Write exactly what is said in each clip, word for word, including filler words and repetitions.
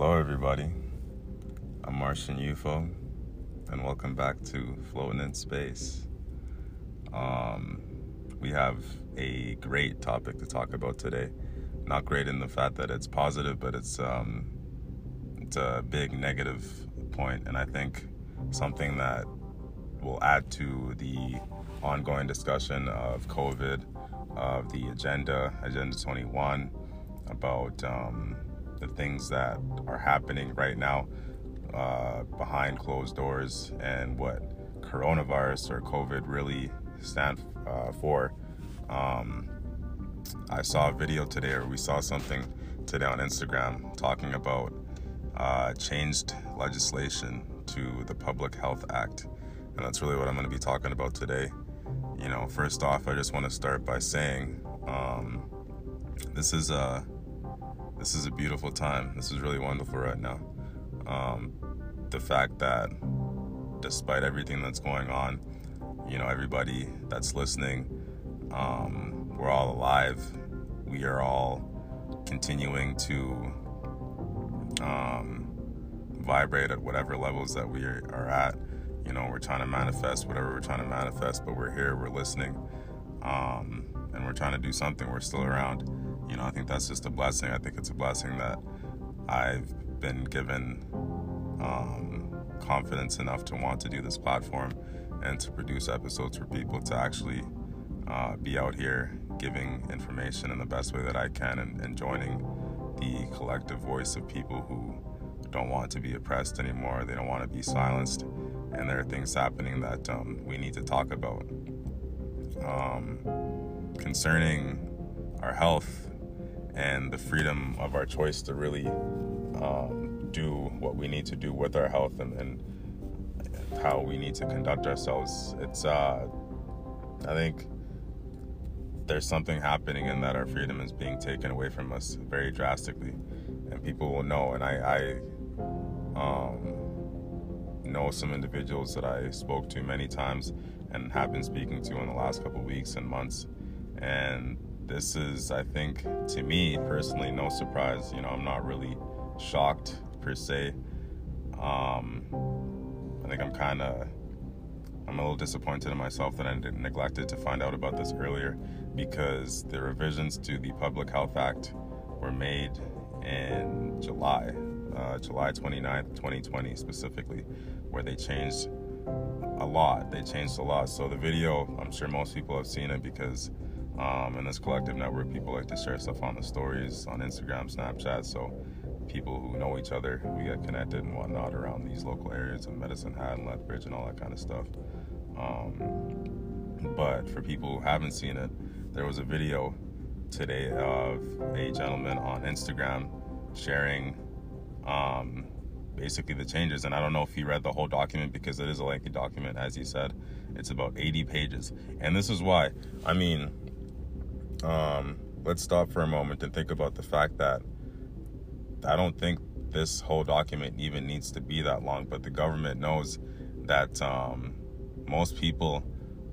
Hello everybody, I'm Martian U F O, and welcome back to Floating in Space. Um, we have a great topic to talk about today. Not great in the fact that it's positive, but it's, um, it's a big negative point, and I think something that will add to the ongoing discussion of COVID, of the agenda, Agenda twenty-one, about um, the things that are happening right now uh, behind closed doors, and what coronavirus or COVID really stand uh, for. Um, I saw a video today, or we saw something today on Instagram talking about uh, changed legislation to the Public Health Act. And that's really what I'm going to be talking about today. You know, first off, I just want to start by saying um, this is a This is a beautiful time. This is really wonderful right now. Um, the fact that despite everything that's going on, you know, everybody that's listening, um, we're all alive. We are all continuing to um, vibrate at whatever levels that we are at. You know, we're trying to manifest whatever we're trying to manifest, but we're here, we're listening, um, and we're trying to do something. We're still around. You know, I think that's just a blessing. I think it's a blessing that I've been given um, confidence enough to want to do this platform and to produce episodes for people, to actually uh, be out here giving information in the best way that I can, and, and joining the collective voice of people who don't want to be oppressed anymore. They don't want to be silenced. And there are things happening that um, we need to talk about. Um, concerning our health, and the freedom of our choice to really um, do what we need to do with our health, and, and how we need to conduct ourselves. It's, uh, I think there's something happening in that our freedom is being taken away from us very drastically, and people will know. And I, I um, know some individuals that I spoke to many times and have been speaking to in the last couple of weeks and months, and this is, I think, to me personally, no surprise. You know, I'm not really shocked per se. Um, I think I'm kind of, I'm a little disappointed in myself that I neglected to find out about this earlier, because the revisions to the Public Health Act were made in July, uh, July twenty-ninth, twenty twenty specifically, where they changed a lot. They changed a lot. So the video, I'm sure most people have seen it, because Um, in this collective network, people like to share stuff on the stories, on Instagram, Snapchat, so people who know each other, we get connected and whatnot around these local areas of Medicine Hat and Lethbridge and all that kind of stuff. Um, but for people who haven't seen it, there was a video today of a gentleman on Instagram sharing um, basically the changes, and I don't know if he read the whole document, because it is a lengthy document, as he said. It's about eighty pages, and this is why, I mean... Um, let's stop for a moment and think about the fact that I don't think this whole document even needs to be that long, but the government knows that um, most people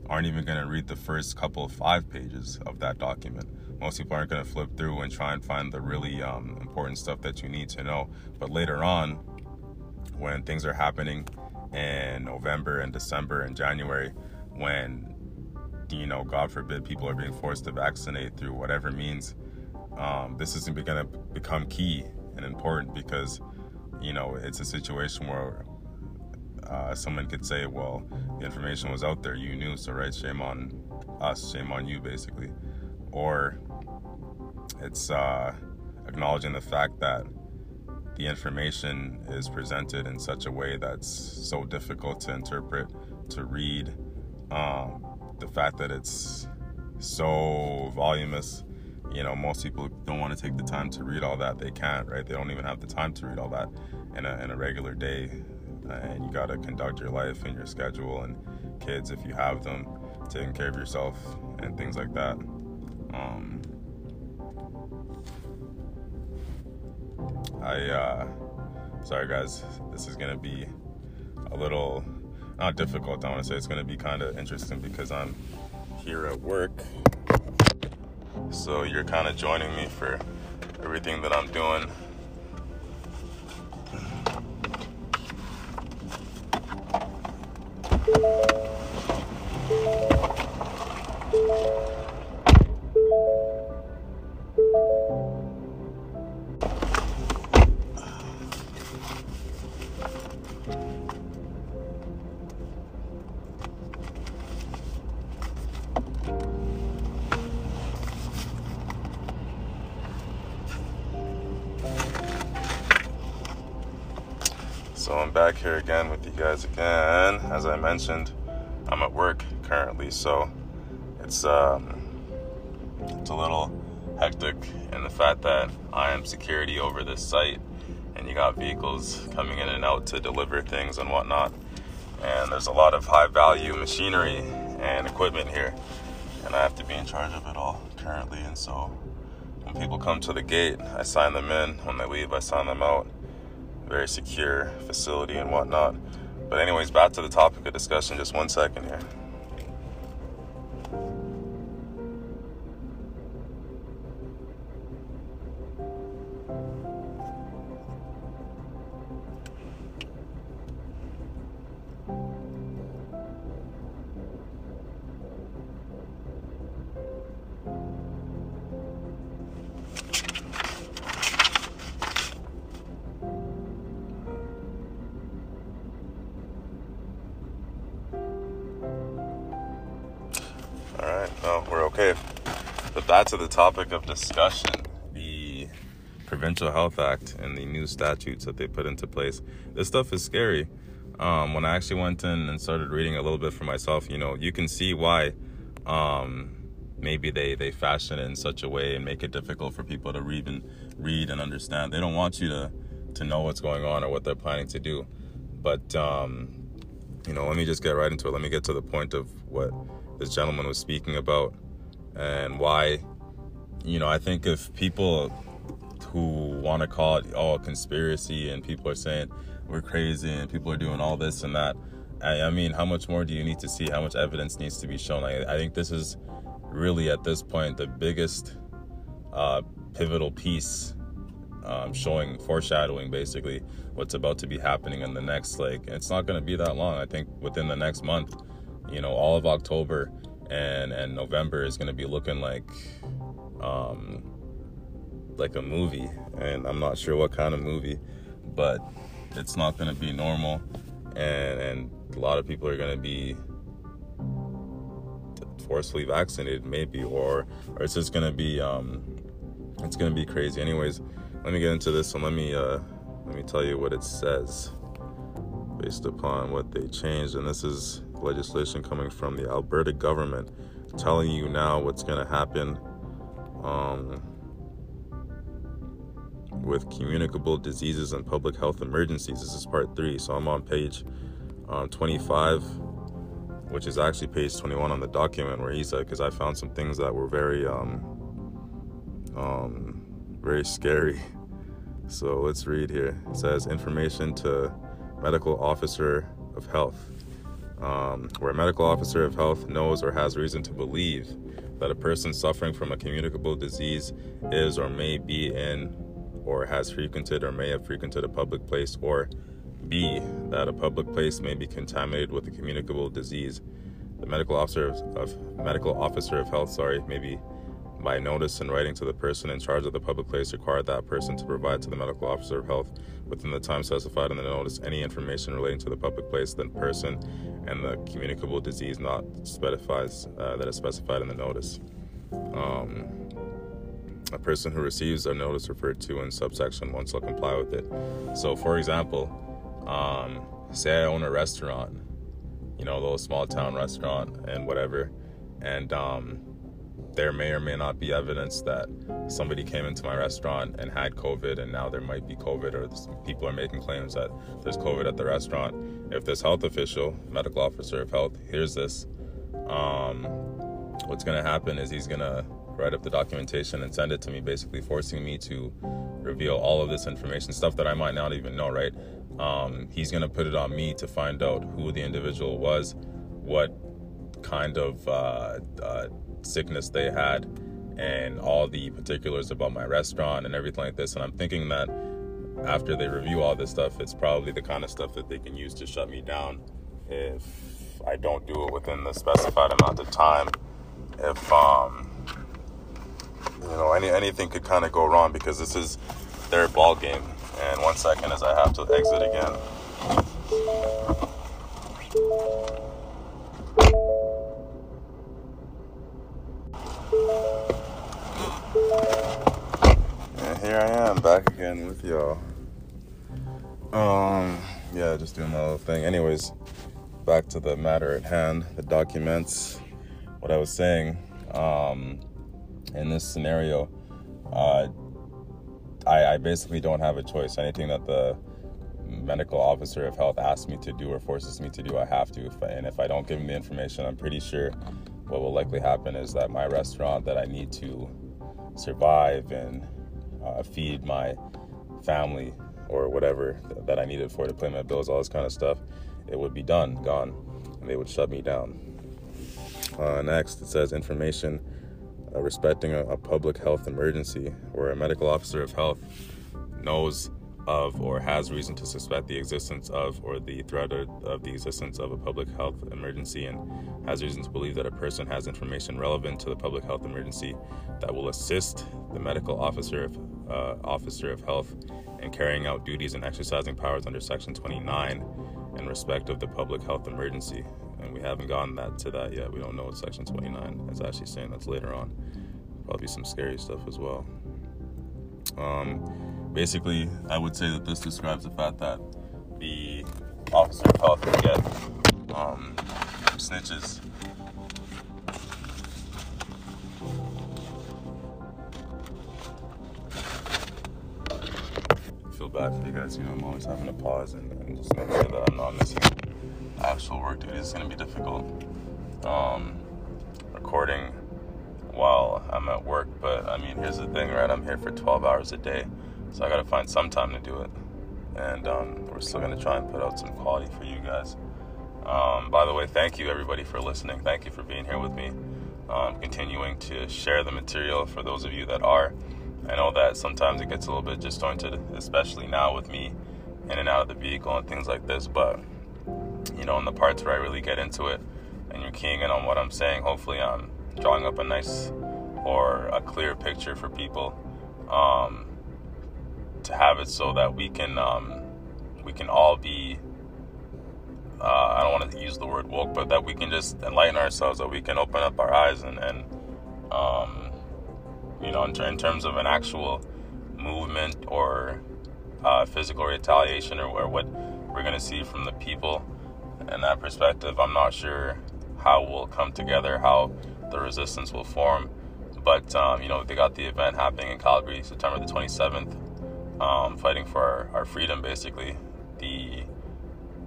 aren't even going to read the first couple of five pages of that document. Most people aren't going to flip through and try and find the really um, important stuff that you need to know. But later on, when things are happening in November and December and January, when you know, God forbid, people are being forced to vaccinate through whatever means, um, this is going to become key and important, because, you know, it's a situation where uh, someone could say, well, the information was out there, you knew, so right, shame on us, shame on you, basically. Or it's uh, acknowledging the fact that the information is presented in such a way that's so difficult to interpret, to read, um, the fact that it's so voluminous. You know, most people don't want to take the time to read all that. They can't, right? They don't even have the time to read all that in a, in a regular day. And you got to conduct your life and your schedule and kids, if you have them, taking care of yourself and things like that. Um, I, uh, sorry guys, this is going to be a little... not difficult, I want to say. It's going to be kind of interesting, because I'm here at work, so you're kind of joining me for everything that I'm doing. So I'm back here again with you guys again. As I mentioned, I'm at work currently, so it's um, it's a little hectic in the fact that I am security over this site, and you got vehicles coming in and out to deliver things and whatnot. And there's a lot of high-value machinery and equipment here, and I have to be in charge of it all currently. And so when people come to the gate, I sign them in. When they leave, I sign them out. Very secure facility and whatnot. But anyways, back to the topic of discussion, just one second here. To the topic of discussion, the Provincial Health Act and the new statutes that they put into place. This stuff is scary. Um, when I actually went in and started reading a little bit for myself, you know, you can see why um, maybe they, they fashion it in such a way and make it difficult for people to read and, read and understand. They don't want you to, to know what's going on or what they're planning to do. But, um, you know, let me just get right into it. Let me get to the point of what this gentleman was speaking about and why. You know, I think if people who want to call it all conspiracy and people are saying we're crazy and people are doing all this and that, I, I mean, how much more do you need to see? How much evidence needs to be shown? I, I think this is really, at this point, the biggest uh, pivotal piece um, showing, foreshadowing, basically, what's about to be happening in the next, like, it's not going to be that long. I think within the next month, you know, all of October and, and November is going to be looking like... um like a movie, and I'm not sure what kind of movie, but it's not going to be normal, and and a lot of people are going to be forcibly vaccinated maybe, or or it's just going to be um it's going to be crazy. Anyways, let me get into this and let me uh let me tell you what it says based upon what they changed. And this is legislation coming from the Alberta government telling you now what's going to happen Um, with communicable diseases and public health emergencies. This is part three, so I'm on page um, twenty-five, which is actually page twenty-one on the document where he said, because I found some things that were very, um, um, very scary. So let's read here. It says, information to medical officer of health. Um, where a medical officer of health knows or has reason to believe that a person suffering from a communicable disease is or may be in or has frequented or may have frequented a public place, or B, that a public place may be contaminated with a communicable disease, the medical officer of medical officer of health, sorry, may be by notice and writing to the person in charge of the public place required that person to provide to the medical officer of health within the time specified in the notice any information relating to the public place, the person, and the communicable disease not specifies uh, that is specified in the notice. Um, a person who receives a notice referred to in subsection one shall comply with it. So, for example, um, say I own a restaurant, you know, a little small town restaurant and whatever, and um, there may or may not be evidence that somebody came into my restaurant and had COVID, and now there might be COVID, or people are making claims that there's COVID at the restaurant. If this health official, medical officer of health, hears this, um, what's going to happen is he's going to write up the documentation and send it to me, basically forcing me to reveal all of this information, stuff that I might not even know, right? Um, he's going to put it on me to find out who the individual was, what kind of... Uh, uh, sickness they had, and all the particulars about my restaurant and everything like this. And I'm thinking that after they review all this stuff, it's probably the kind of stuff that they can use to shut me down if I don't do it within the specified amount of time, if, um, you know, any anything could kind of go wrong, because this is their ball game. And one second as I have to exit again. And here I am back again with y'all. Um, yeah, just doing my little thing. Anyways, back to the matter at hand, the documents, what I was saying. Um, in this scenario, uh, I, I basically don't have a choice. Anything that the medical officer of health asks me to do or forces me to do, I have to. If I, and if I don't give him the information, I'm pretty sure what will likely happen is that my restaurant that I need to survive and uh, feed my family or whatever th- that I needed for to pay my bills, all this kind of stuff, it would be done, gone, and they would shut me down. Uh, next, it says information uh, respecting a, a public health emergency where a medical officer of health knows of or has reason to suspect the existence of or the threat of the existence of a public health emergency and has reason to believe that a person has information relevant to the public health emergency that will assist the medical officer of, uh, officer of health in carrying out duties and exercising powers under Section twenty-nine in respect of the public health emergency. And we haven't gotten that to that yet. We don't know what Section twenty-nine is actually saying. That's later on. Probably some scary stuff as well. Um... Basically, I would say that this describes the fact that the officer of health can get um, snitches. I feel bad for you guys. You know, I'm always having to pause and, and just make sure that I'm not missing actual work duties. It's going to be difficult um, recording while I'm at work. But, I mean, here's the thing, right? I'm here for twelve hours a day. So I gotta find some time to do it, and um, we're still gonna try and put out some quality for you guys. Um, by the way, thank you everybody for listening. Thank you for being here with me. Um, continuing to share the material for those of you that are. I know that sometimes it gets a little bit disjointed, especially now with me in and out of the vehicle and things like this. But you know, in the parts where I really get into it, and you're keying in on what I'm saying, hopefully I'm drawing up a nice or a clear picture for people. Um, to have it so that we can um, we can all be uh, I don't want to use the word woke, but that we can just enlighten ourselves, that we can open up our eyes and, and um, you know, in, ter- in terms of an actual movement or uh, physical retaliation or, or what we're going to see from the people in that perspective. I'm not sure how we'll come together, how the resistance will form, but um, you know, they got the event happening in Calgary September the twenty-seventh. Um, fighting for our, our freedom, basically. The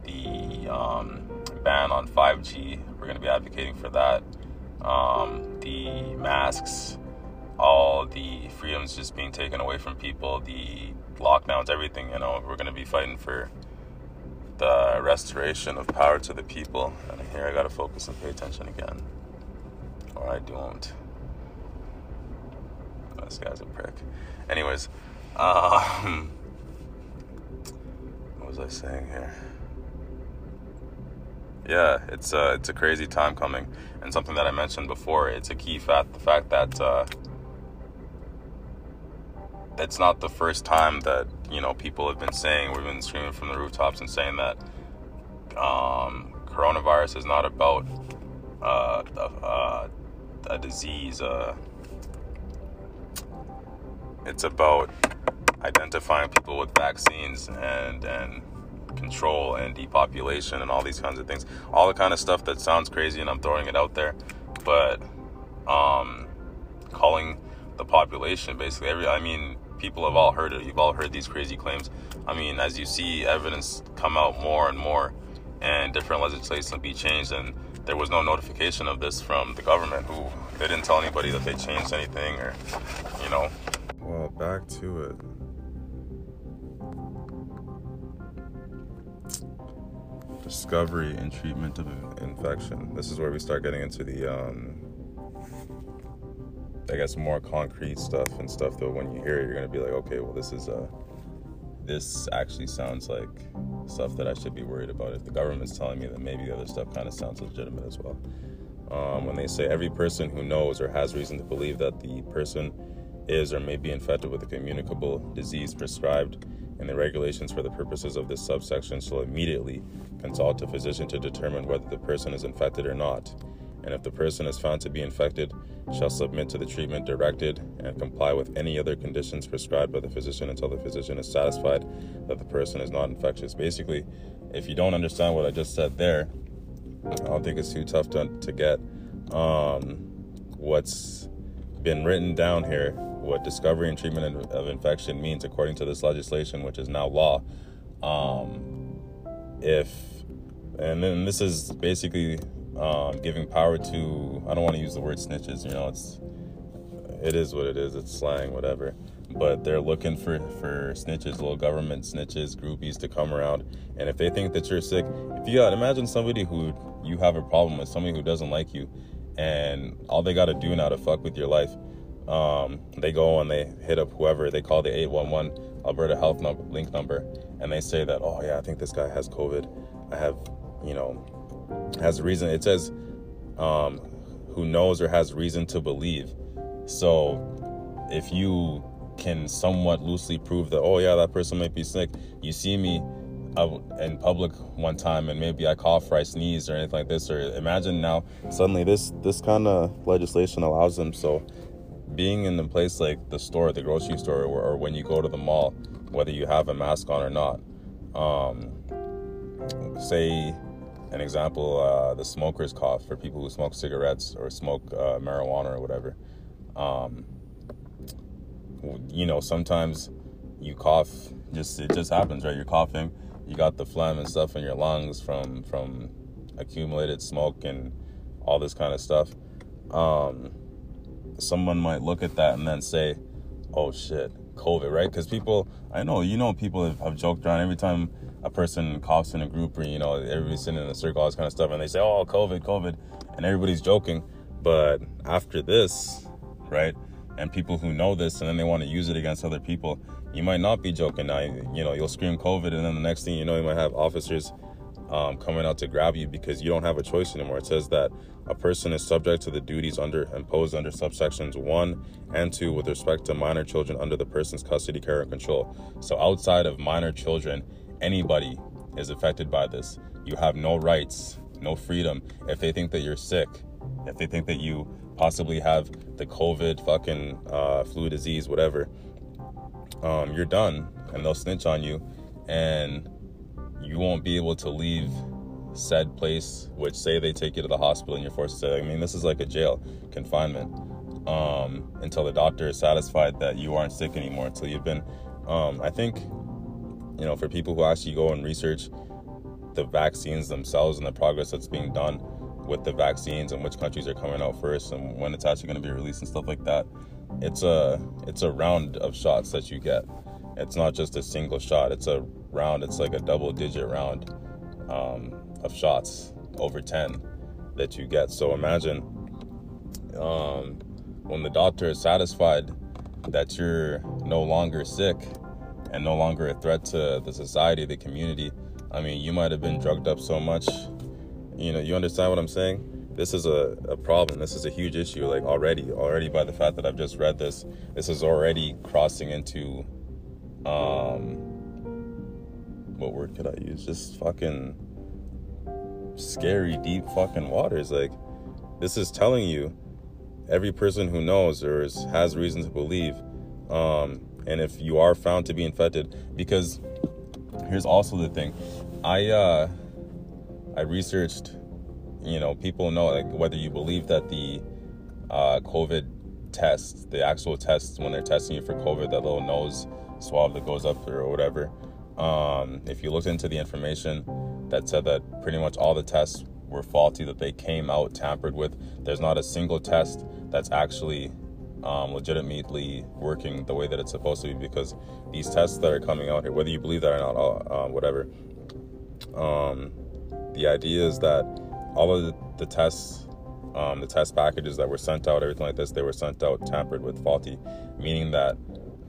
the um, ban on five G, we're going to be advocating for that. Um, the masks, all the freedoms just being taken away from people, the lockdowns, everything, you know, we're going to be fighting for the restoration of power to the people. And here I got to focus and pay attention again, or I don't. This guy's a prick. Anyways. Um, what was I saying here? Yeah, it's a, it's a crazy time coming. And something that I mentioned before, it's a key fact, the fact that uh, that's not the first time that, you know, people have been saying, we've been screaming from the rooftops and saying that um, coronavirus is not about uh, a, a, a disease, uh, it's about identifying people with vaccines and and control and depopulation and all these kinds of things, all the kind of stuff that sounds crazy, and I'm throwing it out there, but um calling the population basically every I mean people have all heard it. You've all heard these crazy claims. I mean, as you see evidence come out more and more and different legislation be changed, and there was no notification of this from the government, who they didn't tell anybody that they changed anything, or you know. Well, back to it. Discovery and treatment of infection. This is where we start getting into the, um, I guess, more concrete stuff and stuff. Though when you hear it, you're gonna be like, okay, well, this is a, this actually sounds like stuff that I should be worried about. If the government's telling me, then maybe the other stuff kind of sounds legitimate as well. Um, when they say every person who knows or has reason to believe that the person is or may be infected with a communicable disease prescribed in the regulations for the purposes of this subsection shall immediately consult a physician to determine whether the person is infected or not, and if the person is found to be infected, shall submit to the treatment directed and comply with any other conditions prescribed by the physician until the physician is satisfied that the person is not infectious. Basically, if you don't understand what I just said there, I don't think it's too tough to, to get um, what's been written down here, what discovery and treatment of infection means according to this legislation, which is now law. Um, if, and then this is basically um, giving power to, I don't want to use the word snitches, you know, it's, it is what it is, it's slang, whatever. But they're looking for, for snitches, little government snitches, groupies to come around. And if they think that you're sick, if you got, imagine somebody who you have a problem with, somebody who doesn't like you, and all they got to do now to fuck with your life, um, they go and they hit up whoever, they call the eight one one Alberta Health num- link number, and they say that, oh yeah, I think this guy has COVID. I have, you know, has a reason. It says, um, who knows or has reason to believe. So if you can somewhat loosely prove that, oh yeah, that person might be sick, you see me out in public one time and maybe I cough or I sneeze or anything like this, or imagine now suddenly this this kind of legislation allows them. So being in a place like the store, the grocery store, or, or when you go to the mall, whether you have a mask on or not, um say an example, uh the smoker's cough for people who smoke cigarettes or smoke uh, marijuana or whatever, um you know, sometimes you cough, just it just happens, right? You're coughing, you got the phlegm and stuff in your lungs from from accumulated smoke and all this kind of stuff. Um someone might look at that and then say, oh shit, COVID, right? Because people, I know, you know, people have, have joked around every time a person coughs in a group, or, you know, everybody's sitting in a circle, all this kind of stuff, and they say, oh, COVID, COVID, and everybody's joking. But after this, right, and people who know this, and then they want to use it against other people, you might not be joking now. You know, you'll scream COVID, and then the next thing you know, you might have officers um, coming out to grab you because you don't have a choice anymore. It says that a person is subject to the duties under imposed under subsections one and two with respect to minor children under the person's custody, care, and control. So outside of minor children, anybody is affected by this. You have no rights, no freedom. If they think that you're sick, if they think that you possibly have the COVID, fucking uh, flu disease, whatever, um, you're done, and they'll snitch on you, and you won't be able to leave said place, which say they take you to the hospital and you're forced to say, I mean, this is like a jail confinement, um, until the doctor is satisfied that you aren't sick anymore, until you've been, um, I think, you know, for people who actually go and research the vaccines themselves and the progress that's being done with the vaccines and which countries are coming out first and when it's actually going to be released and stuff like that, it's a it's a round of shots that you get. It's not just a single shot, it's a round, it's like a double digit round um of shots, over ten that you get. So imagine um when the doctor is satisfied that you're no longer sick and no longer a threat to the society, the community. I mean, you might have been drugged up so much. You know, you understand what I'm saying? This is a, a problem. This is a huge issue. Like already, already by the fact that I've just read this, this is already crossing into, um, what word could I use? Just fucking scary, deep fucking waters. Like, this is telling you, every person who knows or is, has reason to believe, um, and if you are found to be infected, because here's also the thing, I, uh, I researched, you know, people know, like, whether you believe that the uh, COVID tests, the actual tests when they're testing you for COVID, that little nose swab that goes up or whatever, um, if you looked into the information that said that pretty much all the tests were faulty, that they came out tampered with, there's not a single test that's actually um, legitimately working the way that it's supposed to be, because these tests that are coming out here, whether you believe that or not, uh, whatever, um... the idea is that all of the, the tests, um, the test packages that were sent out, everything like this, they were sent out tampered with, faulty, meaning that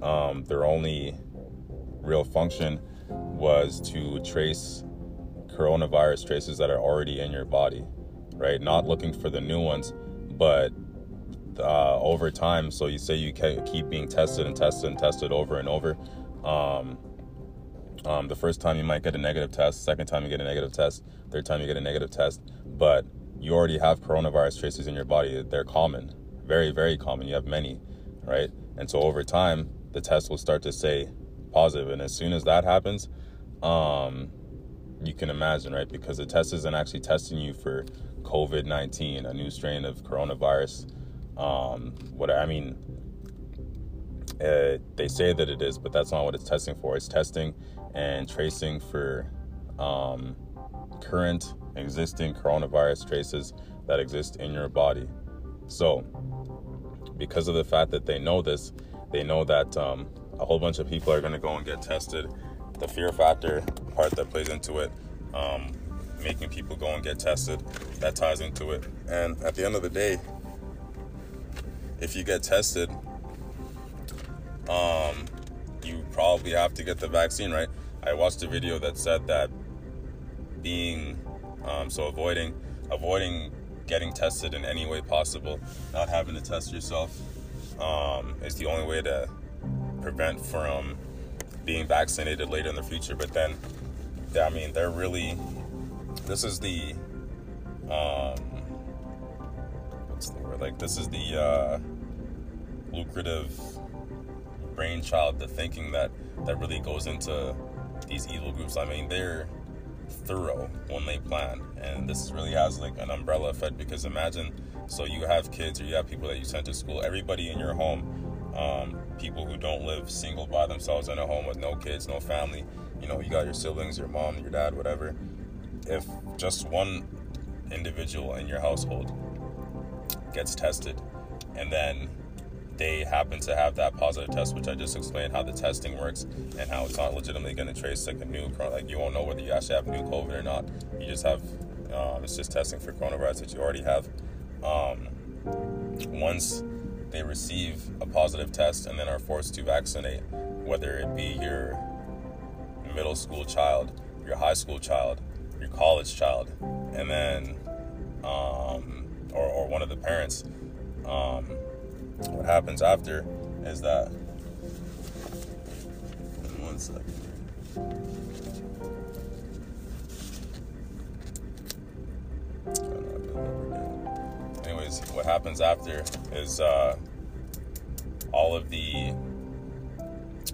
um, they're only real function was to trace coronavirus traces that are already in your body, right? Not looking for the new ones, but uh, over time. So you say you keep being tested and tested and tested over and over. Um, um, the first time you might get a negative test, second time you get a negative test, third time you get a negative test, but you already have coronavirus traces in your body. They're common, very, very common. You have many, right? And so over time, the test will start to say positive. And as soon as that happens, um, you can imagine, right? Because the test isn't actually testing you for COVID nineteen, a new strain of coronavirus. Um, what I mean, uh, they say that it is, but that's not what it's testing for. It's testing and tracing for um, current existing coronavirus traces that exist in your body. So because of the fact that they know this, they know that um, a whole bunch of people are going to go and get tested. The fear factor part that plays into it, um, making people go and get tested, that ties into it. And at the end of the day, if you get tested, um, you probably have to get the vaccine, right? I watched a video that said that being, um, so avoiding, avoiding getting tested in any way possible, not having to test yourself, um, is the only way to prevent from being vaccinated later in the future. But then, I mean, they're really, this is the, um, what's the word, like, this is the uh, lucrative brainchild, the thinking that, that really goes into these evil groups. I mean, they're thorough when they plan, and this really has, like, an umbrella effect, because imagine, so you have kids, or you have people that you sent to school, everybody in your home, um, people who don't live single by themselves in a home with no kids, no family, you know, you got your siblings, your mom, your dad, whatever. If just one individual in your household gets tested, and then they happen to have that positive test, which I just explained how the testing works and how it's not legitimately going to trace, like, a new, like, you won't know whether you actually have new COVID or not. You just have, um, it's just testing for coronavirus that you already have. Um, once they receive a positive test and then are forced to vaccinate, whether it be your middle school child, your high school child, your college child, and then, um, or, or one of the parents, um, what happens after is that, one second, what happens after is uh, all of the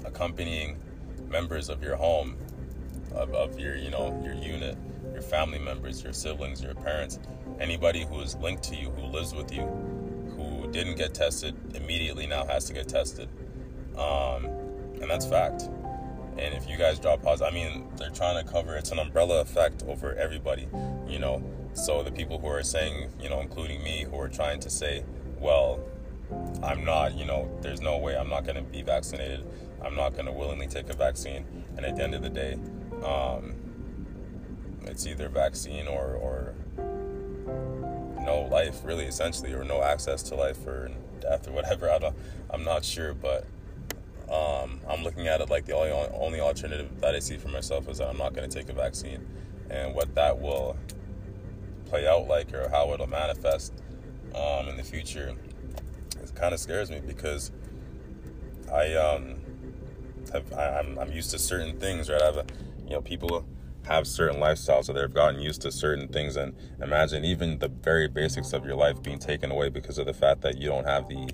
accompanying members of your home, of, of your, you know, your unit, your family members, your siblings, your parents, anybody who is linked to you, who lives with you, who didn't get tested, immediately now has to get tested. Um, and that's fact. And if you guys drop positive, I mean, they're trying to cover, it's an umbrella effect over everybody, you know. So the people who are saying, you know, including me, who are trying to say, well, I'm not, you know, there's no way I'm not going to be vaccinated. I'm not going to willingly take a vaccine. And at the end of the day, um, it's either vaccine or, or no life, really, essentially, or no access to life or death or whatever. I don't, I'm not sure, but um, I'm looking at it like the only, only alternative that I see for myself is that I'm not going to take a vaccine. And what that will play out like, or how it'll manifest um, in the future, it kind of scares me, because I um have, I, I'm I'm used to certain things, right? I have a, you know, people have certain lifestyles, so they've gotten used to certain things, and imagine even the very basics of your life being taken away because of the fact that you don't have the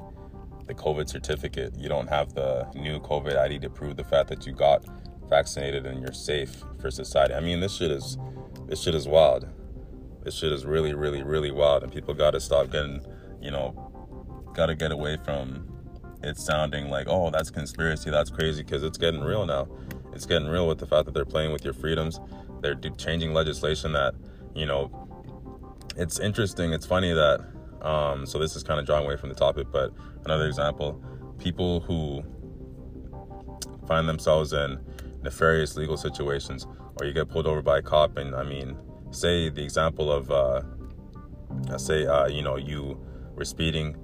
the COVID certificate, you don't have the new COVID I D to prove the fact that you got vaccinated and you're safe for society. I mean, this shit is this shit is wild. This shit is really, really, really wild, and people gotta stop getting, you know, gotta get away from it sounding like, oh, that's conspiracy, that's crazy, because it's getting real now. It's getting real with the fact that they're playing with your freedoms. They're changing legislation that, you know, it's interesting, it's funny that, um, so this is kind of drawing away from the topic, but another example, people who find themselves in nefarious legal situations, or you get pulled over by a cop, and I mean, say the example of, uh, say, uh, you know, you were speeding,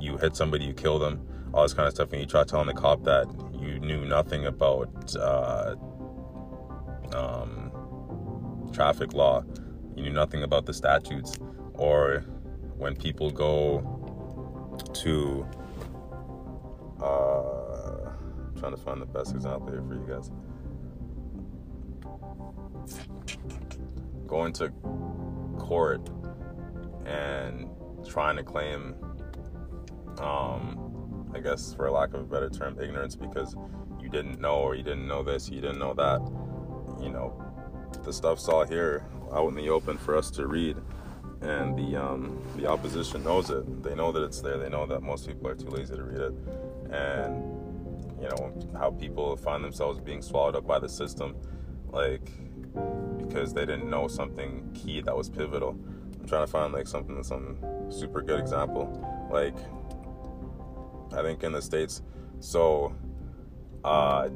you hit somebody, you kill them, all this kind of stuff, and you try telling the cop that you who knew nothing about uh, um, traffic law, you knew nothing about the statutes, or when people go to, uh, I'm trying to find the best example here for you guys, going to court and trying to claim, um, I guess for lack of a better term, ignorance, because you didn't know, or you didn't know this, you didn't know that, you know, the stuff's all here out in the open for us to read, and the um, the opposition knows it. They know that it's there. They know that most people are too lazy to read it, and you know how people find themselves being swallowed up by the system, like because they didn't know something key that was pivotal. I'm trying to find like something, some super good example. Like I think in the States, so uh,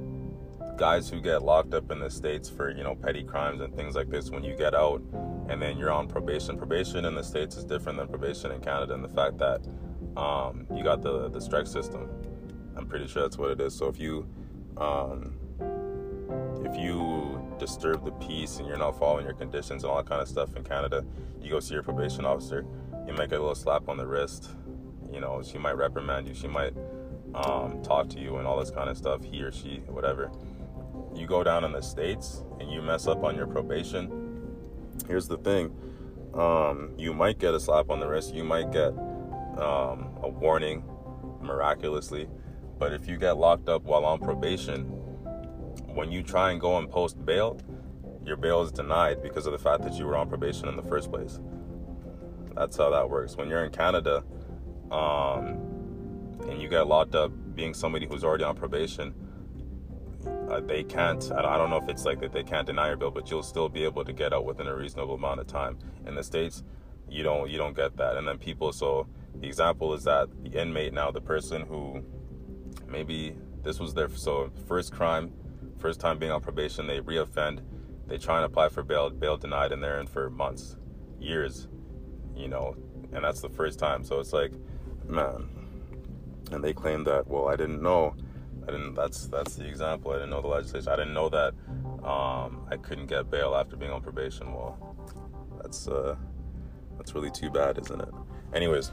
guys who get locked up in the States for you know petty crimes and things like this, when you get out and then you're on probation. Probation in the States is different than probation in Canada, and the fact that um, you got the the strike system. I'm pretty sure that's what it is. So if you um, if you disturb the peace and you're not following your conditions and all that kind of stuff in Canada, you go see your probation officer. You might get a little slap on the wrist. You know, she might reprimand you. She might um, talk to you and all this kind of stuff. He or she, whatever. You go down in the States and you mess up on your probation. Here's the thing, um, you might get a slap on the wrist, you might get um, a warning, miraculously, but if you get locked up while on probation, when you try and go and post bail, your bail is denied because of the fact that you were on probation in the first place. That's how that works. When you're in Canada, um, and you get locked up being somebody who's already on probation, Uh, they can't, I don't know if it's like that they can't deny your bill, but you'll still be able to get out within a reasonable amount of time. In the States, you don't you don't get that. And then people, so the example is that the inmate now, the person who maybe this was their so first crime, first time being on probation, they reoffend, they try and apply for bail, bail denied, and they're in for months, years, you know, and that's the first time. So it's like, man, and they claim that, well, I didn't know. I didn't, that's that's the example. I didn't know the legislation. I didn't know that um, I couldn't get bail after being on probation. Well, that's uh, that's really too bad, isn't it? Anyways,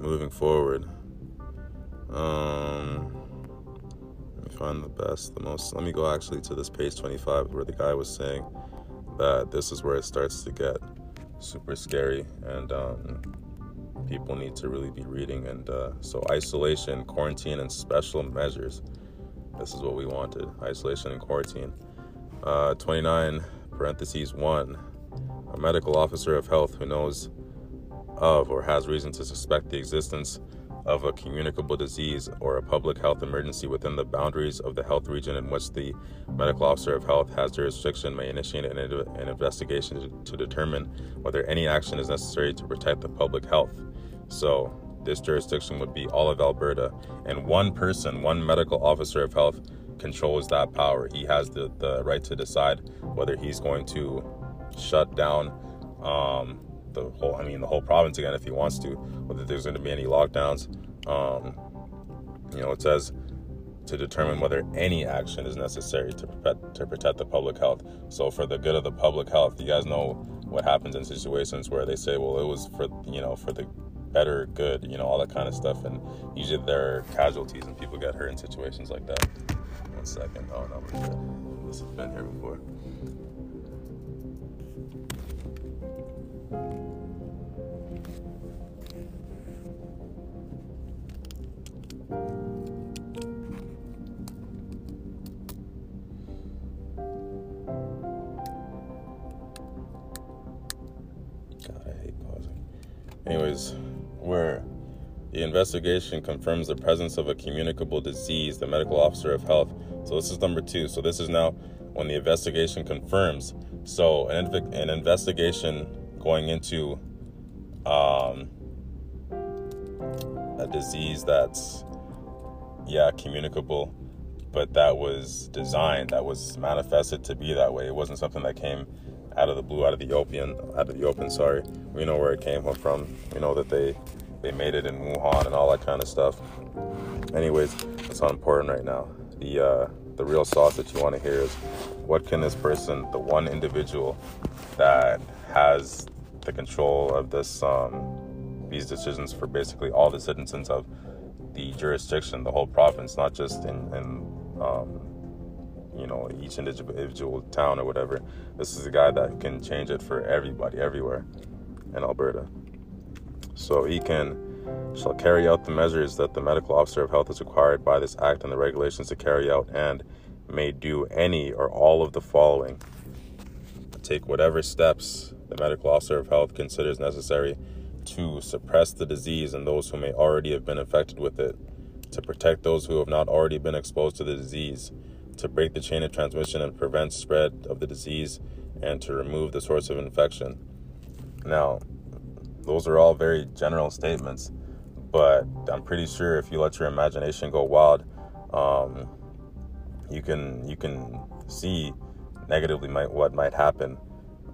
moving forward. Um, let me find the best, the most. Let me go actually to this page twenty-five where the guy was saying that this is where it starts to get super scary, and um, people need to really be reading. And uh, so isolation, quarantine, and special measures. This is what we wanted. Isolation and quarantine. Uh, twenty-nine, parentheses, one. A medical officer of health who knows of or has reason to suspect the existence of a communicable disease or a public health emergency within the boundaries of the health region in which the medical officer of health has jurisdiction may initiate an, an investigation to, to determine whether any action is necessary to protect the public health. So this jurisdiction would be all of Alberta, and one person, one medical officer of health controls that power. He has the, the right to decide whether he's going to shut down um, the whole, I mean, the whole province again if he wants to, whether there's going to be any lockdowns. Um, you know, it says to determine whether any action is necessary to protect, to protect the public health. So for the good of the public health, you guys know what happens in situations where they say, well, it was for, you know, for the better good, you know, all that kind of stuff, and usually there are casualties and people get hurt in situations like that. One second. Oh no, this has been here before. God, I hate pausing. Anyways, where the investigation confirms the presence of a communicable disease, the medical officer of health. So this is number two. So this is now when the investigation confirms. So an, inv- an investigation going into um, a disease that's, yeah, communicable, but that was designed, that was manifested to be that way. It wasn't something that came out of the blue, out of the opium, out of the open, sorry. We know where it came from. We know that they, they made it in Wuhan and all that kind of stuff. anyways, it's not important right now. The uh, the real sauce that you want to hear is, what can this person, the one individual that has the control of this, um, these decisions for basically all the citizens of the jurisdiction, the whole province, not just in, in um, you know, each individual town or whatever. This is a guy that can change it for everybody, everywhere in Alberta. So he can, shall carry out the measures that the medical officer of health is required by this act and the regulations to carry out, and may do any or all of the following. Take whatever steps the medical officer of health considers necessary to suppress the disease and those who may already have been affected with it, to protect those who have not already been exposed to the disease, to break the chain of transmission and prevent spread of the disease, and to remove the source of infection. Now, those are all very general statements, but I'm pretty sure if you let your imagination go wild, um, you can you can see negatively might, what might happen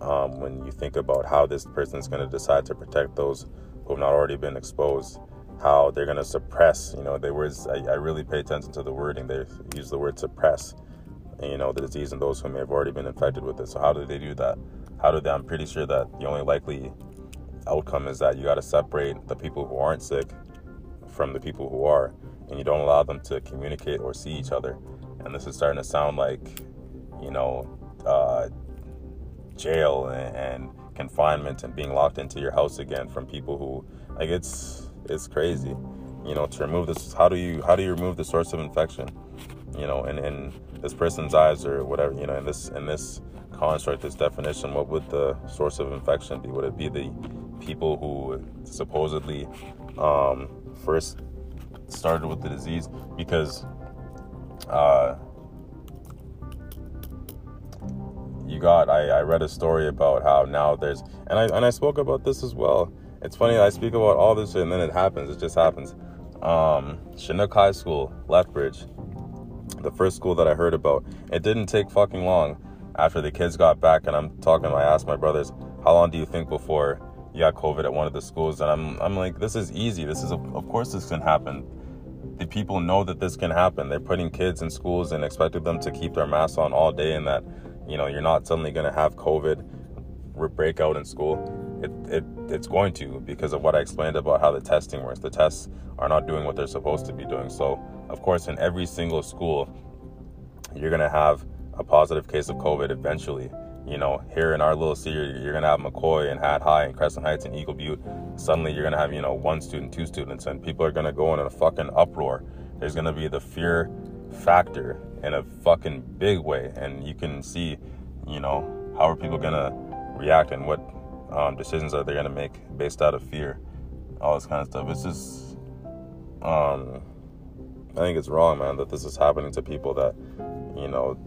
um, when you think about how this person is going to decide to protect those who have not already been exposed, how they're going to suppress. You know, they words. I, I really pay attention to the wording. They use the word suppress, and, you know, the disease and those who may have already been infected with it. So how do they do that? How do they? I'm pretty sure that the only likely outcome is that you got to separate the people who aren't sick from the people who are, and you don't allow them to communicate or see each other. And this is starting to sound like, you know, uh, jail and, and confinement and being locked into your house again from people who, like, it's it's crazy, you know, to remove this. How do you how do you remove the source of infection? You know, in, in this person's eyes or whatever, you know, in this in this construct, this definition, what would the source of infection be? Would it be the people who supposedly um, first started with the disease? Because uh, you got, I, I read a story about how now there's, and I and I spoke about this as well. It's funny, I speak about all this shit and then it happens. It just happens. Um, Chinook High School, Lethbridge, the first school that I heard about. It didn't take fucking long after the kids got back, and I'm talking. I asked my brothers, "How long do you think before?" You got COVID at one of the schools, and I'm I'm like, this is easy. This is, of course this can happen. The people know that this can happen. They're putting kids in schools and expecting them to keep their masks on all day, and that, you know, you're not suddenly going to have COVID breakout in school. It it it's going to, because of what I explained about how the testing works. The tests are not doing what they're supposed to be doing. So, of course, in every single school, you're going to have a positive case of COVID eventually. You know, here in our little city, you're going to have McCoy and Hat High and Crescent Heights and Eagle Butte. Suddenly you're going to have, you know, one student, two students, and people are going to go in a fucking uproar. There's going to be the fear factor in a fucking big way. And you can see, you know, how are people going to react and what um, decisions are they going to make based out of fear? All this kind of stuff. It's just, um, I think it's wrong, man, that this is happening to people that, you know,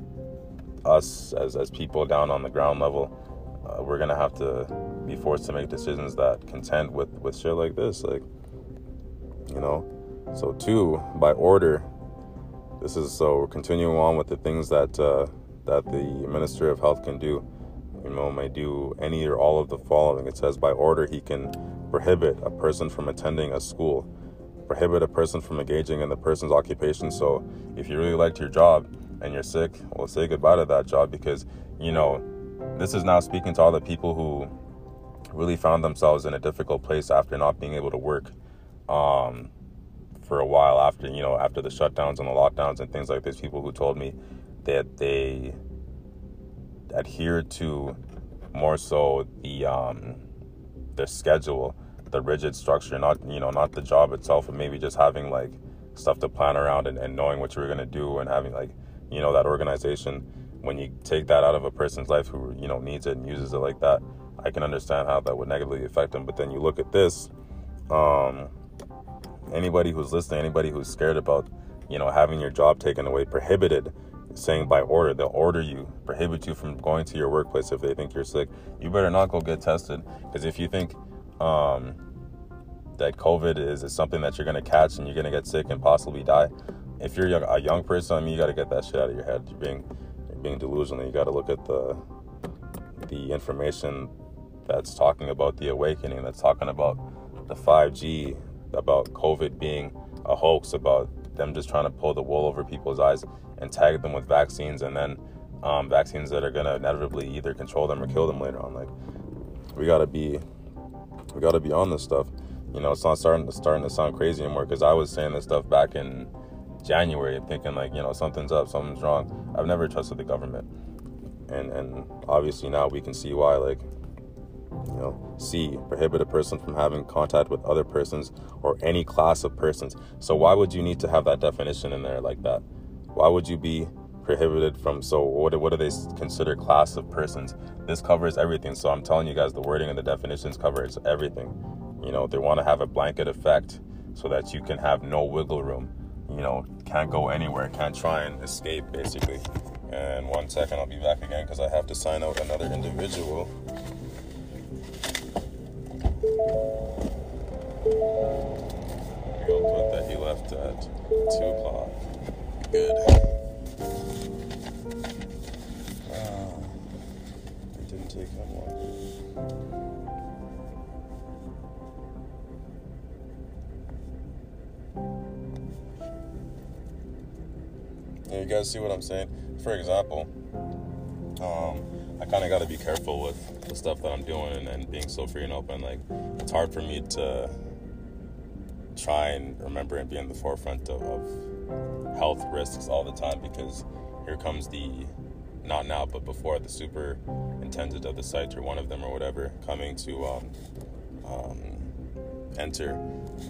us as as people down on the ground level, uh, we're gonna have to be forced to make decisions that contend with with shit like this, like, you know. So two, by order, this is, so we're continuing on with the things that uh that the Minister of Health can do, you know, may do any or all of the following. It says by order he can prohibit a person from attending a school, prohibit a person from engaging in the person's occupation. So if you really liked your job and you're sick, well, say goodbye to that job, because, you know, this is now speaking to all the people who really found themselves in a difficult place after not being able to work um, for a while after, you know, after the shutdowns and the lockdowns and things like this. People who told me that they adhered to more so the um, their schedule, the rigid structure, not, you know, not the job itself, but maybe just having like stuff to plan around and, and knowing what you were going to do and having like, you know, that organization. When you take that out of a person's life who, you know, needs it and uses it like that, I can understand how that would negatively affect them. But then you look at this, um, anybody who's listening, anybody who's scared about, you know, having your job taken away, prohibited, saying by order, they'll order you, prohibit you from going to your workplace if they think you're sick. You better not go get tested, because if you think um, that COVID is, is something that you're going to catch and you're going to get sick and possibly die, if you're a young person, I mean, you got to get that shit out of your head. You're being, you're being delusional. You got to look at the the information that's talking about the awakening, that's talking about the five G, about COVID being a hoax, about them just trying to pull the wool over people's eyes and tag them with vaccines, and then um, vaccines that are going to inevitably either control them or kill them later on. Like, we got to be, we got to be on this stuff. You know, it's not starting to, starting to sound crazy anymore, because I was saying this stuff back in January, thinking like, you know, something's up, something's wrong. I've never trusted the government. And, and obviously now we can see why. Like, you know, C, prohibit a person from having contact with other persons or any class of persons. So why would you need to have that definition in there like that? Why would you be prohibited from, so what do, what do they consider class of persons? This covers everything. So I'm telling you guys, the wording and the definitions covers everything. You know, they want to have a blanket effect so that you can have no wiggle room. You know, can't go anywhere, can't try and escape, basically. And one second, I'll be back again, because I have to sign out another individual. He'll put that he left at two o'clock. Good. Wow. It didn't take him long. Yeah, you guys see what I'm saying? For example, um... I kind of got to be careful with the stuff that I'm doing and, and being so free and open. Like, it's hard for me to try and remember and be in the forefront of, of health risks all the time, because here comes the, not now, but before, the superintendent of the site or one of them or whatever coming to um, um, enter.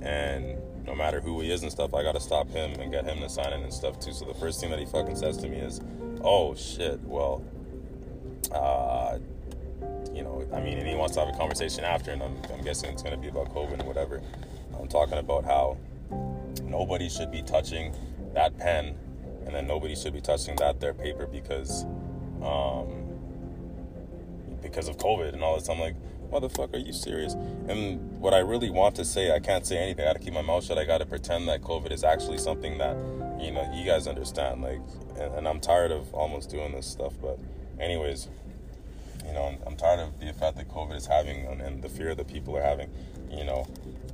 And no matter who he is and stuff, I got to stop him and get him to sign in and stuff too. So the first thing that he fucking says to me is, oh, shit, well... Uh, you know, I mean, and he wants to have a conversation after, and I'm, I'm guessing it's going to be about COVID and whatever. I'm talking about how nobody should be touching that pen, and then nobody should be touching that their paper because, um, because of COVID and all this. I'm like, motherfucker, are you serious? And what I really want to say, I can't say anything. I got to keep my mouth shut. I got to pretend that COVID is actually something that, you know, you guys understand. Like, and, and I'm tired of almost doing this stuff, but. Anyways, you know, I'm, I'm tired of the effect that COVID is having and, and the fear that people are having, you know,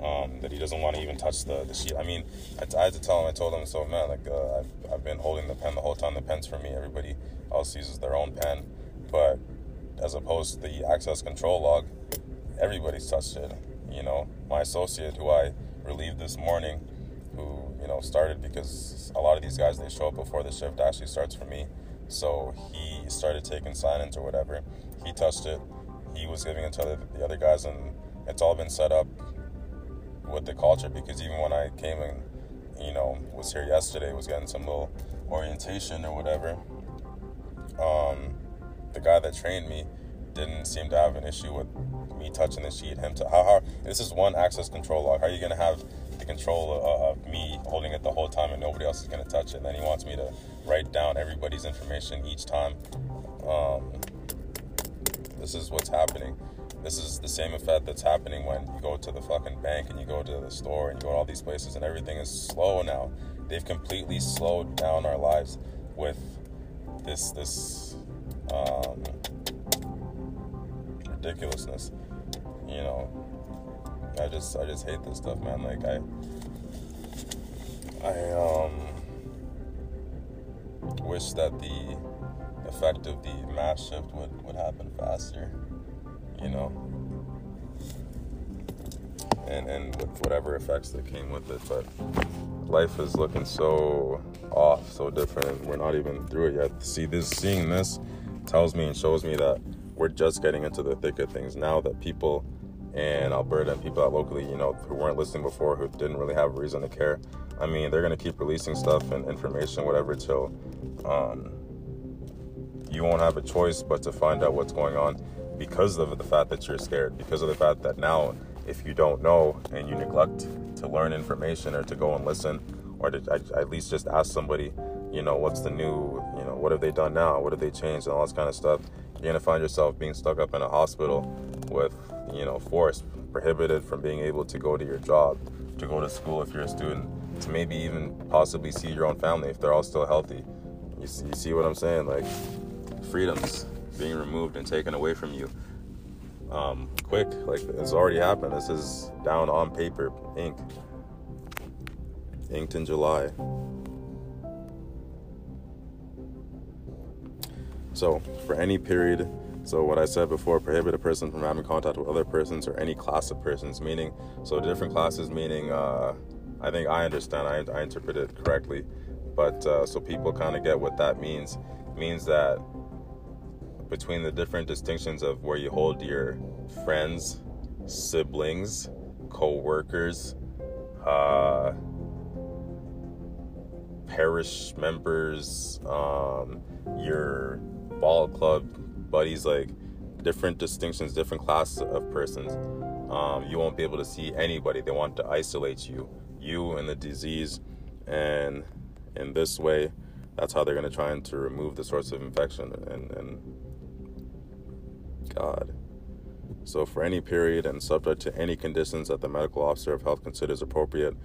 um, that he doesn't want to even touch the, the sheet. I mean, I, I had to tell him, I told him, so, man, like, uh, I've, I've been holding the pen the whole time. The pen's for me. Everybody else uses their own pen. But as opposed to the access control log, everybody's touched it. You know, my associate who I relieved this morning, who, you know, started because a lot of these guys, they show up before the shift actually starts for me. So he started taking sign-ins or whatever. He touched it. He was giving it to other, the other guys, and it's all been set up with the culture, because even when I came and, you know, was here yesterday, was getting some little orientation or whatever, um, the guy that trained me didn't seem to have an issue with me touching the sheet, him to, how, how, this is one access control log. How are you going to have the control of, of me holding it the whole time and nobody else is going to touch it? And then he wants me to write down everybody's information each time. Um, this is what's happening. This is the same effect that's happening when you go to the fucking bank and you go to the store and you go to all these places, and everything is slow now. They've completely slowed down our lives with this, this, um, ridiculousness. You know, I just I just hate this stuff, man. Like, I I um wish that the effect of the mass shift would, would happen faster, you know, and and with whatever effects that came with it. But life is looking so off, so different. We're not even through it yet. See, this seeing this tells me and shows me that we're just getting into the thick of things now, that people in Alberta and people out locally, you know, who weren't listening before, who didn't really have a reason to care. I mean, they're going to keep releasing stuff and information, whatever, till um, you won't have a choice but to find out what's going on, because of the fact that you're scared, because of the fact that now, if you don't know and you neglect to learn information or to go and listen, or to at least just ask somebody, you know, what's the new, you know, what have they done now? What have they changed? And all this kind of stuff. You're going to find yourself being stuck up in a hospital with, you know, force, prohibited from being able to go to your job, to go to school if you're a student, to maybe even possibly see your own family if they're all still healthy. You see, you see what I'm saying? Like, freedoms being removed and taken away from you. Um, quick, like, it's already happened. This is down on paper, ink. inked in July. So, for any period, so what I said before, prohibit a person from having contact with other persons or any class of persons, meaning, so different classes meaning, uh, I think I understand, I, I interpret it correctly, but uh, so people kind of get what that means. It means that between the different distinctions of where you hold your friends, siblings, co-workers, uh, parish members, um, your ball club buddies, like different distinctions, different classes of persons, um, you won't be able to see anybody. They want to isolate you, you and the disease, and in this way, that's how they're going to try and to remove the source of infection, and, and God. So for any period and subject to any conditions that the medical officer of health considers appropriate,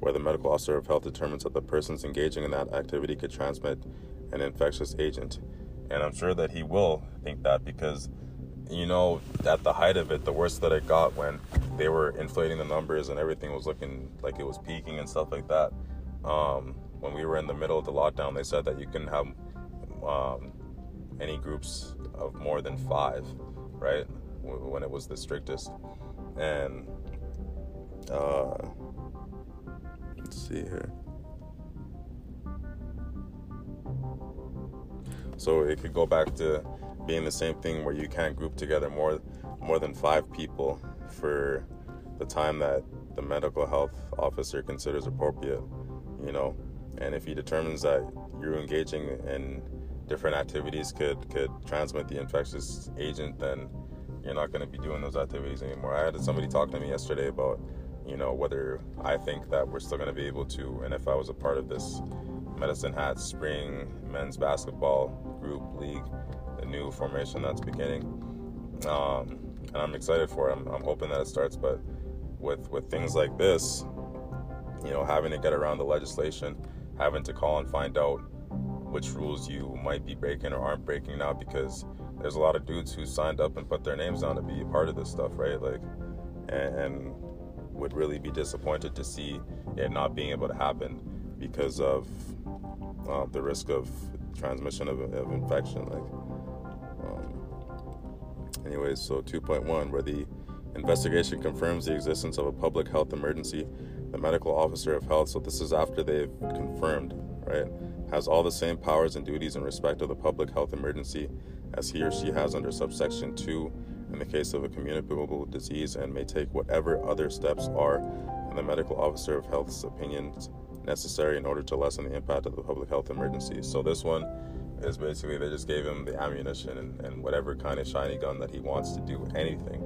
where the medical officer of health determines that the persons engaging in that activity could transmit an infectious agent. And I'm sure that he will think that, because, you know, at the height of it, the worst that it got when they were inflating the numbers and everything was looking like it was peaking and stuff like that. Um, when we were in the middle of the lockdown, they said that you couldn't have um, any groups of more than five, right? W- when it was the strictest. And uh, let's see here. So it could go back to being the same thing where you can't group together more more than five people for the time that the medical health officer considers appropriate, you know. And if he determines that you're engaging in different activities could, could transmit the infectious agent, then you're not going to be doing those activities anymore. I had somebody talking to me yesterday about, you know, whether I think that we're still going to be able to, and if I was a part of this Medicine Hat spring men's basketball group league, the new formation that's beginning, um, and I'm excited for it. I'm, I'm hoping that it starts, but with with things like this, you know, having to get around the legislation, having to call and find out which rules you might be breaking or aren't breaking now, because there's a lot of dudes who signed up and put their names on to be a part of this stuff, right? Like, and, and would really be disappointed to see it not being able to happen because of Uh, the risk of transmission of, of infection. Like, um, anyways, so two point one, where the investigation confirms the existence of a public health emergency, the medical officer of health, so this is after they've confirmed, right, has all the same powers and duties in respect of the public health emergency as he or she has under subsection two in the case of a communicable disease, and may take whatever other steps are, in the medical officer of health's opinions, necessary in order to lessen the impact of the public health emergency. So this one is basically they just gave him the ammunition and, and whatever kind of shiny gun that he wants to do anything,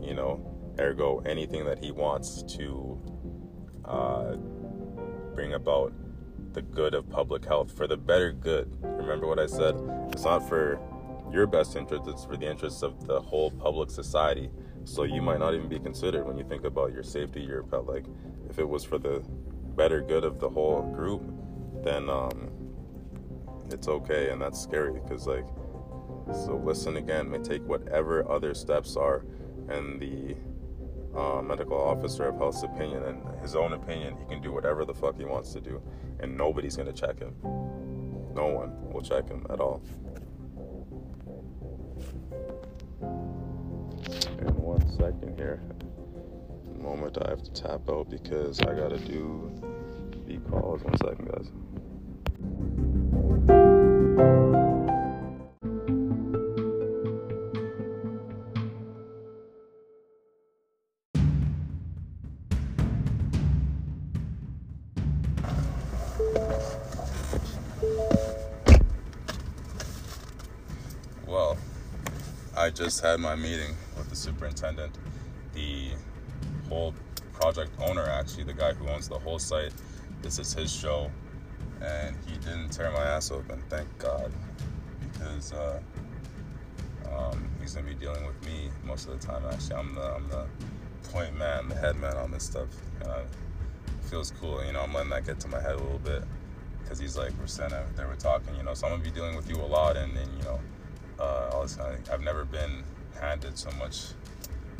you know, ergo anything that he wants to uh, bring about the good of public health for the better good. Remember what I said, it's not for your best interest, it's for the interests of the whole public society. So you might not even be considered when you think about your safety, your pet, like if it was for the better good of the whole group, then um it's okay. And that's scary, because like, so listen again, may take whatever other steps are, and the uh, medical officer of health's opinion, and his own opinion, he can do whatever the fuck he wants to do, and nobody's gonna check him. No one will check him at all. In one second here, moment I have to tap out because I gotta do the calls. One second, guys. Well, I just had my meeting with the superintendent. The whole project owner, actually, the guy who owns the whole site, this is his show, and he didn't tear my ass open, thank God, because uh, um, he's gonna be dealing with me most of the time. Actually, I'm the I'm the point man, the head man on this stuff. Uh, it feels cool, you know. I'm letting that get to my head a little bit, because he's like, we're sitting there, we're talking, you know. So I'm gonna be dealing with you a lot, and, and you know, uh, all this kind of thing. I've never been handed so much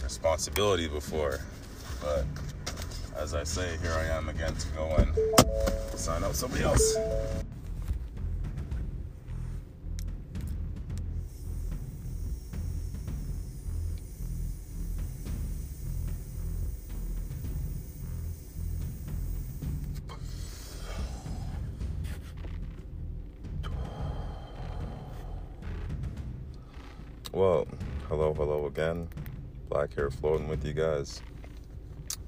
responsibility before. But as I say, here I am again to go and sign up somebody else. Well, hello, hello again. Black hair floating with you guys.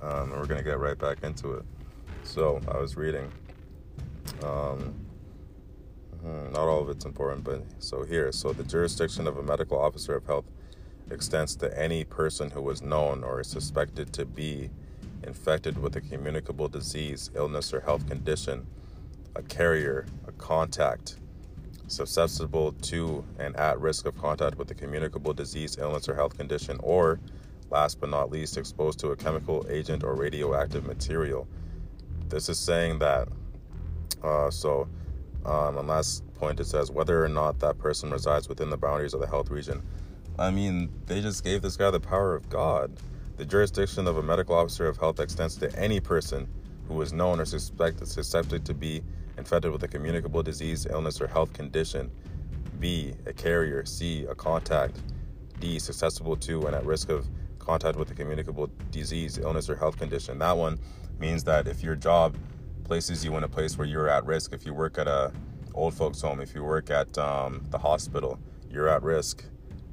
Um, and we're going to get right back into it. So, I was reading. Um, not all of it's important, but so here. So, the jurisdiction of a medical officer of health extends to any person who was known or is suspected to be infected with a communicable disease, illness, or health condition, a carrier, a contact, susceptible to and at risk of contact with a communicable disease, illness, or health condition, or, last but not least, exposed to a chemical agent or radioactive material. This is saying that, uh, so, um, on last point, it says whether or not that person resides within the boundaries of the health region. I mean, they just gave this guy the power of God. The jurisdiction of a medical officer of health extends to any person who is known or suspected susceptible to be infected with a communicable disease, illness, or health condition, B, a carrier, C, a contact, D, susceptible to and at risk of contact with a communicable disease, illness, or health condition. That one means that if your job places you in a place where you're at risk, if you work at a old folks home, if you work at um, the hospital, you're at risk.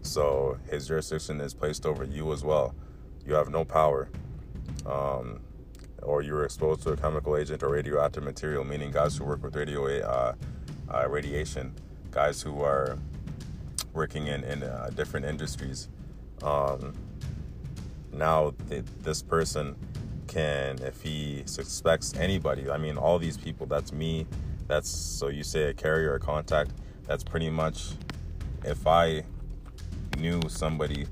So his jurisdiction is placed over you as well. You have no power. Um, or you were exposed to a chemical agent or radioactive material, meaning guys who work with radio uh, uh, radiation, guys who are working in, in uh, different industries. Um, now th- this person can, if he suspects anybody, I mean, all these people, that's me, that's, so you say a carrier or contact, that's pretty much, if I knew somebody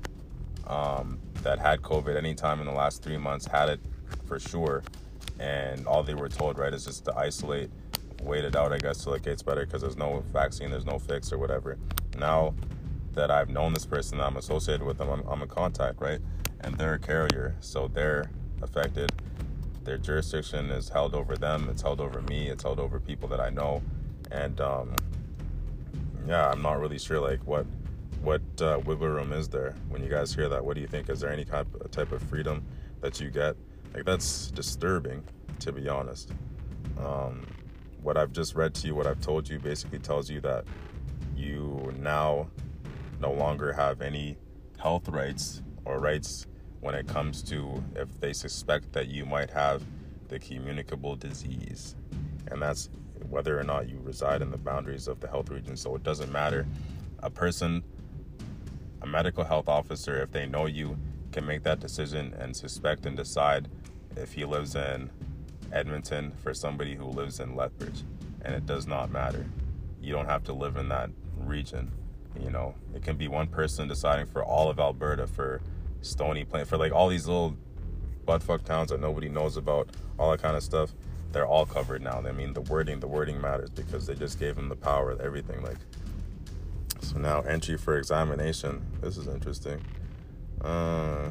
um, that had COVID anytime in the last three months, had it, for sure, and all they were told, right, is just to isolate, wait it out, I guess, till it gets better, because there's no vaccine, there's no fix or whatever. Now that I've known this person, I'm associated with them, I'm, I'm a contact, right, and they're a carrier, so they're affected. Their jurisdiction is held over them, it's held over me, it's held over people that I know, and um, yeah, I'm not really sure, like, what what uh, wiggle room is there? When you guys hear that, what do you think? Is there any type type of freedom that you get? Like, that's disturbing, to be honest. Um, what I've just read to you, what I've told you, basically tells you that you now no longer have any health rights or rights when it comes to if they suspect that you might have the communicable disease. And that's whether or not you reside in the boundaries of the health region. So it doesn't matter. A person, a medical health officer, if they know you, can make that decision and suspect and decide if he lives in Edmonton for somebody who lives in Lethbridge, and it does not matter. You don't have to live in that region. You know, it can be one person deciding for all of Alberta, for Stony Plain, for like all these little buttfuck towns that nobody knows about, all that kind of stuff. They're all covered now. I mean, the wording, the wording matters because they just gave him the power of everything. Like, so now entry for examination. This is interesting. Uh,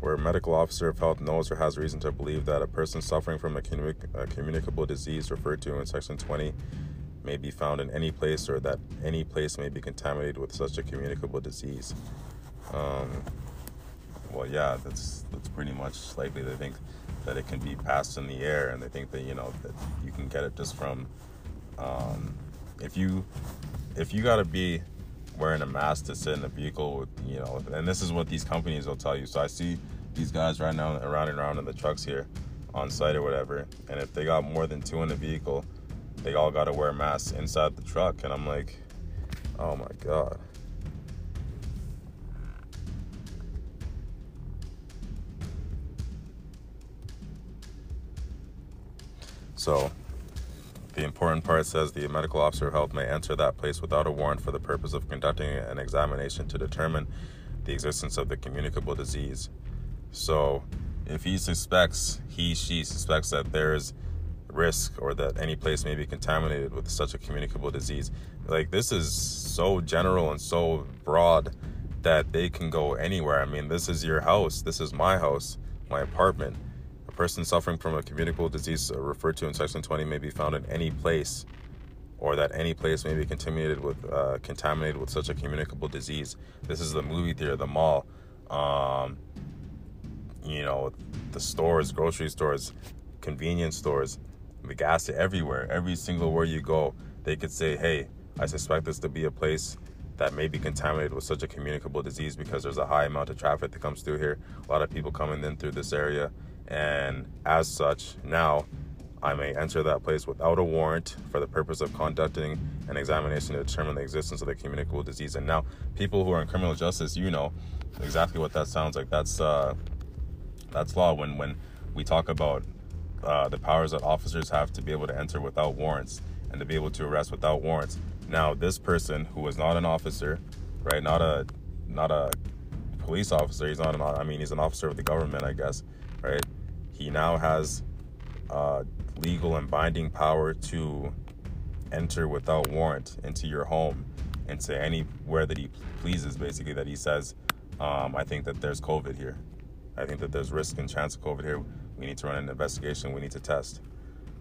where a medical officer of health knows or has reason to believe that a person suffering from a, communic- a communicable disease referred to in Section twenty may be found in any place, or that any place may be contaminated with such a communicable disease. Um, well, yeah, that's that's pretty much likely. They think that it can be passed in the air, and they think that, you know, that you can get it just from um, if you. If you gotta be wearing a mask to sit in a vehicle with, you know, and this is what these companies will tell you. So I see these guys right now around and around in the trucks here on site or whatever. And if they got more than two in the vehicle, they all gotta wear masks inside the truck. And I'm like, oh my God. So the important part says the medical officer of health may enter that place without a warrant for the purpose of conducting an examination to determine the existence of the communicable disease. So if he suspects, he, she suspects that there is risk or that any place may be contaminated with such a communicable disease. Like, this is so general and so broad that they can go anywhere. I mean, this is your house. This is my house, my apartment. A person suffering from a communicable disease referred to in Section twenty may be found in any place, or that any place may be contaminated with uh, contaminated with such a communicable disease. This is the movie theater, the mall, um, you know, the stores, grocery stores, convenience stores, the gas, everywhere, every single where you go, they could say, hey, I suspect this to be a place that may be contaminated with such a communicable disease, because there's a high amount of traffic that comes through here. A lot of people coming in through this area. And as such, now I may enter that place without a warrant for the purpose of conducting an examination to determine the existence of the communicable disease. And now people who are in criminal justice, you know exactly what that sounds like. That's uh, that's law. When, when we talk about uh, the powers that officers have to be able to enter without warrants and to be able to arrest without warrants. Now, this person who was not an officer, right? Not a, not a police officer. He's not an. I mean, he's an officer of the government, I guess, right? He now has uh, legal and binding power to enter without warrant into your home, into anywhere that he pleases. Basically, that he says, um, I think that there's COVID here. I think that there's risk and chance of COVID here. We need to run an investigation. We need to test.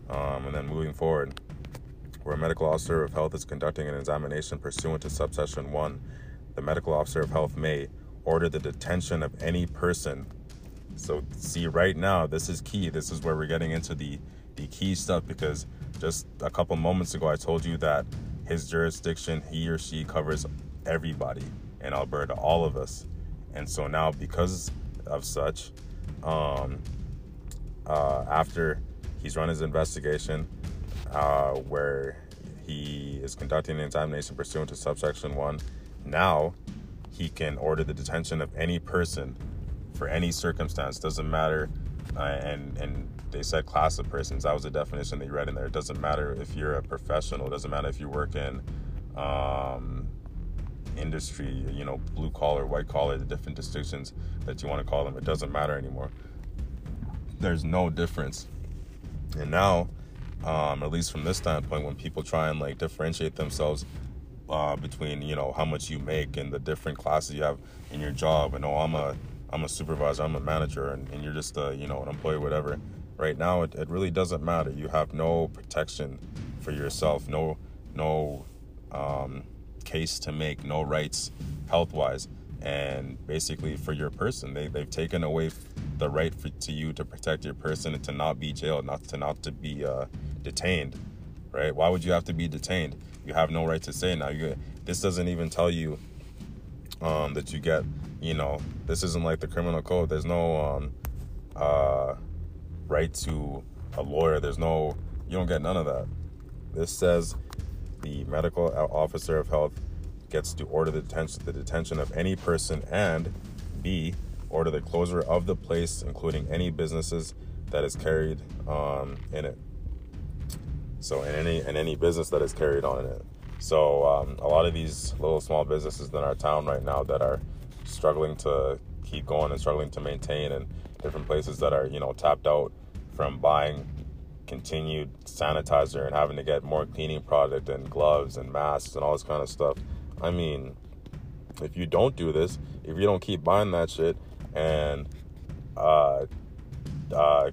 Um, and then moving forward, where a medical officer of health is conducting an examination pursuant to subsection one, the medical officer of health may order the detention of any person. So see, right now, this is key. This is where we're getting into the, the key stuff, because just a couple moments ago, I told you that his jurisdiction, he or she covers everybody in Alberta, all of us. And so now, because of such, um, uh, after he's run his investigation, Uh, where he is conducting an examination pursuant to subsection one, now he can order the detention of any person for any circumstance. Doesn't matter. Uh, and and they said class of persons. That was the definition they read in there. It doesn't matter if you're a professional. It doesn't matter if you work in um, industry, you know, blue collar, white collar, the different distinctions that you want to call them. It doesn't matter anymore. There's no difference. And now, Um, at least from this standpoint, when people try and like differentiate themselves uh, between, you know, how much you make and the different classes you have in your job, and oh, I'm a I'm a supervisor, I'm a manager, and, and you're just a, you know, an employee, whatever. Right now, it, it really doesn't matter. You have no protection for yourself, no no um, case to make, no rights health wise, and basically for your person, they they've taken away the right for, to you to protect your person and to not be jailed, not to not to be. Uh, detained, right? Why would you have to be detained? You have no right to say now. You, this doesn't even tell you um, that you get, you know, this isn't like the criminal code. There's no um, uh, right to a lawyer. There's no, you don't get none of that. This says the medical officer of health gets to order the detention, the detention of any person, and B, order the closure of the place, including any businesses that is carried um, in it. So in any in any business that is carried on in it. So um, a lot of these little small businesses in our town right now that are struggling to keep going and struggling to maintain, and different places that are, you know, tapped out from buying continued sanitizer and having to get more cleaning product and gloves and masks and all this kind of stuff. I mean, if you don't do this, if you don't keep buying that shit, and uh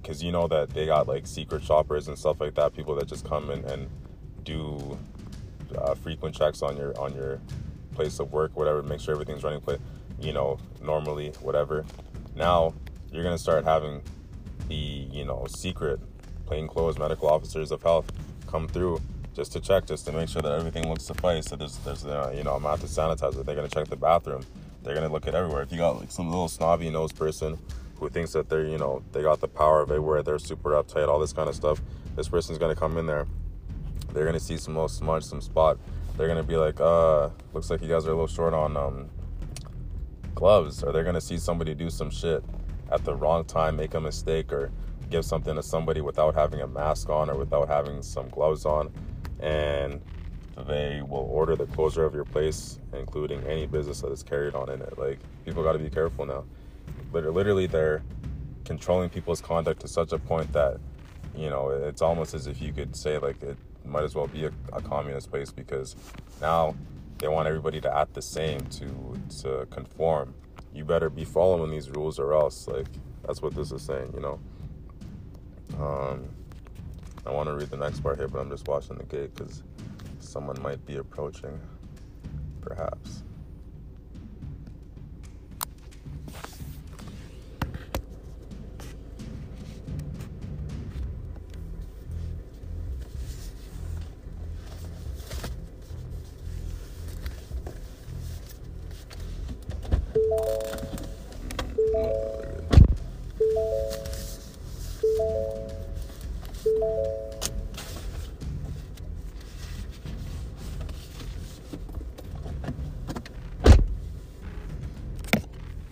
because uh, you know that they got like secret shoppers and stuff like that, people that just come in and do uh, frequent checks on your on your place of work, whatever, make sure everything's running, you know, normally, whatever. Now you're gonna start having the, you know, secret plainclothes medical officers of health come through just to check, just to make sure that everything looks suffice. So there's there's uh, you know, amount of sanitizer. They're gonna check the bathroom. They're gonna look at everywhere. If you got like some little snobby nosed person who thinks that they're, you know, they got the power of everywhere, they're super uptight, all this kind of stuff, this person's going to come in there, they're going to see some little smudge, some spot, they're going to be like, uh, looks like you guys are a little short on um, gloves, or they're going to see somebody do some shit at the wrong time, make a mistake, or give something to somebody without having a mask on or without having some gloves on, and they will order the closure of your place, including any business that is carried on in it. Like, people got to be careful now. Literally, they're controlling people's conduct to such a point that, you know, it's almost as if you could say, like, it might as well be a, a communist place, because now They want everybody to act the same, to to conform. You better be following these rules or else. Like, that's what this is saying, you know. Um, I want to read the next part here, but I'm just watching the gate because someone might be approaching, perhaps.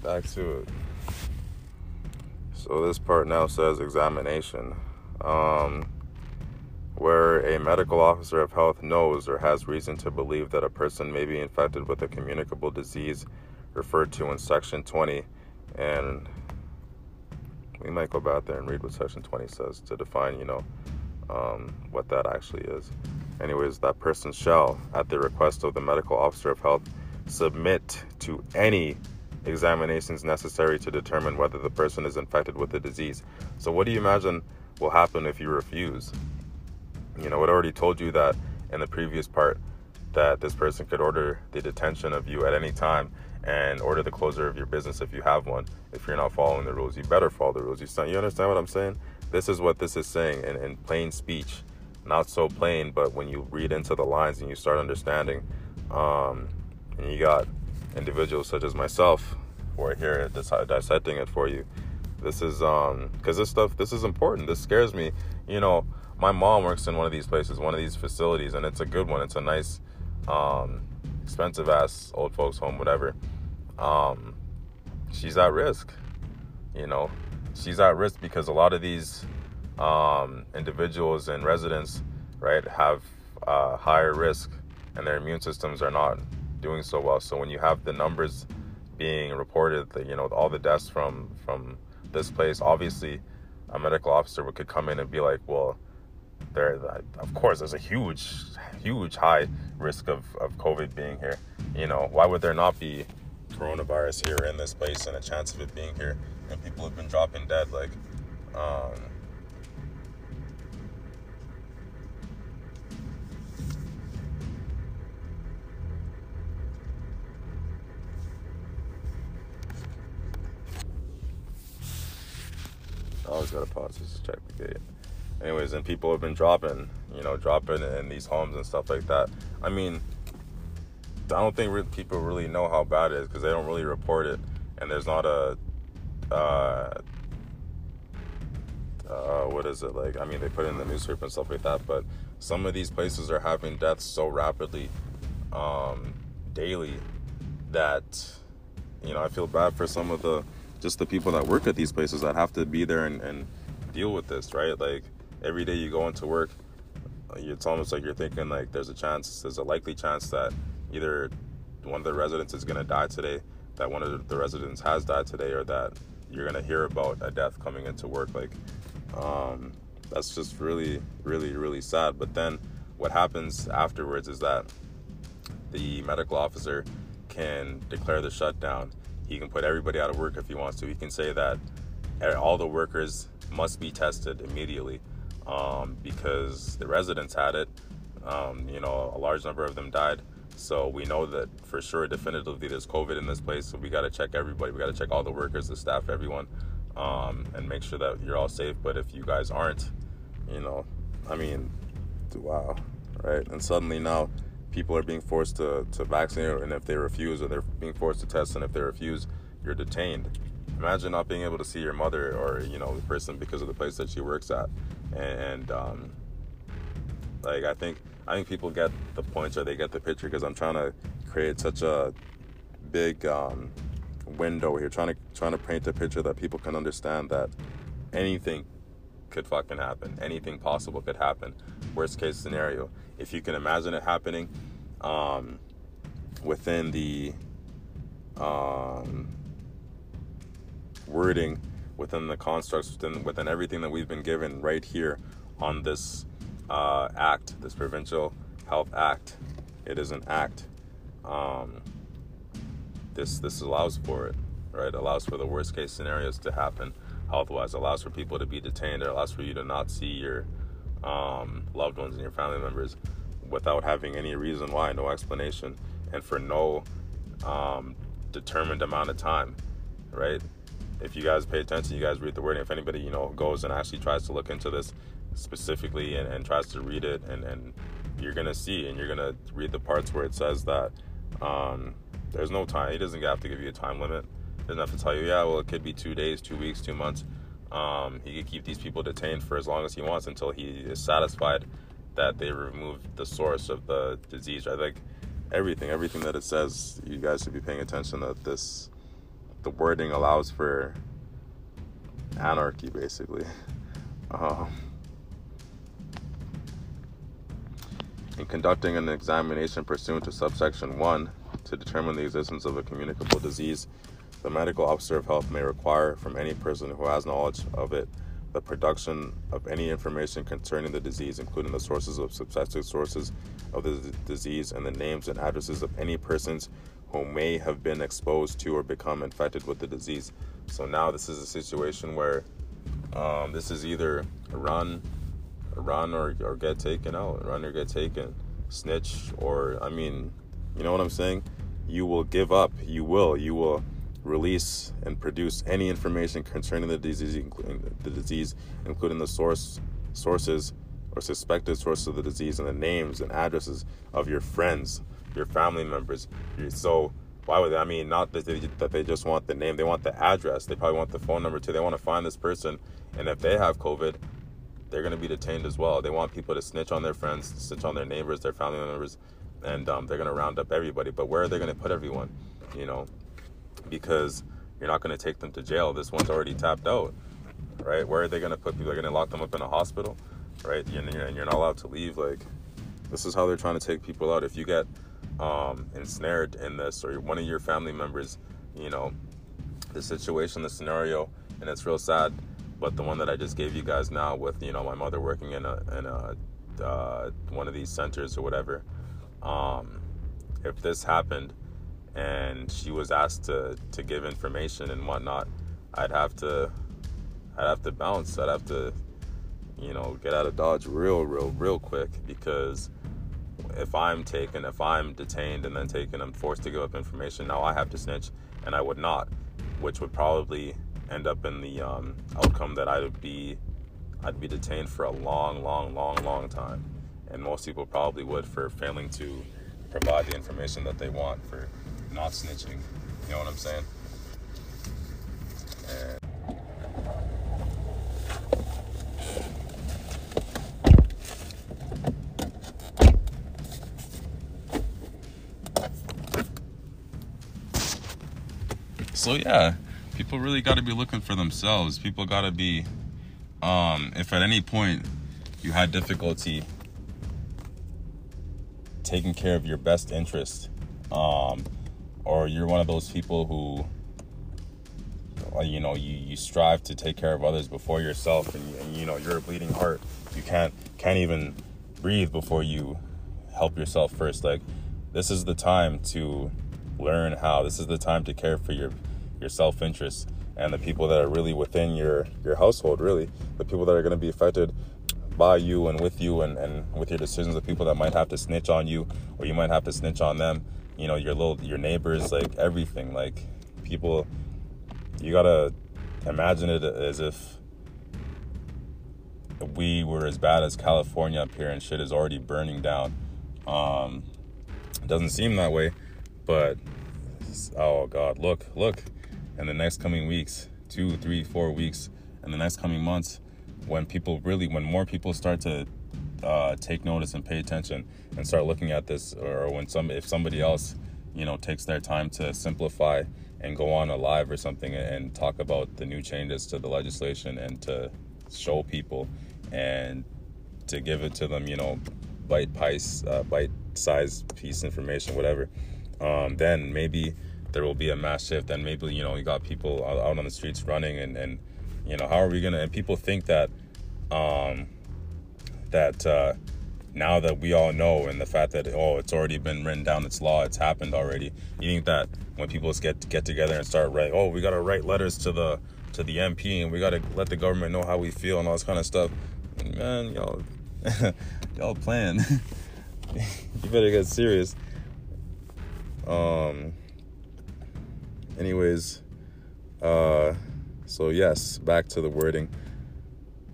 Back to it. So this part now says examination. Um, where a medical officer of health knows or has reason to believe that a person may be infected with a communicable disease referred to in Section twenty, and we might go back there and read what Section twenty says to define, you know, um, what that actually is. Anyways, that person shall, at the request of the medical officer of health, submit to any examinations necessary to determine whether the person is infected with the disease. So what do you imagine will happen if you refuse? You know, it already told you that in the previous part, that this person could order the detention of you at any time and order the closure of your business if you have one. If you're not following the rules, you better follow the rules. You understand what I'm saying? This is what this is saying in, in plain speech. Not so plain, but when you read into the lines and you start understanding, um, and you got individuals such as myself who are here dissecting it for you. This is, um, because this stuff, this is important. This scares me. You know, my mom works in one of these places, one of these facilities, and it's a good one. It's a nice, um, expensive ass old folks home, whatever. Um, she's at risk, you know, she's at risk because a lot of these, um, individuals and residents, right, have, uh, higher risk and their immune systems are not doing so well. So when you have the numbers being reported, the, you know, all the deaths from from this place, obviously a medical officer could come in and be like, well, there, of course, there's a huge huge high risk of, of COVID being here. You know, why would there not be coronavirus here in this place and a chance of it being here? And people have been dropping dead, like, um I always gotta pause just to check the gate. Anyways, and people have been dropping, you know, dropping in these homes and stuff like that. I mean, I don't think people really know how bad it is because they don't really report it, and there's not a, uh, uh, what is it like? I mean, they put it in the newspaper and stuff like that, but some of these places are having deaths so rapidly, um, daily, that, you know, I feel bad for some of the. Just the people that work at these places that have to be there and, and deal with this, right? Like, every day you go into work, it's almost like you're thinking, like, there's a chance, there's a likely chance that either one of the residents is going to die today, that one of the residents has died today, or that you're going to hear about a death coming into work. Like, um, that's just really, really, really sad. But then what happens afterwards is that the medical officer can declare the shutdown. He can put everybody out of work if he wants to. He can say that all the workers must be tested immediately, um, because the residents had it. Um, you know, a large number of them died. So we know that for sure, definitively, there's COVID in this place. So we got to check everybody. We got to check all the workers, the staff, everyone, um, and make sure that you're all safe. But if you guys aren't, you know, I mean, wow, right? And suddenly now, people are being forced to, to vaccinate, and if they refuse, or they're being forced to test, and if they refuse, you're detained. Imagine not being able to see your mother or, you know, the person because of the place that she works at. And, and um, like, I think I think people get the point, or they get the picture, because I'm trying to create such a big um, window here, trying to trying to paint a picture that people can understand that anything could fucking happen. Anything possible could happen. Worst case scenario, if you can imagine it happening, um, within the um, wording, within the constructs, within, within everything that we've been given right here on this uh, act, this Provincial Health Act. It is an act. um, this this allows for it, right? Allows for the worst case scenarios to happen health-wise. Allows for people to be detained. It allows for you to not see your um, loved ones and your family members without having any reason why, no explanation, and for no um, determined amount of time, right? If you guys pay attention, you guys read the wording. If anybody, you know, goes and actually tries to look into this specifically and, and tries to read it, and, and you're going to see and you're going to read the parts where it says that um, there's no time. He doesn't have to give you a time limit. He doesn't have to tell you, yeah, well, it could be two days, two weeks, two months. Um, he could keep these people detained for as long as he wants until he is satisfied that they removed the source of the disease. I think everything, everything that it says, you guys should be paying attention that this... the wording allows for anarchy, basically, um, in conducting an examination pursuant to subsection one to determine the existence of a communicable disease, the medical officer of health may require from any person who has knowledge of it the production of any information concerning the disease, including the sources of suspected sources of the d- disease and the names and addresses of any persons who may have been exposed to or become infected with the disease. So now this is a situation where um, this is either run, run or, or get taken out, run or get taken, snitch, or, I mean, you know what I'm saying? You will give up, you will, you will release and produce any information concerning the disease, including the disease, including the source, sources or suspected sources of the disease and the names and addresses of your friends, your family members. So why would they, I mean, not that they, that they just want the name, they want the address, they probably want the phone number too. They want to find this person, and if they have COVID, they're going to be detained as well. They want people to snitch on their friends, snitch on their neighbors, their family members, and um, they're going to round up everybody. But where are they going to put everyone, you know, because you're not going to take them to jail. This one's already tapped out, right? Where are they going to put people? They're going to lock them up in a hospital, right? And you're, and you're not allowed to leave. Like, this is how they're trying to take people out. If you get um ensnared in this, or one of your family members, you know, the situation, the scenario, and it's real sad, but the one that I just gave you guys now with, you know, my mother working in a in a uh one of these centers or whatever, um if this happened and she was asked to to give information and whatnot, I'd have to I'd have to bounce I'd have to you know get out of Dodge real real real quick, because if I'm taken, if I'm detained and then taken, I'm forced to give up information. Now I have to snitch, and I would not, which would probably end up in the um, outcome that I would be, I'd be detained for a long, long, long, long time. And most people probably would, for failing to provide the information that they want, for not snitching. You know what I'm saying? And so yeah, people really got to be looking for themselves. People got to be, um, if at any point you had difficulty taking care of your best interest, um, or you're one of those people who, you know, you, you strive to take care of others before yourself, and, and you know, you're a bleeding heart. You can't can't even breathe before you help yourself first. Like, this is the time to learn how. This is the time to care for your your self-interest and the people that are really within your your household, really the people that are going to be affected by you and with you and, and with your decisions, the people that might have to snitch on you, or you might have to snitch on them, you know, your little your neighbors, like everything. Like, people, you gotta imagine it as if we were as bad as California up here and shit is already burning down. Um it doesn't seem that way, but oh god, look look in the next coming weeks, two, three, four weeks, and the next coming months, when people really when more people start to uh take notice and pay attention and start looking at this, or when some if somebody else, you know, takes their time to simplify and go on a live or something and talk about the new changes to the legislation and to show people and to give it to them, you know, bite piece uh, bite size piece information, whatever. Um, then maybe there will be a mass shift. Then maybe, you know, you got people out on the streets running, and, and you know, how are we gonna? And people think that um, that uh, now that we all know, and the fact that, oh, it's already been written down, it's law, it's happened already, you think that when people get get together and start writing, oh, we got to write letters to the to the M P, and we got to let the government know how we feel and all this kind of stuff, man, y'all, y'all playing. You better get serious. Um. Anyways, uh, so yes, back to the wording.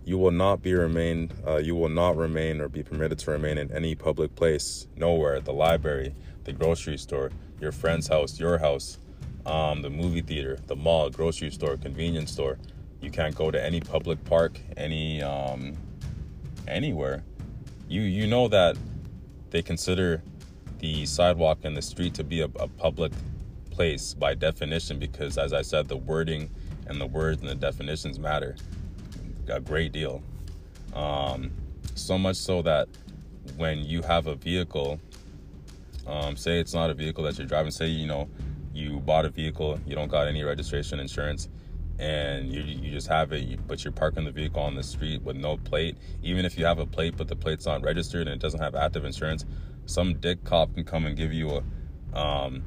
You will not be remain. Uh, you will not remain or be permitted to remain in any public place, nowhere. The library, the grocery store, your friend's house, your house, um, the movie theater, the mall, grocery store, convenience store. You can't go to any public park, any um, anywhere. You you know that they consider the sidewalk and the street to be a, a public place by definition, because, as I said, the wording and the words and the definitions matter a great deal. Um, so much so that when you have a vehicle, um, say it's not a vehicle that you're driving, say, you know, you bought a vehicle, you don't got any registration insurance, and you you just have it, you, but you're parking the vehicle on the street with no plate. Even if you have a plate, but the plate's not registered and it doesn't have active insurance, some dick cop can come and give you a, um,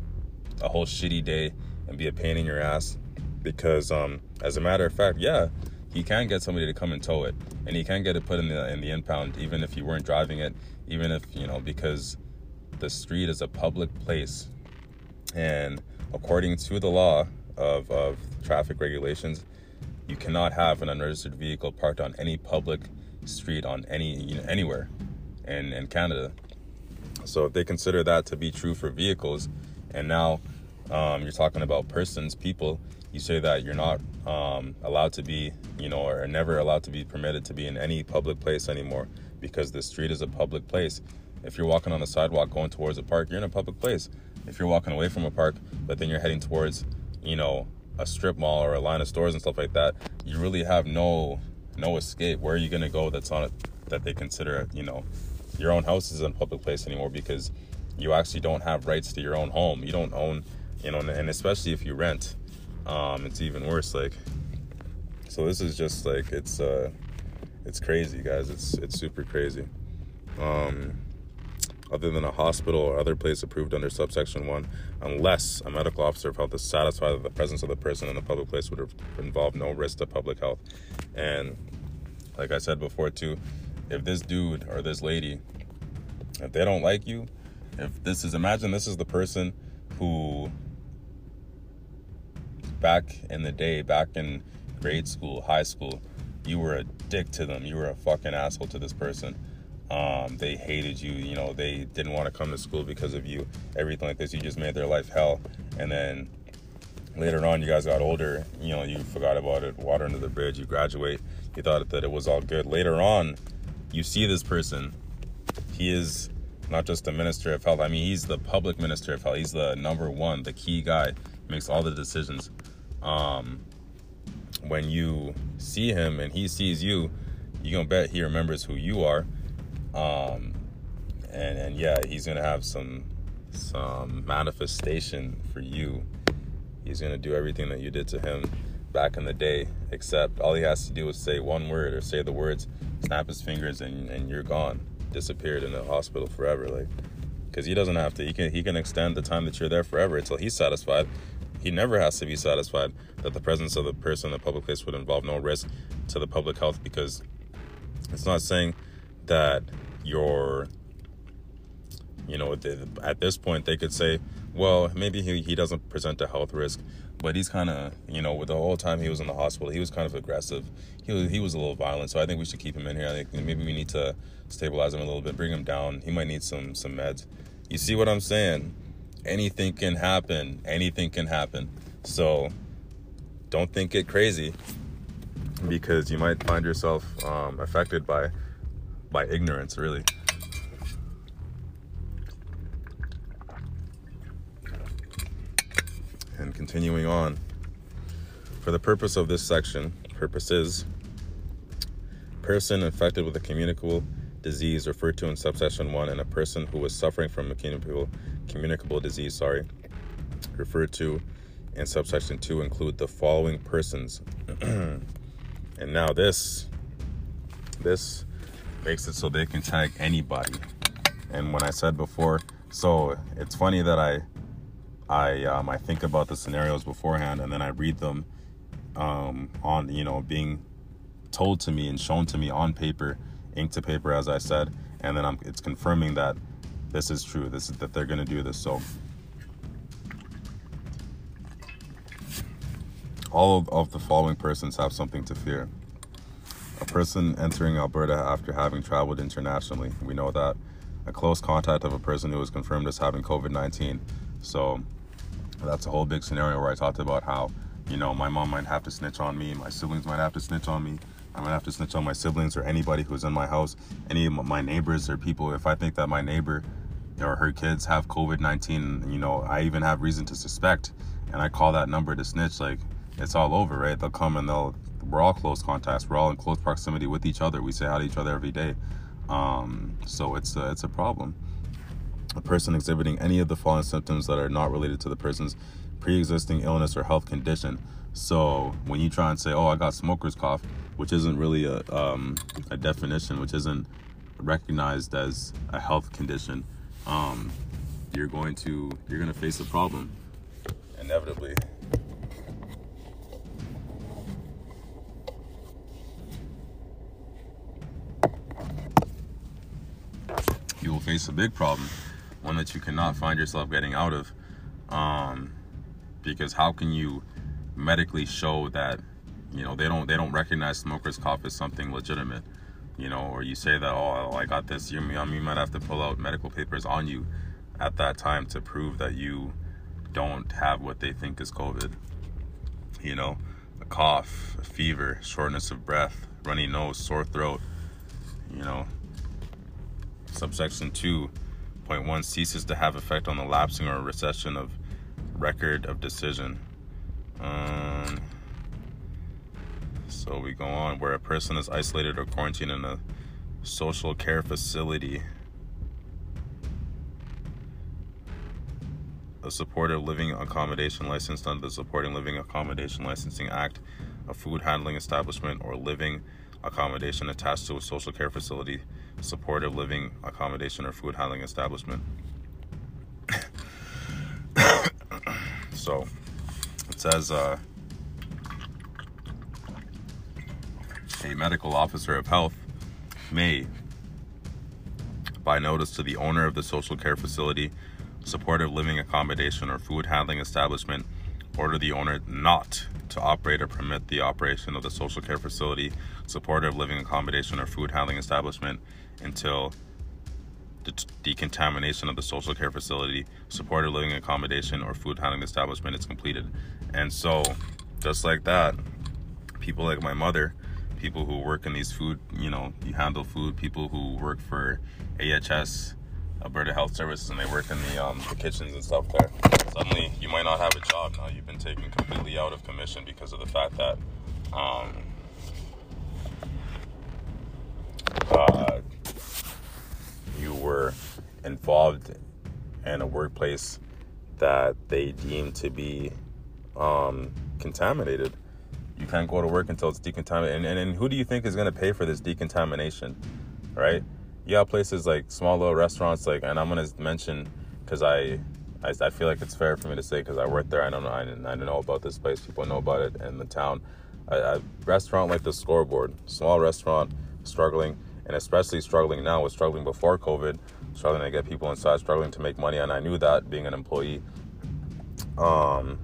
a whole shitty day and be a pain in your ass. Because, um, as a matter of fact, yeah, he can get somebody to come and tow it, and he can get it put in the in the impound, even if you weren't driving it, even if, you know, because the street is a public place. And according to the law of, of traffic regulations, you cannot have an unregistered vehicle parked on any public street on any, you know, anywhere in, in Canada. So if they consider that to be true for vehicles, and now um, you're talking about persons, people, you say that you're not um, allowed to be, you know, or never allowed to be permitted to be in any public place anymore, because the street is a public place. If you're walking on the sidewalk going towards a park, you're in a public place. If you're walking away from a park, but then you're heading towards, you know, a strip mall or a line of stores and stuff like that, you really have no no escape. Where are you going to go that's on a, that they consider, you know, your own house isn't a public place anymore, because you actually don't have rights to your own home. You don't own, you know, and especially if you rent. Um, it's even worse, like, so this is just, like, it's, uh, it's crazy, guys, it's, it's super crazy, um, other than a hospital or other place approved under subsection one, unless a medical officer of health is satisfied that the presence of the person in the public place would involve no risk to public health. And, like I said before, too, if this dude or this lady, if they don't like you, if this is, imagine this is the person who, back in the day, back in grade school, high school, you were a dick to them. You were a fucking asshole to this person. Um, they hated you. You know, they didn't want to come to school because of you. Everything like this. You just made their life hell. And then later on, you guys got older. You know, you forgot about it. Water under the bridge. You graduate. You thought that it was all good. Later on, you see this person. He is not just the minister of health. I mean, he's the public minister of health. He's the number one, the key guy. Makes all the decisions. Um, when you see him and he sees you, you gonna bet he remembers who you are. Um, and, and yeah, he's gonna have some, some manifestation for you. He's gonna do everything that you did to him back in the day, except all he has to do is say one word, or say the words, snap his fingers, and, and you're gone, disappeared in the hospital forever. Like, cause he doesn't have to, he can, he can extend the time that you're there forever until he's satisfied. He never has to be satisfied that the presence of the person in the public place would involve no risk to the public health, because it's not saying that you're, you know, at this point they could say, well, maybe he, he doesn't present a health risk, but he's kind of, you know, with the whole time he was in the hospital, he was kind of aggressive. He was, he was a little violent, so I think we should keep him in here. I think maybe we need to stabilize him a little bit, bring him down. He might need some, some meds. You see what I'm saying? Anything can happen. Anything can happen. So don't think it crazy, because you might find yourself um, affected by by ignorance, really. And continuing on, for the purpose of this section, purposes, person infected with a communicable disease referred to in subsection one, and a person who was suffering from a communicable communicable disease, sorry, referred to in subsection two, include the following persons. And now this, this makes it so they can tag anybody. And when I said before, so it's funny that I I um, I think about the scenarios beforehand and then I read them um, on, you know, being told to me and shown to me on paper, ink to paper, as I said, and then I'm, it's confirming that this is true, this is that they're gonna do this. So all of, of the following persons have something to fear. A person entering Alberta after having traveled internationally, we know that. A close contact of a person who was confirmed as having COVID nineteen. So that's a whole big scenario where I talked about how, you know, my mom might have to snitch on me, my siblings might have to snitch on me, I might have to snitch on my siblings or anybody who's in my house, any of my neighbors or people. If I think that my neighbor or her kids have COVID nineteen, you know, I even have reason to suspect, and I call that number to snitch, like, it's all over, right? They'll come and they'll, we're all close contacts, we're all in close proximity with each other, we say hi to each other every day. Um, so it's a, it's a problem. A person exhibiting any of the following symptoms that are not related to the person's pre-existing illness or health condition. So when you try and say, oh, I got smoker's cough, which isn't really a, um, a definition, which isn't recognized as a health condition, um, you're going to, you're going to face a problem inevitably. You will face a big problem, one that you cannot find yourself getting out of, um, because how can you medically show that, you know, they don't they don't recognize smoker's cough as something legitimate, you know, or you say that, oh, I got this, you, you might have to pull out medical papers on you at that time to prove that you don't have what they think is COVID, you know, a cough, a fever, shortness of breath, runny nose, sore throat, you know. Subsection two point one ceases to have effect on the lapsing or recession of record of decision. Um, so we go on where a person is isolated or quarantined in a social care facility, a supportive living accommodation licensed under the Supporting Living Accommodation Licensing Act, a food handling establishment or living accommodation attached to a social care facility, supportive living accommodation or food handling establishment. So it says uh, a medical officer of health may, by notice to the owner of the social care facility, supportive living accommodation or food handling establishment, order the owner not to operate or permit the operation of the social care facility, supportive living accommodation or food handling establishment until the decontamination of the social care facility, supportive living accommodation or food handling establishment is completed. And so just like that, people like my mother, people who work in these food, you know, you handle food, people who work for A H S, Alberta Health Services, and they work in the, um, the kitchens and stuff there. Suddenly, you might not have a job now. You've been taken completely out of commission because of the fact that um, uh, you were involved in a workplace that they deem to be um, contaminated. You can't go to work until it's decontaminated. And, and, and who do you think is going to pay for this decontamination, right? You have places like small little restaurants, like, and I'm going to mention, because I, I, I feel like it's fair for me to say, because I work there, I don't know, I didn't, I didn't know about this place, people know about it in the town, a, a restaurant like the Scoreboard, small restaurant, struggling, and especially struggling now, was struggling before COVID, struggling to get people inside, struggling to make money, and I knew that, being an employee. Um,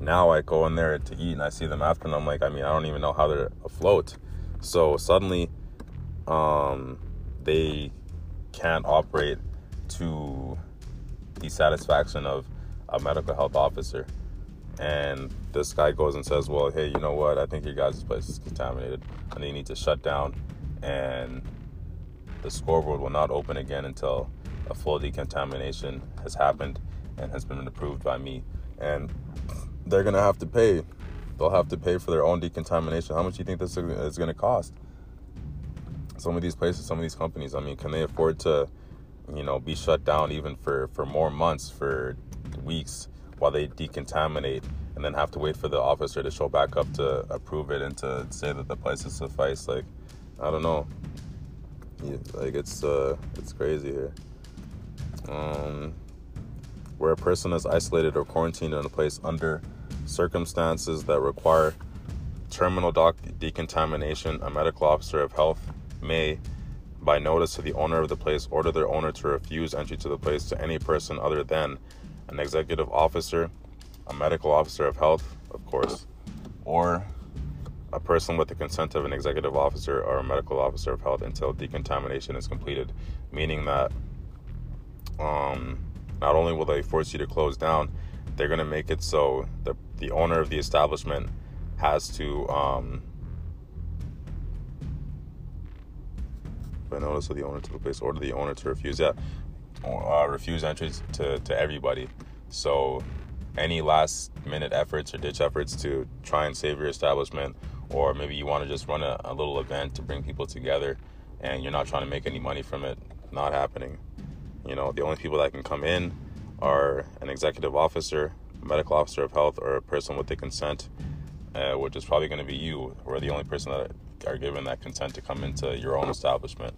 now I go in there to eat, and I see them after, and I'm like, I mean, I don't even know how they're afloat. So suddenly, um... they can't operate to the satisfaction of a medical health officer. And this guy goes and says, well, hey, you know what? I think your guys' place is contaminated and they need to shut down, and the Scoreboard will not open again until a full decontamination has happened and has been approved by me. And they're going to have to pay. They'll have to pay for their own decontamination. How much do you think this is going to cost? Some of these places, some of these companies, I mean, can they afford to, you know, be shut down even for, for more months, for weeks, while they decontaminate, and then have to wait for the officer to show back up to approve it and to say that the place has sufficed? Like, I don't know. you, like it's uh, it's crazy here. Um, where a person is isolated or quarantined in a place under circumstances that require terminal dock decontamination, a medical officer of health may, by notice to the owner of the place, order their owner to refuse entry to the place to any person other than an executive officer, a medical officer of health, of course, or a person with the consent of an executive officer or a medical officer of health until decontamination is completed, meaning that um, not only will they force you to close down, they're going to make it so the, the owner of the establishment has to, um, by notice of the owner to the place, order the owner to refuse, yeah, uh, refuse entry to, to everybody. So any last minute efforts or ditch efforts to try and save your establishment, or maybe you want to just run a, a little event to bring people together and you're not trying to make any money from it, not happening. You know, the only people that can come in are an executive officer, a medical officer of health, or a person with the consent, uh, which is probably going to be you. We're the only person that are given that consent to come into your own establishment,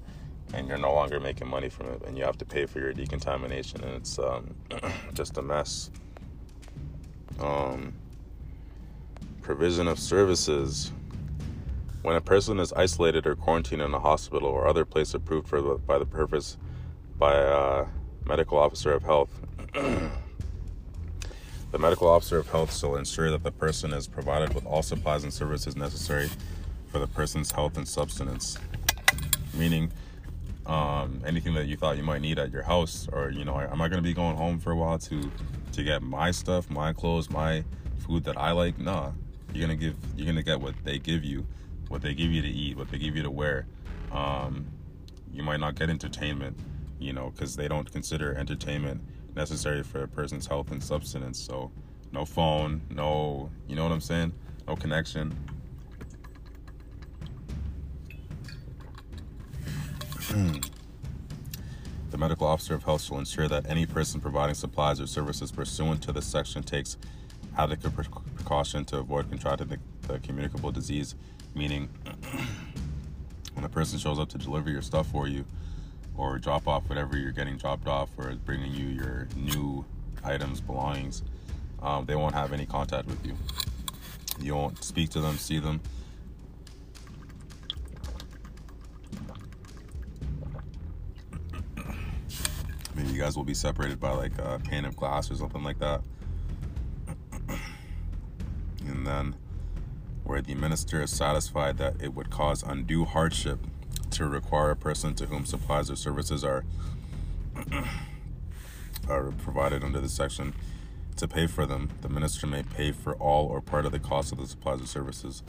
and you're no longer making money from it, and you have to pay for your decontamination, and it's um, just a mess. Um, provision of services. When a person is isolated or quarantined in a hospital or other place approved for the, by the purpose by a medical officer of health, the medical officer of health shall ensure that the person is provided with all supplies and services necessary for the person's health and subsistence. Meaning, um, anything that you thought you might need at your house, or, you know, am I going to be going home for a while to to get my stuff, my clothes, my food that I like? Nah, you're gonna give, you're gonna get what they give you, what they give you to eat, what they give you to wear. Um, you might not get entertainment, you know, because they don't consider entertainment necessary for a person's health and subsistence. So no phone, no, you know what I'm saying? No connection. The medical officer of health will ensure that any person providing supplies or services pursuant to this section takes adequate precaution to avoid contracting the, the communicable disease. Meaning, when a person shows up to deliver your stuff for you, or drop off whatever you're getting dropped off, or bringing you your new items, belongings, um, they won't have any contact with you. You won't speak to them, see them. Maybe you guys will be separated by like a pane of glass or something like that. And then, where the minister is satisfied that it would cause undue hardship to require a person to whom supplies or services are are provided under this section to pay for them, the minister may pay for all or part of the cost of the supplies or services.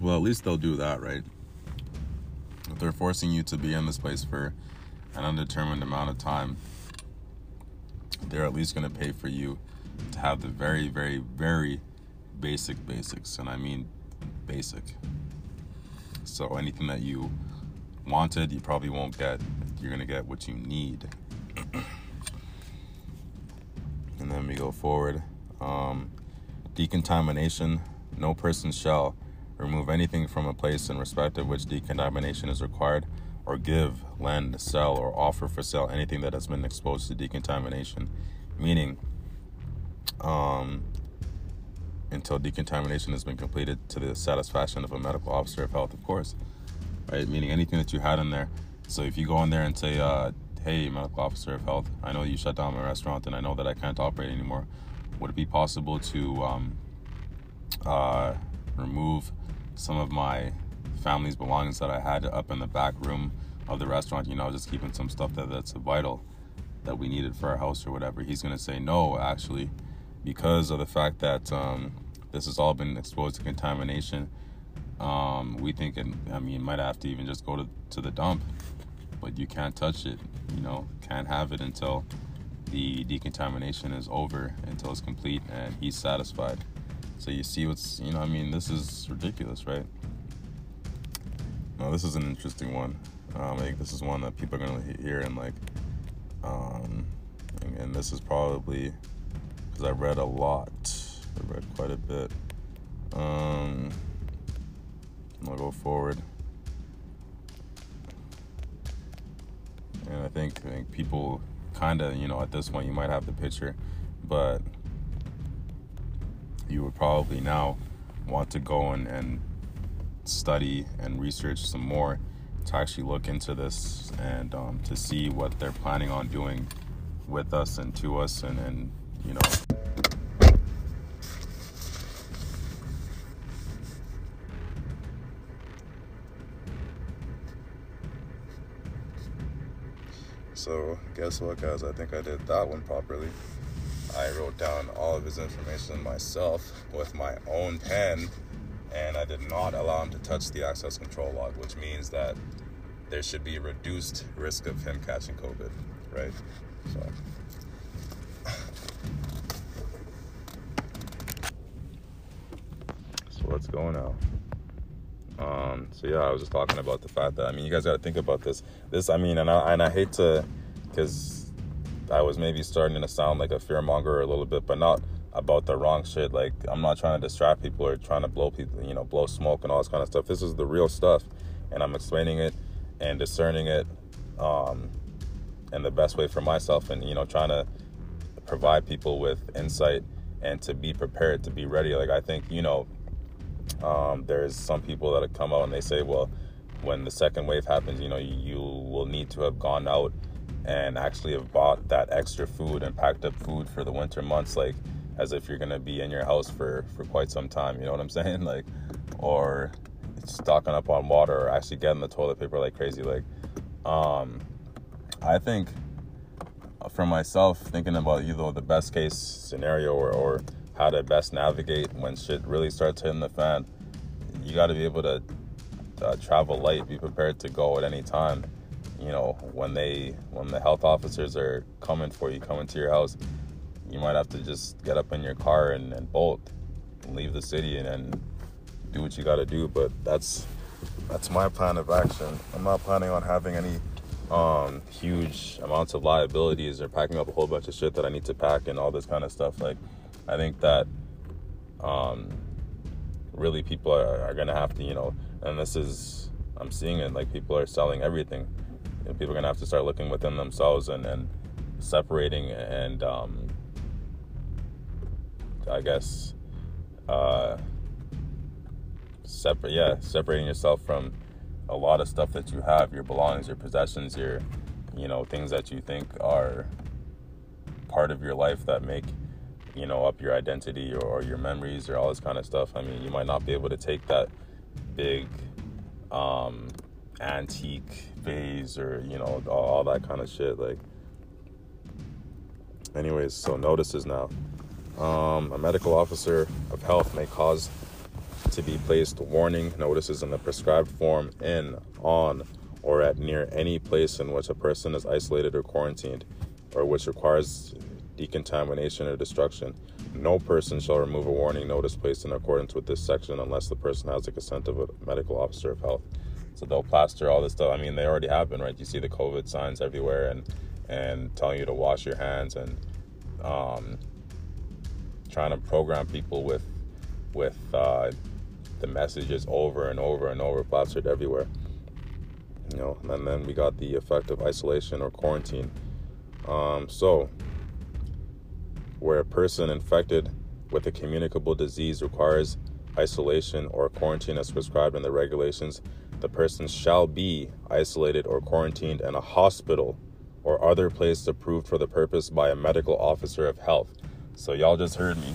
Well, at least they'll do that, right? If they're forcing you to be in this place for an undetermined amount of time, they're at least going to pay for you to have the very, very, very basic basics. And I mean basic. So anything that you wanted, you probably won't get. You're going to get what you need. And then we go forward. Um, decontamination. No person shall remove anything from a place in respect of which decontamination is required, or give, lend, sell, or offer for sale anything that has been exposed to decontamination. Meaning, um, until decontamination has been completed to the satisfaction of a medical officer of health, of course, right? Meaning anything that you had in there. So if you go in there and say, uh, hey, medical officer of health, I know you shut down my restaurant and I know that I can't operate anymore. Would it be possible to um, uh, remove some of my family's belongings that I had up in the back room of the restaurant, you know, just keeping some stuff that, that's vital that we needed for our house or whatever? He's going to say no, actually, because of the fact that um, this has all been exposed to contamination. Um, we think, it, I mean, you might have to even just go to, to the dump, but you can't touch it, you know, can't have it until the decontamination is over, until it's complete and he's satisfied. So you see what's, you know, I mean, this is ridiculous, right? Now, this is an interesting one. Um, I think this is one that people are going to hear and, like, um, and, and this is probably, because I read a lot. I read quite a bit. Um, I'll go forward. And I think, I think people kind of, you know, at this point you might have the picture, but you would probably now want to go and, and study and research some more to actually look into this and um, to see what they're planning on doing with us and to us and, and you know... So guess what, guys? I think I did that one properly. I wrote down all of his information myself with my own pen, and I did not allow him to touch the access control log, which means that there should be reduced risk of him catching COVID, right? So, so let's go now. Um, so yeah, I was just talking about the fact that, I mean, you guys got to think about this, this, I mean, and I, and I hate to, cause I was maybe starting to sound like a fearmonger a little bit, but not about the wrong shit. Like, I'm not trying to distract people or trying to blow people, you know, blow smoke and all this kind of stuff. This is the real stuff, and I'm explaining it and discerning it, um, in the best way for myself, and, you know, trying to provide people with insight and to be prepared, to be ready. Like, I think, you know, Um, there's some people that have come out and they say, well, when the second wave happens, you know, you, you will need to have gone out and actually have bought that extra food and packed up food for the winter months, like as if you're going to be in your house for, for quite some time. You know what I'm saying? Like, or stocking up on water or actually getting the toilet paper like crazy. Like, um, I think for myself, thinking about either the best case scenario or, or how to best navigate when shit really starts hitting the fan. You got to be able to uh, travel light, be prepared to go at any time. You know, when they, when the health officers are coming for you, coming to your house, you might have to just get up in your car and, and bolt, and leave the city and, and do what you got to do. But that's, that's my plan of action. I'm not planning on having any um, huge amounts of liabilities or packing up a whole bunch of shit that I need to pack and all this kind of stuff. Like, I think that um, really people are, are going to have to, you know, and this is, I'm seeing it, like people are selling everything. You know, people are going to have to start looking within themselves and, and separating and, um, I guess, uh, separate, yeah, separating yourself from a lot of stuff that you have, your belongings, your possessions, your, you know, things that you think are part of your life that make, you know, up your identity or, or your memories or all this kind of stuff. I mean, you might not be able to take that big um, antique vase or, you know, all, all that kind of shit. Like, anyways, so notices now. Um, a medical officer of health may cause to be placed warning notices in the prescribed form in, on, or at near any place in which a person is isolated or quarantined or which requires decontamination or destruction. No person shall remove a warning notice placed in accordance with this section unless the person has the consent of a medical officer of health. So they'll plaster all this stuff. I mean, they already have been, right? You see the COVID signs everywhere and and telling you to wash your hands and um, trying to program people with with uh, the messages over and over and over, plastered everywhere. You know, and then we got the effect of isolation or quarantine. Um, so. Where a person infected with a communicable disease requires isolation or quarantine as prescribed in the regulations, the person shall be isolated or quarantined in a hospital or other place approved for the purpose by a medical officer of health. So y'all just heard me.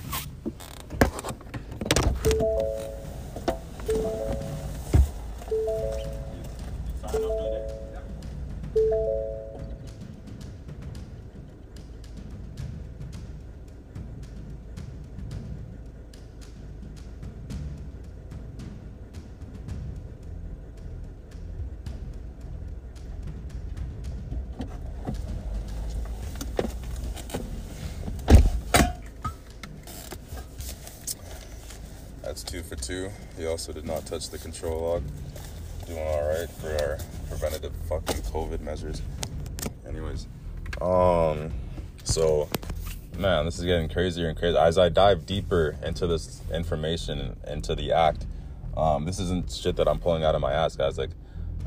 Two. He also did not touch the control log. Doing all right for our preventative fucking COVID measures. Anyways, um, so man, this is getting crazier and crazier. As I dive deeper into this information, into the act, um, this isn't shit that I'm pulling out of my ass, guys. Like,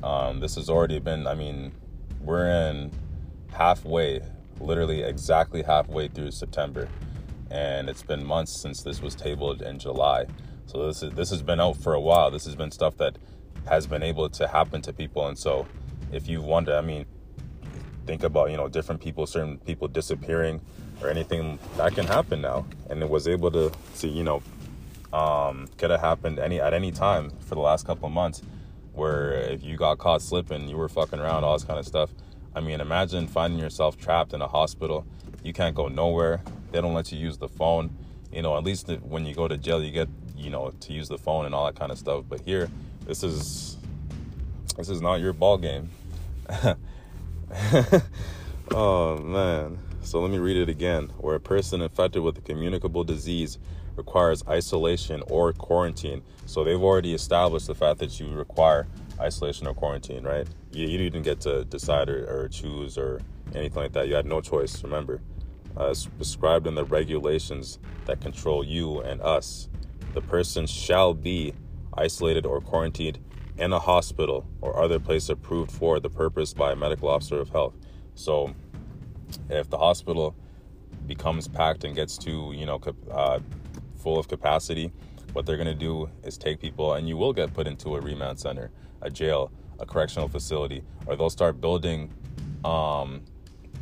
um, this has already been. I mean, we're in halfway, literally exactly halfway through September. And it's been months since this was tabled in July. So this is, this has been out for a while. This has been stuff that has been able to happen to people. And so if you wonder, I mean, think about, you know, different people, certain people disappearing or anything that can happen now. And it was able to, to you know, um, could have happened any at any time for the last couple of months, where if you got caught slipping, you were fucking around, all this kind of stuff. I mean, imagine finding yourself trapped in a hospital. You can't go nowhere. They don't let you use the phone. You know, at least when you go to jail, you get, you know, to use the phone and all that kind of stuff. But here, this is, this is not your ball game. Oh, man. So let me read it again. Where a person infected with a communicable disease requires isolation or quarantine. So they've already established the fact that you require isolation or quarantine, right? You, you didn't get to decide or, or choose or anything like that. You had no choice, remember. Uh, it's prescribed in the regulations that control you and us. The person shall be isolated or quarantined in a hospital or other place approved for the purpose by a medical officer of health. So if the hospital becomes packed and gets too, you know, uh, full of capacity, what they're going to do is take people, and you will get put into a remand center, a jail, a correctional facility, or they'll start building um,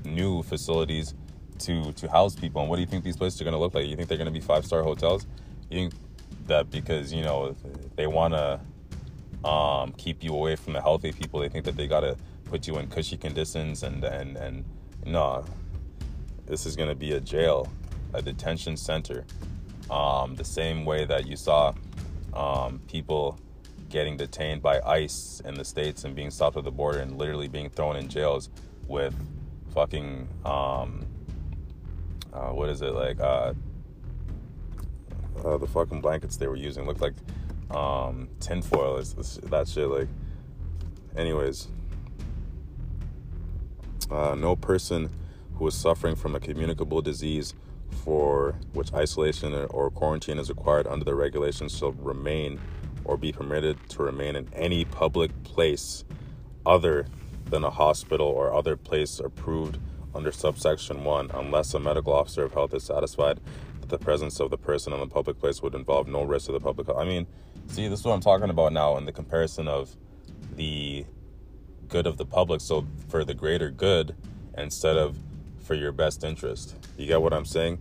new facilities to to house people. And what do you think these places are going to look like? You think they're going to be five-star hotels? You think that because, you know, they want to um, keep you away from the healthy people, they think that they got to put you in cushy conditions and, and, and no, this is going to be a jail, a detention center. Um, the same way that you saw um, people getting detained by ICE in the States and being stopped at the border and literally being thrown in jails with fucking, um, uh, what is it, like, uh, uh, the fucking blankets they were using looked like um, tinfoil, that shit, like, anyways. Uh, no person who is suffering from a communicable disease for which isolation or quarantine is required under the regulations shall remain or be permitted to remain in any public place other than a hospital or other place approved under subsection one, unless a medical officer of health is satisfied that the presence of the person in the public place would involve no risk to the public. I mean, see, this is what I'm talking about now in the comparison of the good of the public. So for the greater good instead of for your best interest. You get what I'm saying?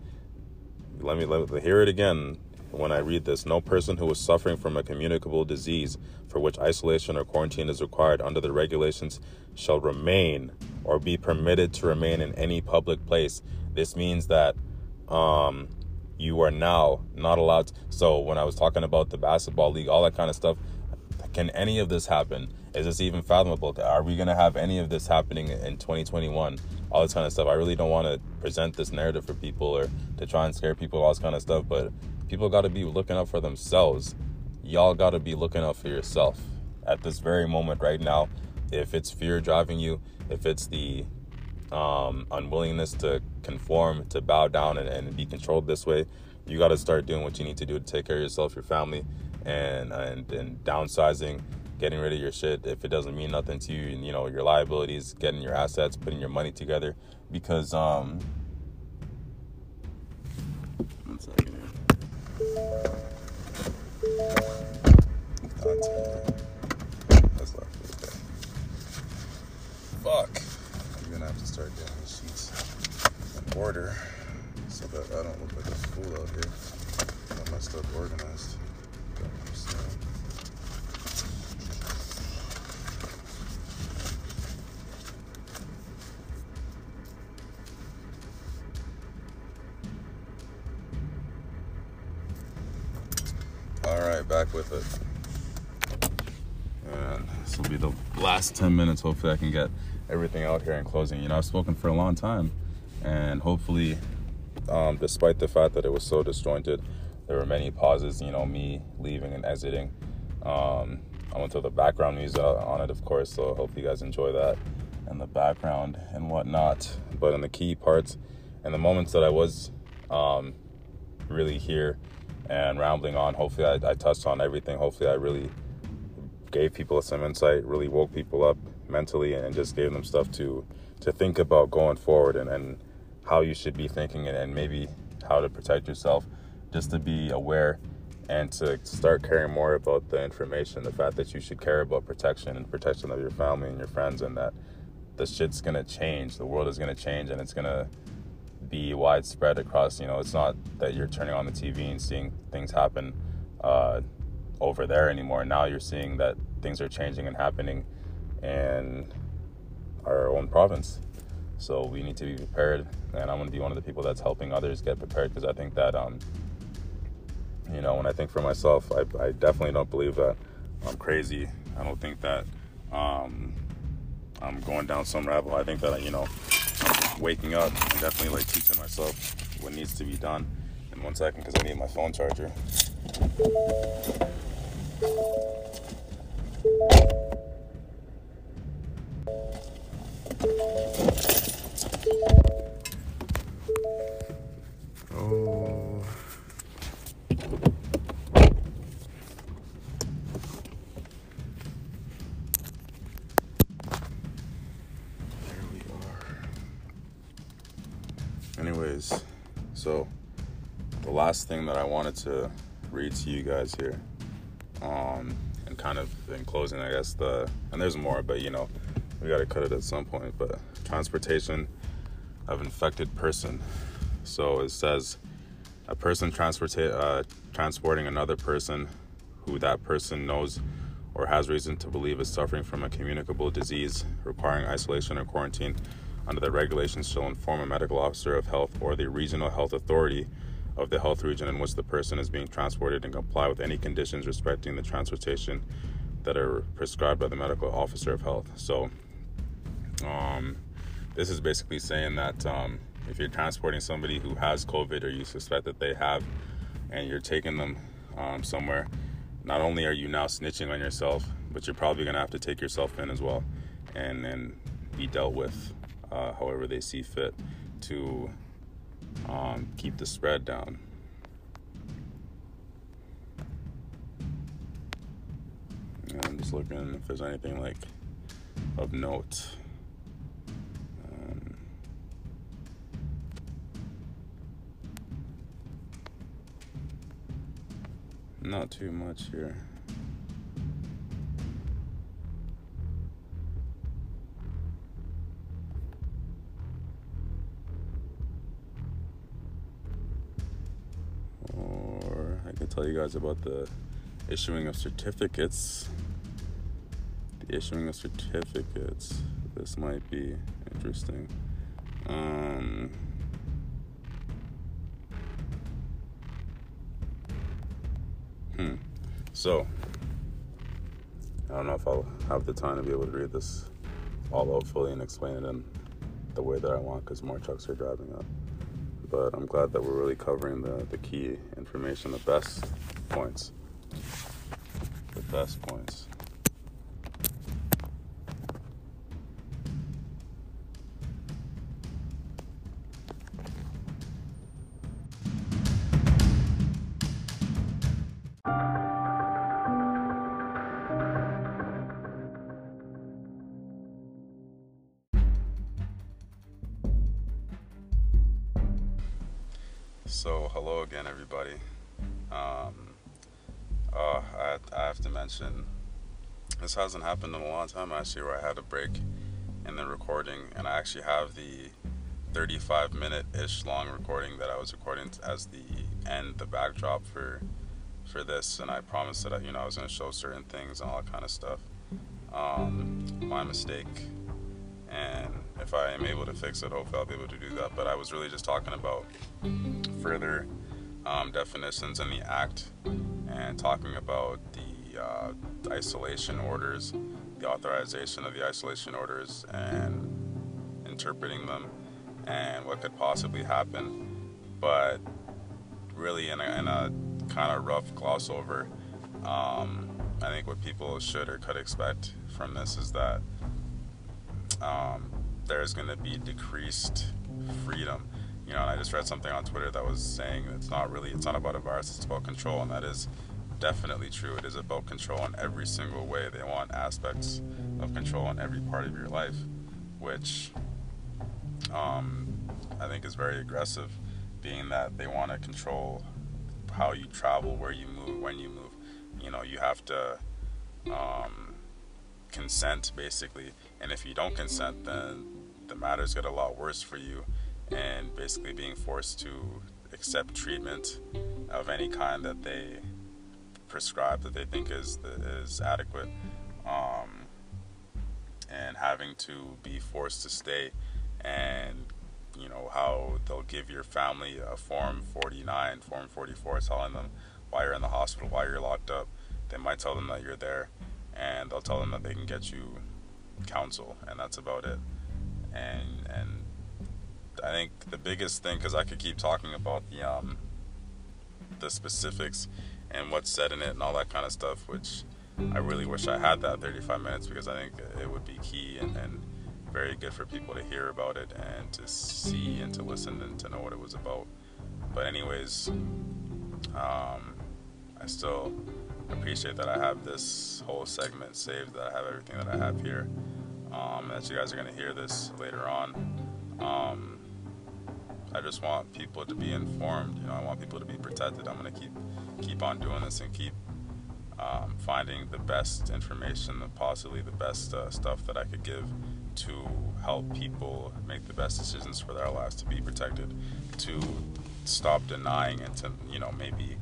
Let me, let me hear it again when I read this. No person who is suffering from a communicable disease for which isolation or quarantine is required under the regulations shall remain or be permitted to remain in any public place. This means that um, you are now not allowed to, so when I was talking about the basketball league, all that kind of stuff, can any of this happen? Is this even fathomable? Are we going to have any of this happening in twenty twenty-one? All this kind of stuff. I really don't want to present this narrative for people or to try and scare people, all this kind of stuff, but people got to be looking up for themselves. Y'all got to be looking up for yourself at this very moment right now. If it's fear driving you, if it's the um, unwillingness to conform, to bow down and, and be controlled this way, you got to start doing what you need to do to take care of yourself, your family, and, and, and downsizing, getting rid of your shit if it doesn't mean nothing to you, and, you know, your liabilities, getting your assets, putting your money together, because, um, one second here. That's locked right there. Fuck. I'm gonna have to start getting the sheets in order so that I don't look like a fool out here. I messed up organized. Back with it, and this will be the last ten minutes. Hopefully I can get everything out here in closing. You know, I've spoken for a long time, and hopefully um despite the fact that it was so disjointed, there were many pauses, you know, me leaving and exiting. um I went to the background music on it, of course, so I hope you guys enjoy that and the background and whatnot. But in the key parts and the moments that I was um really here and rambling on, hopefully I, I touched on everything. Hopefully I really gave people some insight, really woke people up mentally, and just gave them stuff to to think about going forward, and, and how you should be thinking, and, and maybe how to protect yourself, just to be aware and to start caring more about the information, the fact that you should care about protection and protection of your family and your friends, and that the shit's going to change, the world is going to change, and it's going to be widespread across, you know, it's not that you're turning on the T V and seeing things happen uh, over there anymore. Now you're seeing that things are changing and happening in our own province. So we need to be prepared, and I'm going to be one of the people that's helping others get prepared, because I think that, um, you know, when I think for myself, I, I definitely don't believe that I'm crazy. I don't think that um, I'm going down some rabbit hole. I think that, you know, I'm waking up and definitely, like, teaching myself what needs to be done. In one second, because I need my phone charger. Oh. There we are. Anyways, so the last thing that I wanted to read to you guys here, um, and kind of in closing, I guess, the, and there's more, but you know, we got to cut it at some point, but transportation of infected person. So it says, a person transporta- uh, transporting another person who that person knows or has reason to believe is suffering from a communicable disease requiring isolation or quarantine under the regulations shall inform a medical officer of health or the regional health authority of the health region in which the person is being transported and comply with any conditions respecting the transportation that are prescribed by the medical officer of health. So um, this is basically saying that um, if you're transporting somebody who has COVID or you suspect that they have, and you're taking them um, somewhere, not only are you now snitching on yourself, but you're probably going to have to take yourself in as well, and and be dealt with uh, however they see fit to um, keep the spread down. And I'm just looking if there's anything like of note. Not too much here. Or I can tell you guys about the issuing of certificates. The issuing of certificates. This might be interesting. Um... Hmm. So, I don't know if I'll have the time to be able to read this all out fully and explain it in the way that I want, because more trucks are driving up. But I'm glad that we're really covering the, the key information, the best points. The best points. So hello again, everybody. Um, uh, I, I have to mention, this hasn't happened in a long time actually, where I had a break in the recording, and I actually have the thirty-five minute-ish long recording that I was recording as the end, the backdrop for for this, and I promised that I, you know, I was going to show certain things and all that kind of stuff. Um, my mistake, and if I am able to fix it, hopefully I'll be able to do that. But I was really just talking about further um, definitions in the Act, and talking about the uh, isolation orders, the authorization of the isolation orders, and interpreting them, and what could possibly happen. But really in a, in a kind of rough gloss over, um, I think what people should or could expect from this is that um, there's going to be decreased freedom. You know, and I just read something on Twitter that was saying it's not really, it's not about a virus, it's about control, and that is definitely true. It is about control in every single way. They want aspects of control in every part of your life, which um, I think is very aggressive, being that they want to control how you travel, where you move, when you move. You know, you have to um, consent, basically. And if you don't consent, then the matters get a lot worse for you, and basically being forced to accept treatment of any kind that they prescribe, that they think is is adequate, um, and having to be forced to stay, and you know how they'll give your family a Form forty-nine, Form forty-four, telling them why you're in the hospital, why you're locked up. They might tell them that you're there, and they'll tell them that they can get you counsel, and that's about it. And and I think the biggest thing, because I could keep talking about the um the specifics and what's said in it and all that kind of stuff, which I really wish I had that thirty-five minutes, because I think it would be key and, and very good for people to hear about it and to see and to listen and to know what it was about. But anyways, um, I still appreciate that I have this whole segment saved, that I have everything that I have here, um, that you guys are going to hear this later on. Um, I just want people to be informed. You know, I want people to be protected. I'm going to keep keep on doing this and keep um, finding the best information, the possibly the best uh, stuff that I could give to help people make the best decisions for their lives, to be protected, to stop denying, and to, you know, maybe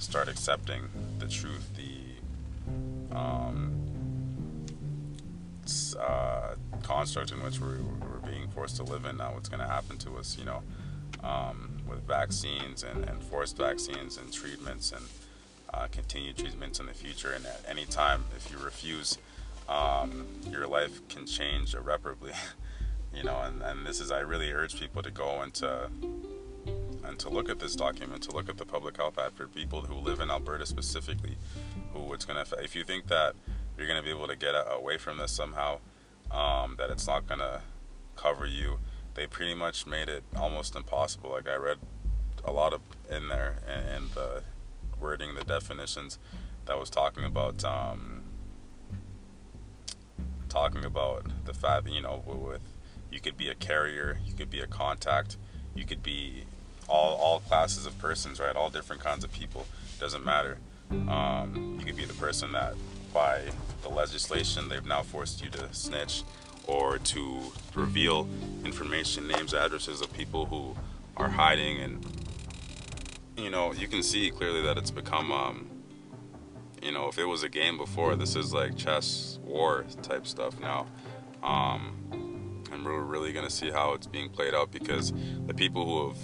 start accepting the truth, the um, uh, construct in which we're, we're being forced to live in now, what's going to happen to us, you know, um, with vaccines and, and forced vaccines and treatments and uh, continued treatments in the future. And at any time, if you refuse, Um, your life can change irreparably, you know, and, and this is, I really urge people to go and to, and to look at this document, to look at the Public Health Act, for people who live in Alberta specifically, who it's going to, if you think that you're going to be able to get a, away from this somehow, um, that it's not going to cover you, they pretty much made it almost impossible. Like, I read a lot of in there, and, and the wording, the definitions that was talking about, um, talking about the fact that, you know, with, you could be a carrier, you could be a contact, you could be all all classes of persons, right? All different kinds of people, doesn't matter. Um, you could be the person that, by the legislation, they've now forced you to snitch or to reveal information, names, addresses of people who are hiding. And, you know, you can see clearly that it's become, um, you know, if it was a game before, this is like chess, war type stuff now. Um, and we're really going to see how it's being played out, because the people who have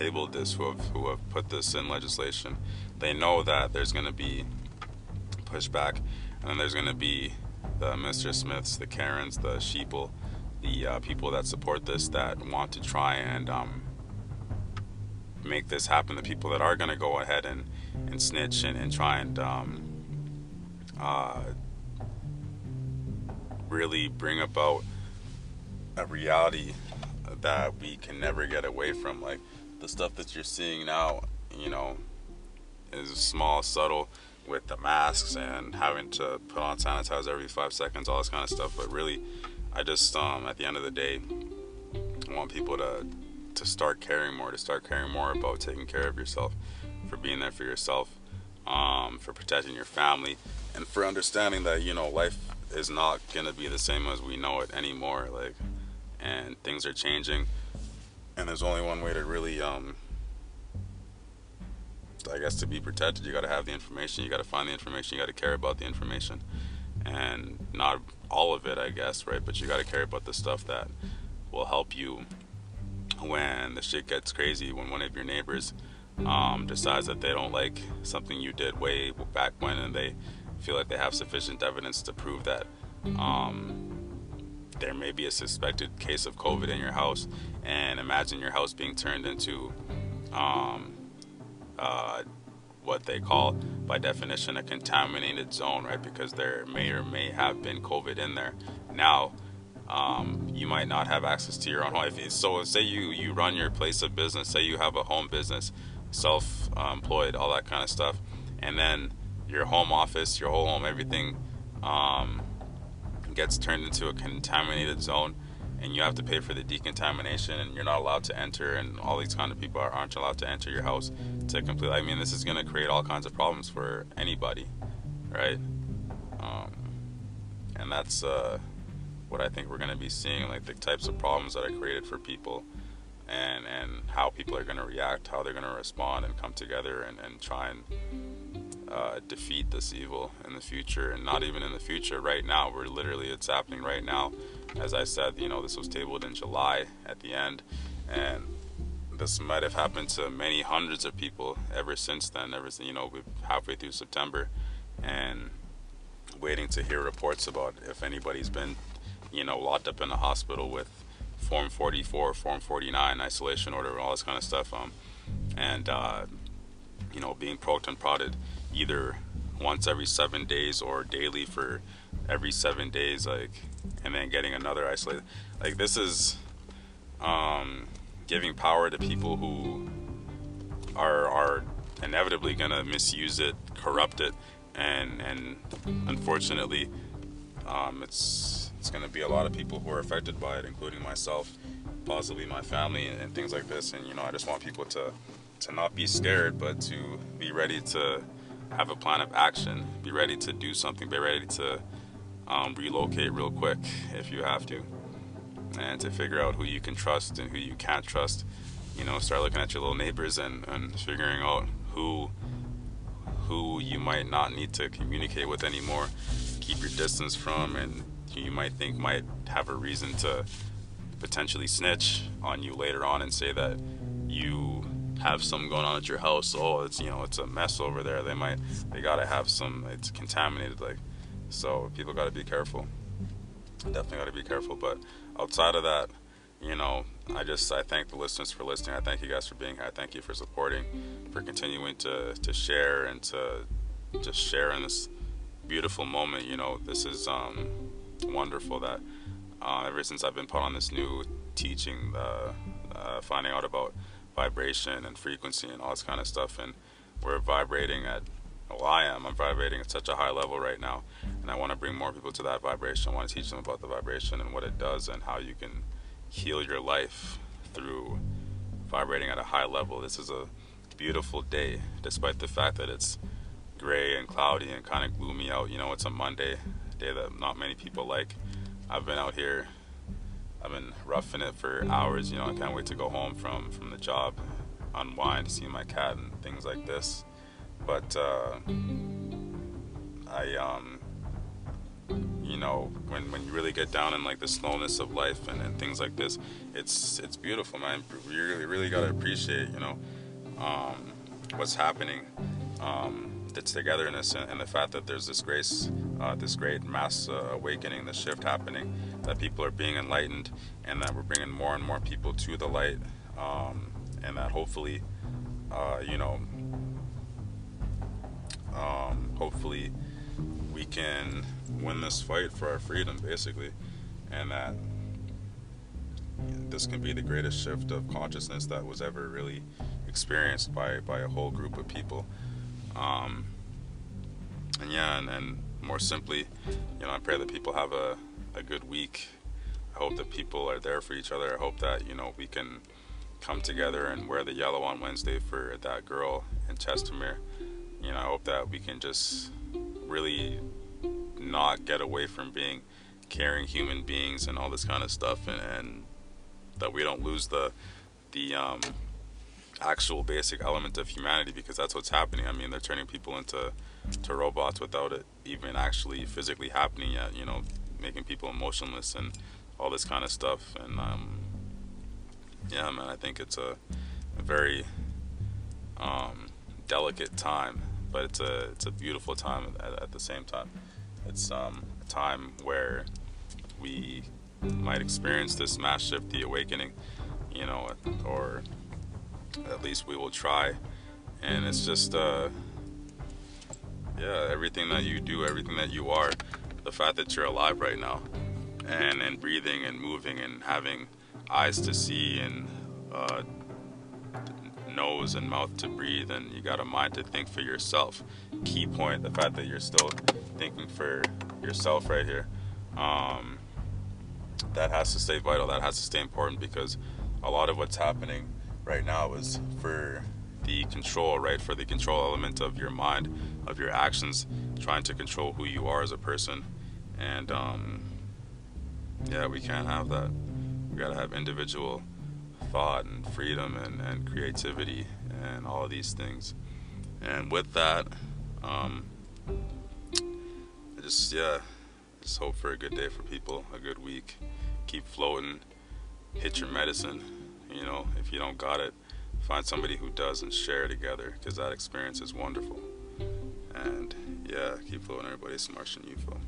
tabled this, who have, who have put this in legislation, they know that there's going to be pushback, and then there's going to be the Mister Smiths, the Karens, the sheeple, the uh, people that support this, that want to try and um, make this happen, the people that are going to go ahead and and snitch and, and try and um, uh, really bring about a reality that we can never get away from. Like, the stuff that you're seeing now, you know, is small, subtle, with the masks and having to put on sanitizer every five seconds, all this kind of stuff. But really, I just, um, at the end of the day, I want people to, to start caring more, to start caring more about taking care of yourself, for being there for yourself, um, for protecting your family, and for understanding that, you know, life is not going to be the same as we know it anymore, like, and things are changing, and there's only one way to really, um, I guess, to be protected. You got to have the information, you got to find the information, you got to care about the information, and not all of it, I guess, right, but you got to care about the stuff that will help you when the shit gets crazy, when one of your neighbors Um, decides that they don't like something you did way back when, and they feel like they have sufficient evidence to prove that um, there may be a suspected case of COVID in your house, and imagine your house being turned into um, uh, what they call, by definition, a contaminated zone, right? Because there may or may have been COVID in there. Now, Um, you might not have access to your own home. So say you, you run your place of business, say you have a home business, self-employed, all that kind of stuff, and then your home office, your whole home, everything um, gets turned into a contaminated zone, and you have to pay for the decontamination, and you're not allowed to enter, and all these kind of people aren't allowed to enter your house to completely. I mean, this is going to create all kinds of problems for anybody, right? Um, and that's uh, what I think we're going to be seeing, like the types of problems that are created for people, and, and how people are going to react, how they're going to respond and come together and, and try and uh, defeat this evil in the future. And not even in the future, right now, we're literally, it's happening right now. As I said, you know, this was tabled in July at the end, and this might have happened to many hundreds of people ever since then, ever since, you know, we're halfway through September, and waiting to hear reports about if anybody's been, you know, locked up in the hospital with Form forty-four, Form forty-nine, isolation order, all this kind of stuff, um, and, uh, you know, being poked and prodded either once every seven days or daily for every seven days, like, and then getting another isolated. Like, this is um, giving power to people who are are inevitably going to misuse it, corrupt it, and and unfortunately, um, it's it's going to be a lot of people who are affected by it, including myself, possibly my family, and, and things like this. And you know, I just want people to to not be scared, but to be ready to have a plan of action, be ready to do something, be ready to Um, relocate real quick if you have to, and to figure out who you can trust and who you can't trust. You know, start looking at your little neighbors and, and figuring out who who you might not need to communicate with anymore, keep your distance from, and who you might think might have a reason to potentially snitch on you later on and say that you have something going on at your house. Oh, it's, you know, it's a mess over there, they might, they gotta have some, it's contaminated, like. So people got to be careful, definitely got to be careful. But outside of that, you know, I just, I thank the listeners for listening. I thank you guys for being here. I thank you for supporting, for continuing to, to share and to just share in this beautiful moment. You know, this is um, wonderful that uh, ever since I've been put on this new teaching, uh, uh, finding out about vibration and frequency and all this kind of stuff, and we're vibrating at, well, I am, I'm vibrating at such a high level right now, and I want to bring more people to that vibration. I want to teach them about the vibration and what it does and how you can heal your life through vibrating at a high level. This is a beautiful day, despite the fact that it's gray and cloudy and kind of gloomy out. You know, it's a Monday, a day that not many people like. I've been out here, I've been roughing it for hours. You know, I can't wait to go home from, from the job, unwind, see my cat and things like this. But uh, I, um, you know, when, when you really get down in like the slowness of life and, and things like this, it's it's beautiful, man. You really, really gotta appreciate, you know, um, what's happening, um, the togetherness, and, and the fact that there's this grace, uh, this great mass uh, awakening, this shift happening, that people are being enlightened, and that we're bringing more and more people to the light, um, and that hopefully, uh, you know. Um, hopefully we can win this fight for our freedom, basically, and that this can be the greatest shift of consciousness that was ever really experienced by, by a whole group of people. Um, and yeah, and, and more simply, you know, I pray that people have a, a good week. I hope that people are there for each other. I hope that, you know, we can come together and wear the yellow on Wednesday for that girl in Chestermere. You know, I hope that we can just really not get away from being caring human beings and all this kind of stuff, and, and that we don't lose the the um, actual basic element of humanity, because that's what's happening. I mean, they're turning people into to robots without it even actually physically happening yet, you know, making people emotionless and all this kind of stuff. And um, yeah, man, I think it's a, a very um, delicate time. But it's a it's a beautiful time at, at the same time. It's um, a time where we might experience this mass shift, the awakening, you know, or at least we will try. And it's just, uh, yeah, everything that you do, everything that you are, the fact that you're alive right now, and, and breathing and moving and having eyes to see and uh, nose and mouth to breathe, and you got a mind to think for yourself. Key point, the fact that you're still thinking for yourself right here. Um, that has to stay vital. That has to stay important, because a lot of what's happening right now is for the control, right? For the control element of your mind, of your actions, trying to control who you are as a person. And um, yeah, we can't have that. We gotta have individual thought and freedom and, and creativity and all of these things. And with that, um, I just, yeah, just hope for a good day for people, a good week. Keep floating, hit your medicine. You know, if you don't got it, find somebody who does and share together, because that experience is wonderful. And yeah, keep floating, everybody. It's Martian U F O.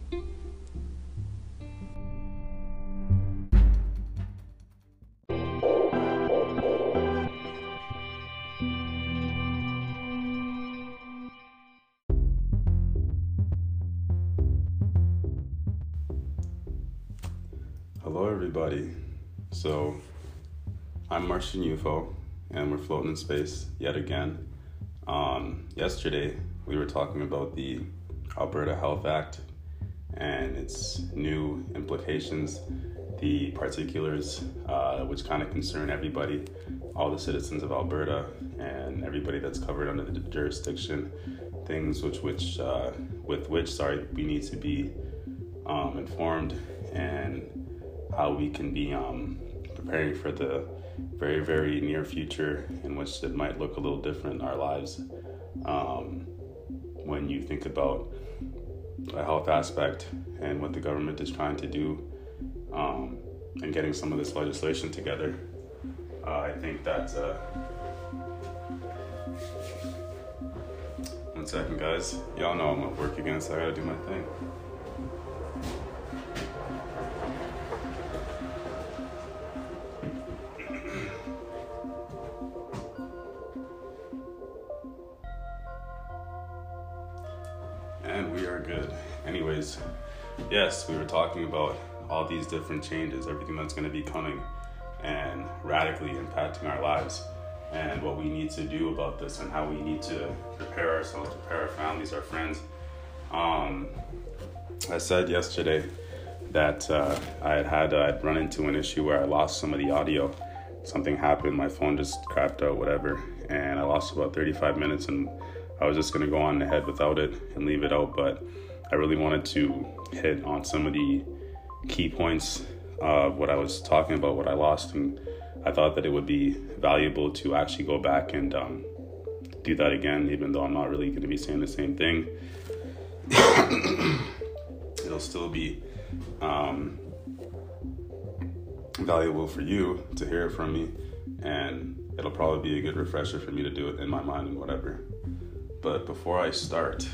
Hello, everybody. So, I'm Martian U F O, and we're floating in space yet again. Um, yesterday, we were talking about the Alberta Health Act and its new implications, the particulars, uh, which kind of concern everybody, all the citizens of Alberta, and everybody that's covered under the jurisdiction. Things which, which uh, with which, sorry, we need to be um, informed, and how we can be um, preparing for the very, very near future, in which it might look a little different in our lives. Um, when you think about the health aspect and what the government is trying to do, um, and getting some of this legislation together, uh, I think that. Uh... One second, guys. Y'all know I'm at work again, so I gotta do my thing. Yes, we were talking about all these different changes, everything that's going to be coming and radically impacting our lives, and what we need to do about this, and how we need to prepare ourselves, prepare our families, our friends. Um, I said yesterday that uh, I had had uh, I'd run into an issue where I lost some of the audio. Something happened, my phone just crapped out, whatever, and I lost about thirty-five minutes, and I was just going to go on ahead without it and leave it out, but I really wanted to hit on some of the key points of what I was talking about, what I lost, and I thought that it would be valuable to actually go back and um, do that again, even though I'm not really going to be saying the same thing. It'll still be um, valuable for you to hear it from me, and it'll probably be a good refresher for me to do it in my mind and whatever. But before I start...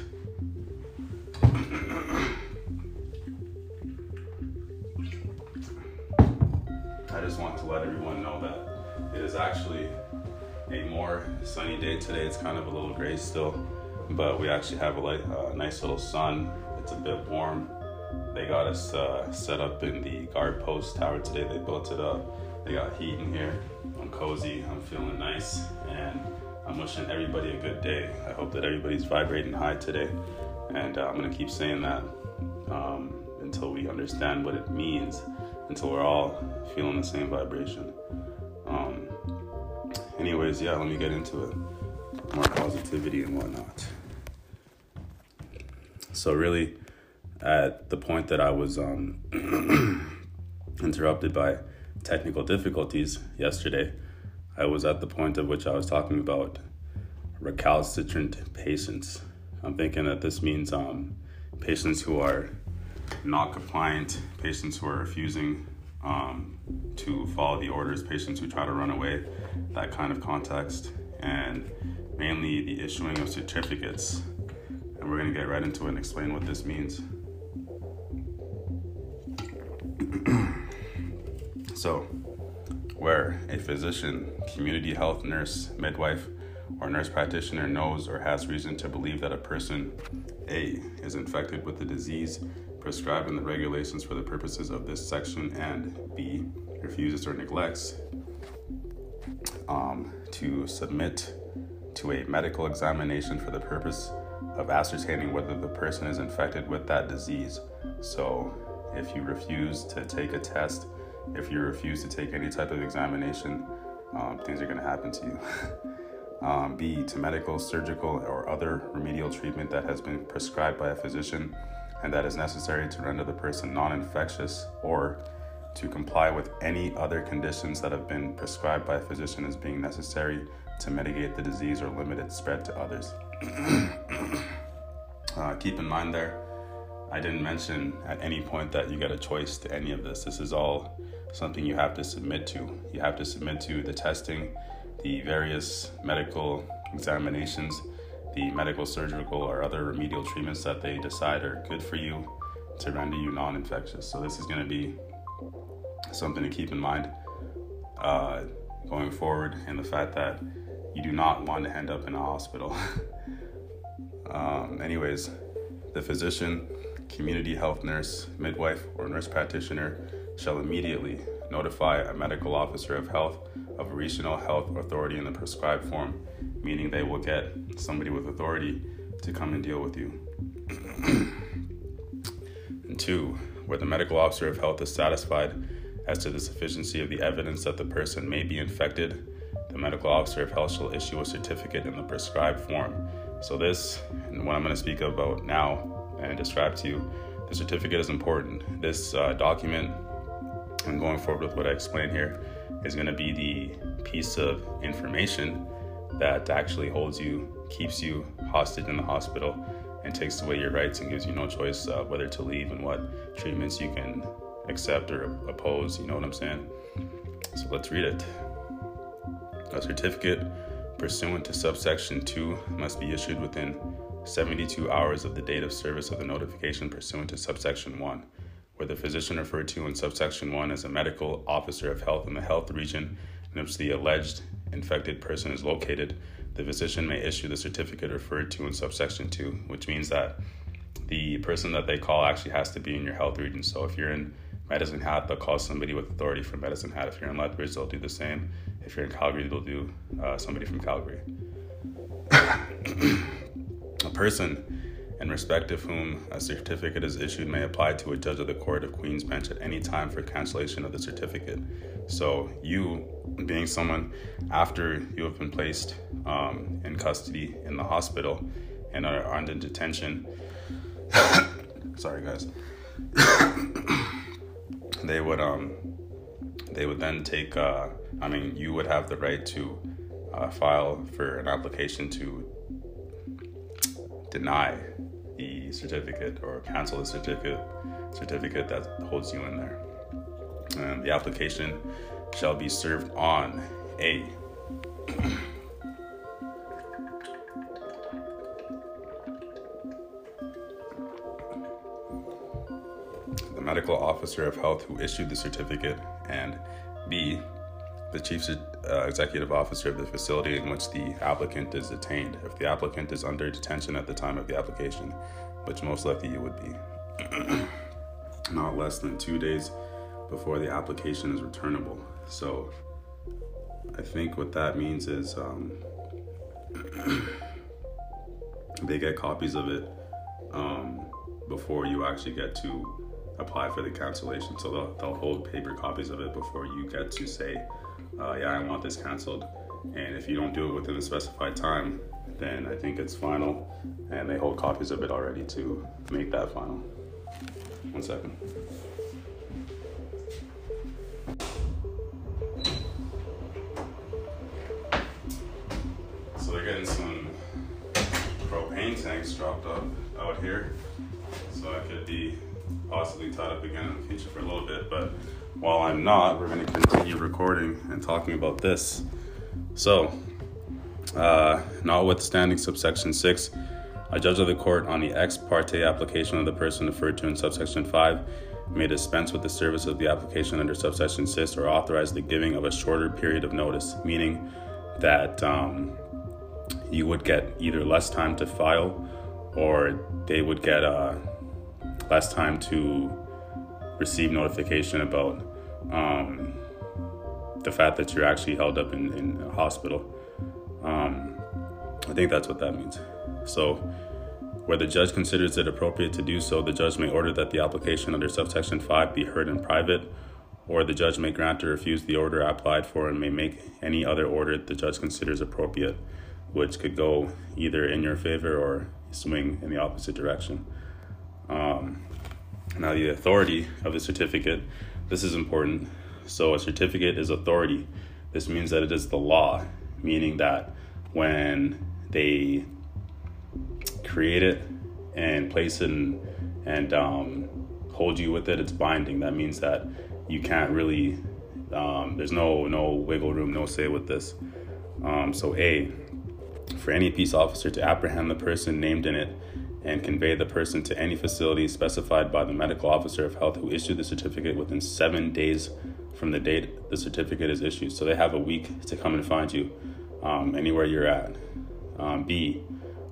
I just want to let everyone know that it is actually a more sunny day today. It's kind of a little gray still, but we actually have a light, uh, nice little sun. It's a bit warm. They got us uh, set up in the guard post tower today. They built it up. They got heat in here. I'm cozy. I'm feeling nice, and I'm wishing everybody a good day. I hope that everybody's vibrating high today, and uh, I'm going to keep saying that um, until we understand what it means, until we're all feeling the same vibration. Um, anyways, yeah, let me get into it. More positivity and whatnot. So really, at the point that I was um, interrupted by technical difficulties yesterday, I was at the point at which I was talking about recalcitrant patients. I'm thinking that this means um, patients who are not compliant, patients who are refusing um, to follow the orders, patients who try to run away, that kind of context, and mainly the issuing of certificates. And we're going to get right into it and explain what this means. So, where a physician, community health nurse, midwife, or nurse practitioner knows or has reason to believe that a person A is infected with the disease prescribed in the regulations for the purposes of this section, and B refuses or neglects um, to submit to a medical examination for the purpose of ascertaining whether the person is infected with that disease. So if you refuse to take a test, if you refuse to take any type of examination, um, things are going to happen to you. um, B, to medical, surgical, or other remedial treatment that has been prescribed by a physician and that is necessary to render the person non-infectious, or to comply with any other conditions that have been prescribed by a physician as being necessary to mitigate the disease or limit its spread to others. uh, keep in mind there, I didn't mention at any point that you get a choice to any of this. This is all something you have to submit to. You have to submit to the testing, the various medical examinations, the medical, surgical, or other remedial treatments that they decide are good for you to render you non-infectious. So this is going to be something to keep in mind uh, going forward, and the fact that you do not want to end up in a hospital. um, anyways, the physician, community health nurse, midwife, or nurse practitioner shall immediately notify a medical officer of health of a regional health authority in the prescribed form, meaning they will get somebody with authority to come and deal with you. And two, where the medical officer of health is satisfied as to the sufficiency of the evidence that the person may be infected, the medical officer of health shall issue a certificate in the prescribed form. So this, and what I'm going to speak about now and describe to you, the certificate is important. This uh, document, and going forward with what I explain here, is going to be the piece of information that actually holds you, keeps you hostage in the hospital, and takes away your rights and gives you no choice uh, whether to leave and what treatments you can accept or oppose, you know what I'm saying? So let's read it. A certificate pursuant to subsection two must be issued within seventy-two hours of the date of service of the notification pursuant to subsection one, where the physician referred to in subsection one is a medical officer of health in the health region in which the alleged infected person is located. The physician may issue the certificate referred to in subsection two, which means that the person that they call actually has to be in your health region. So if you're in Medicine Hat, they'll call somebody with authority from Medicine Hat. If you're in Lethbridge, they'll do the same. If you're in Calgary, they'll do uh, somebody from Calgary. A person in respect of whom a certificate is issued may apply to a judge of the Court of Queen's Bench at any time for cancellation of the certificate. So you, being someone after you have been placed um, in custody in the hospital and are under detention, sorry guys, they would um they would then take uh I mean you would have the right to uh, file for an application to deny the certificate or cancel the certificate certificate that holds you in there. And the application shall be served on a medical officer of health who issued the certificate, and B, the chief uh, executive officer of the facility in which the applicant is detained, if the applicant is under detention at the time of the application, which most likely you would be, not less than two days before the application is returnable. So I think what that means is um, they get copies of it um, before you actually get to apply for the cancellation. So they'll, they'll hold paper copies of it before you get to say, uh, yeah, I want this canceled. And if you don't do it within a specified time, then I think it's final. And they hold copies of it already to make that final. One second. So they're getting some propane tanks dropped up out here. So I could be possibly tied up again in the future for a little bit, but while I'm not, we're going to continue recording and talking about this. So, uh, notwithstanding subsection six, a judge of the court on the ex parte application of the person referred to in subsection five may dispense with the service of the application under subsection six or authorize the giving of a shorter period of notice, meaning that um, you would get either less time to file or they would get a uh, less time to receive notification about um, the fact that you're actually held up in, in a hospital. Um, I think that's what that means. So where the judge considers it appropriate to do so, the judge may order that the application under subsection five be heard in private, or the judge may grant or refuse the order applied for and may make any other order the judge considers appropriate, which could go either in your favor or swing in the opposite direction. Um, now the authority of the certificate, this is important. So a certificate is authority. This means that it is the law, meaning that when they create it and place it in, and um, hold you with it, it's binding. That means that you can't really, um, there's no no wiggle room, no say with this. Um, so A, for any peace officer to apprehend the person named in it and convey the person to any facility specified by the medical officer of health who issued the certificate within seven days from the date the certificate is issued. So they have a week to come and find you um, anywhere you're at. Um, B,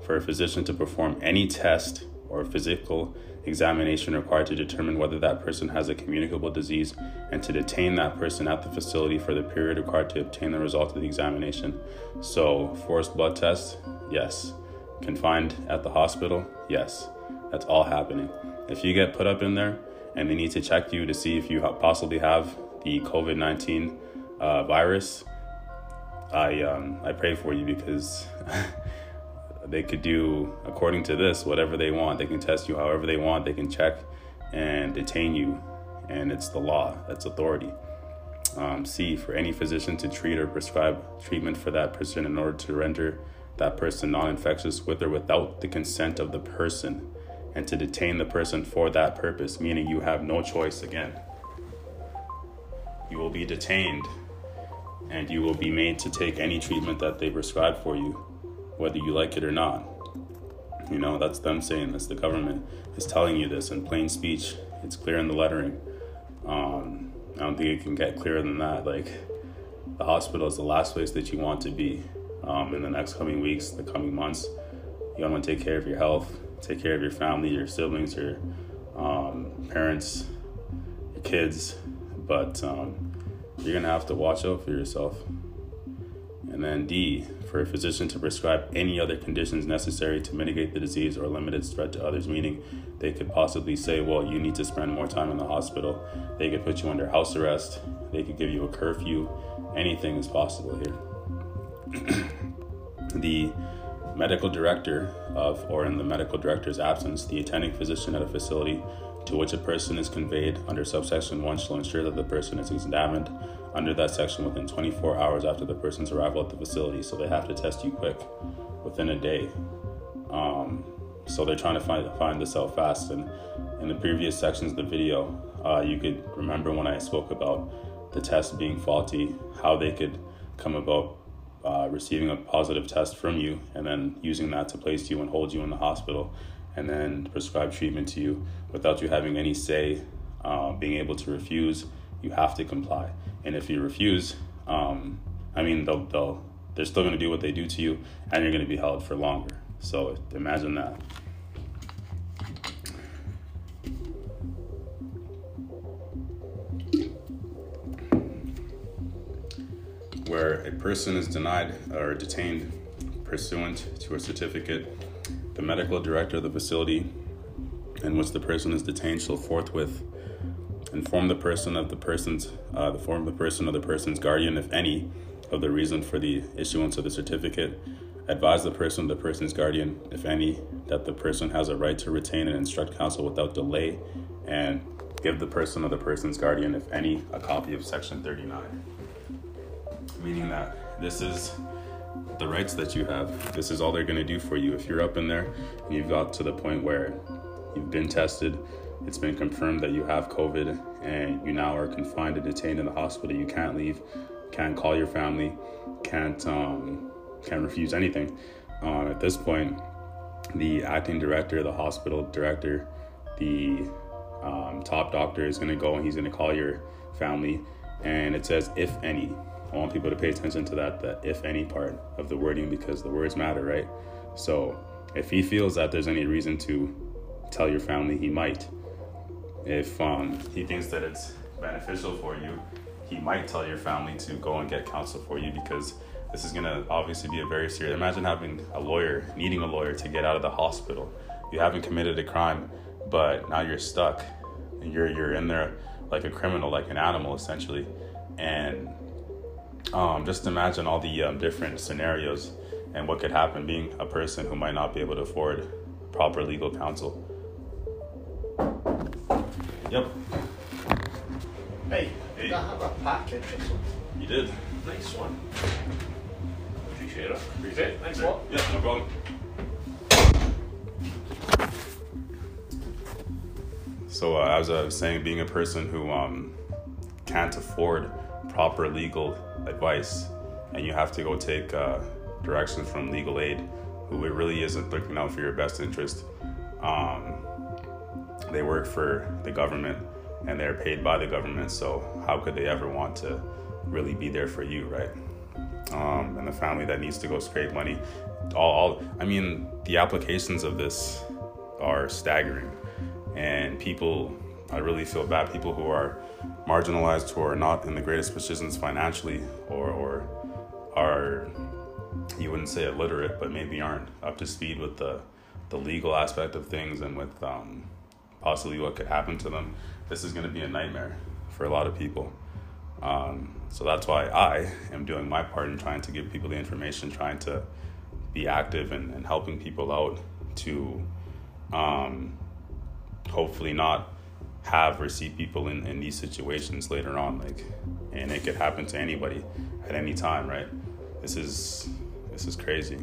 for a physician to perform any test or physical examination required to determine whether that person has a communicable disease and to detain that person at the facility for the period required to obtain the result of the examination. So forced blood test, yes. Confined at the hospital, yes. That's all happening. If you get put up in there and they need to check you to see if you possibly have the COVID nineteen uh, virus, I um, I pray for you, because they could do, according to this, whatever they want. They can test you however they want. They can check and detain you, and it's the law. That's authority. Um, C, for any physician to treat or prescribe treatment for that person in order to render that person non-infectious with or without the consent of the person, and to detain the person for that purpose, meaning you have no choice again. You will be detained, and you will be made to take any treatment that they prescribe for you, whether you like it or not. You know, that's them saying this. The government is telling you this in plain speech. It's clear in the lettering. Um, I don't think it can get clearer than that. Like, the hospital is the last place that you want to be um, in the next coming weeks, the coming months. You want to take care of your health, take care of your family, your siblings, your um, parents, your kids, but um, you're gonna have to watch out for yourself. And then D, for a physician to prescribe any other conditions necessary to mitigate the disease or limit its spread to others, meaning they could possibly say, well, you need to spend more time in the hospital. They could put you under house arrest. They could give you a curfew. Anything is possible here. The medical director of, or in the medical director's absence, the attending physician at a facility to which a person is conveyed under subsection one shall ensure that the person is examined under that section within twenty-four hours after the person's arrival at the facility. So they have to test you quick, within a day. Um, so they're trying to find find this out fast. And in the previous sections of the video, uh, you could remember when I spoke about the test being faulty, how they could come about uh, receiving a positive test from you and then using that to place you and hold you in the hospital and then prescribe treatment to you without you having any say, uh, being able to refuse. You have to comply. And if you refuse, um, I mean, they'll, they'll, they're still going to do what they do to you, and you're going to be held for longer. So imagine that. Where a person is denied or detained pursuant to a certificate, the medical director of the facility in which the person is detained shall forthwith inform the person of the person's, uh, inform the person of the person's guardian, if any, of the reason for the issuance of the certificate. Advise the person of the person's guardian, if any, that the person has a right to retain and instruct counsel without delay, and give the person of the person's guardian, if any, a copy of Section thirty-nine. Meaning that this is the rights that you have. This is all they're going to do for you. If you're up in there and you've got to the point where you've been tested, it's been confirmed that you have COVID and you now are confined and detained in the hospital. You can't leave, can't call your family, can't um, can't refuse anything. Uh, at this point, the acting director, the hospital director, the um, top doctor is going to go and he's going to call your family. And it says, if any. I want people to pay attention to that, that if any part of the wording, because the words matter, right? So if he feels that there's any reason to tell your family, he might. If um, he thinks that it's beneficial for you, he might tell your family to go and get counsel for you, because this is going to obviously be a very serious. Imagine having a lawyer, needing a lawyer to get out of the hospital. You haven't committed a crime, but now you're stuck. And you're you're in there like a criminal, like an animal, essentially. And um, just imagine all the um, different scenarios and what could happen being a person who might not be able to afford proper legal counsel. Yep. Hey, hey. Did I have a package or something? You did. Nice one. Appreciate it. Appreciate it. Thanks a lot. Yeah, no problem. So uh, as I was saying, being a person who um, can't afford proper legal advice, and you have to go take uh, directions from legal aid, who it really isn't looking out for your best interest. Um, they work for the government, and they're paid by the government, so how could they ever want to really be there for you, right? Um, and the family that needs to go scrape money. All, all I mean, the applications of this are staggering. And people, I really feel bad, people who are marginalized, who are not in the greatest positions financially, or, or are, you wouldn't say illiterate, but maybe aren't up to speed with the, the legal aspect of things and with um, possibly what could happen to them. This is going to be a nightmare for a lot of people. Um, so that's why I am doing my part in trying to give people the information, trying to be active and, and helping people out to... Um, hopefully not have or see people in, in these situations later on, like, and it could happen to anybody at any time, right? This is this is crazy.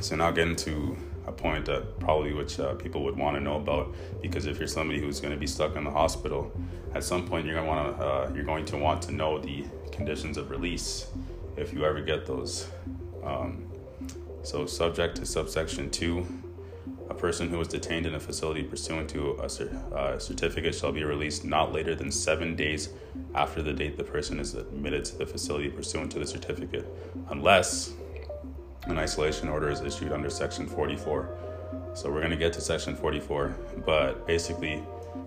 So now getting to a point that probably which uh, people would want to know about, because if you're somebody who's going to be stuck in the hospital, at some point you're going to want to uh, you're going to want to know the conditions of release if you ever get those. Um, so subject to subsection two. A person who is detained in a facility pursuant to a cer- uh, certificate shall be released not later than seven days after the date the person is admitted to the facility pursuant to the certificate, unless an isolation order is issued under Section forty-four. So we're going to get to Section forty-four, but basically,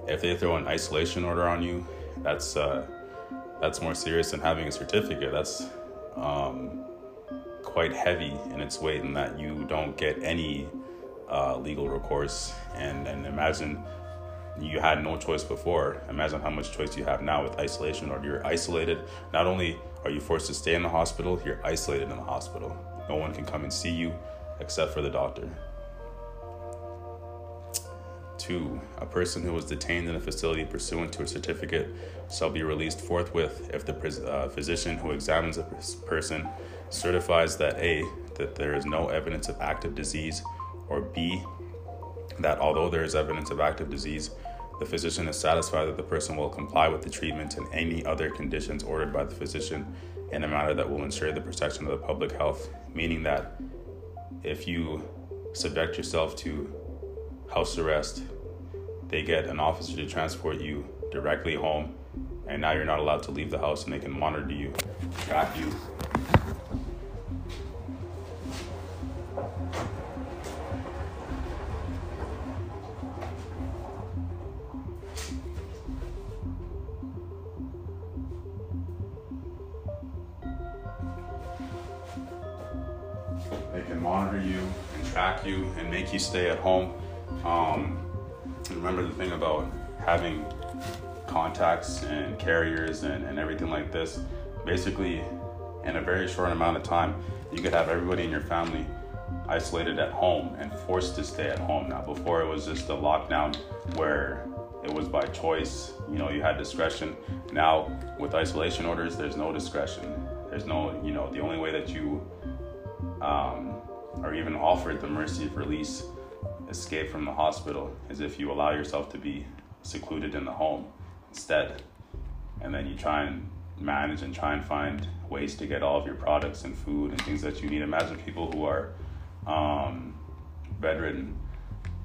if they throw an isolation order on you, that's uh, that's more serious than having a certificate. That's um, quite heavy in its weight, in that you don't get any Uh, legal recourse, and, and imagine you had no choice before. Imagine how much choice you have now with isolation, or you're isolated. Not only are you forced to stay in the hospital, you're isolated in the hospital. No one can come and see you except for the doctor. Two, a person who was detained in a facility pursuant to a certificate shall be released forthwith if the uh, physician who examines a person certifies that A, that there is no evidence of active disease, or B, that although there is evidence of active disease, the physician is satisfied that the person will comply with the treatment and any other conditions ordered by the physician in a manner that will ensure the protection of the public health, meaning that if you subject yourself to house arrest, they get an officer to transport you directly home, and now you're not allowed to leave the house, and they can monitor you, track you. you and make you stay at home. Um, remember the thing about having contacts and carriers and, and everything like this. Basically, in a very short amount of time, you could have everybody in your family isolated at home and forced to stay at home. Now, before it was just a lockdown where it was by choice, you know, you had discretion. Now, with isolation orders, there's no discretion. There's no, you know, the only way that you um, or even offered the mercy of release, escape from the hospital, is if you allow yourself to be secluded in the home instead. And then you try and manage and try and find ways to get all of your products and food and things that you need. Imagine people who are um, bedridden,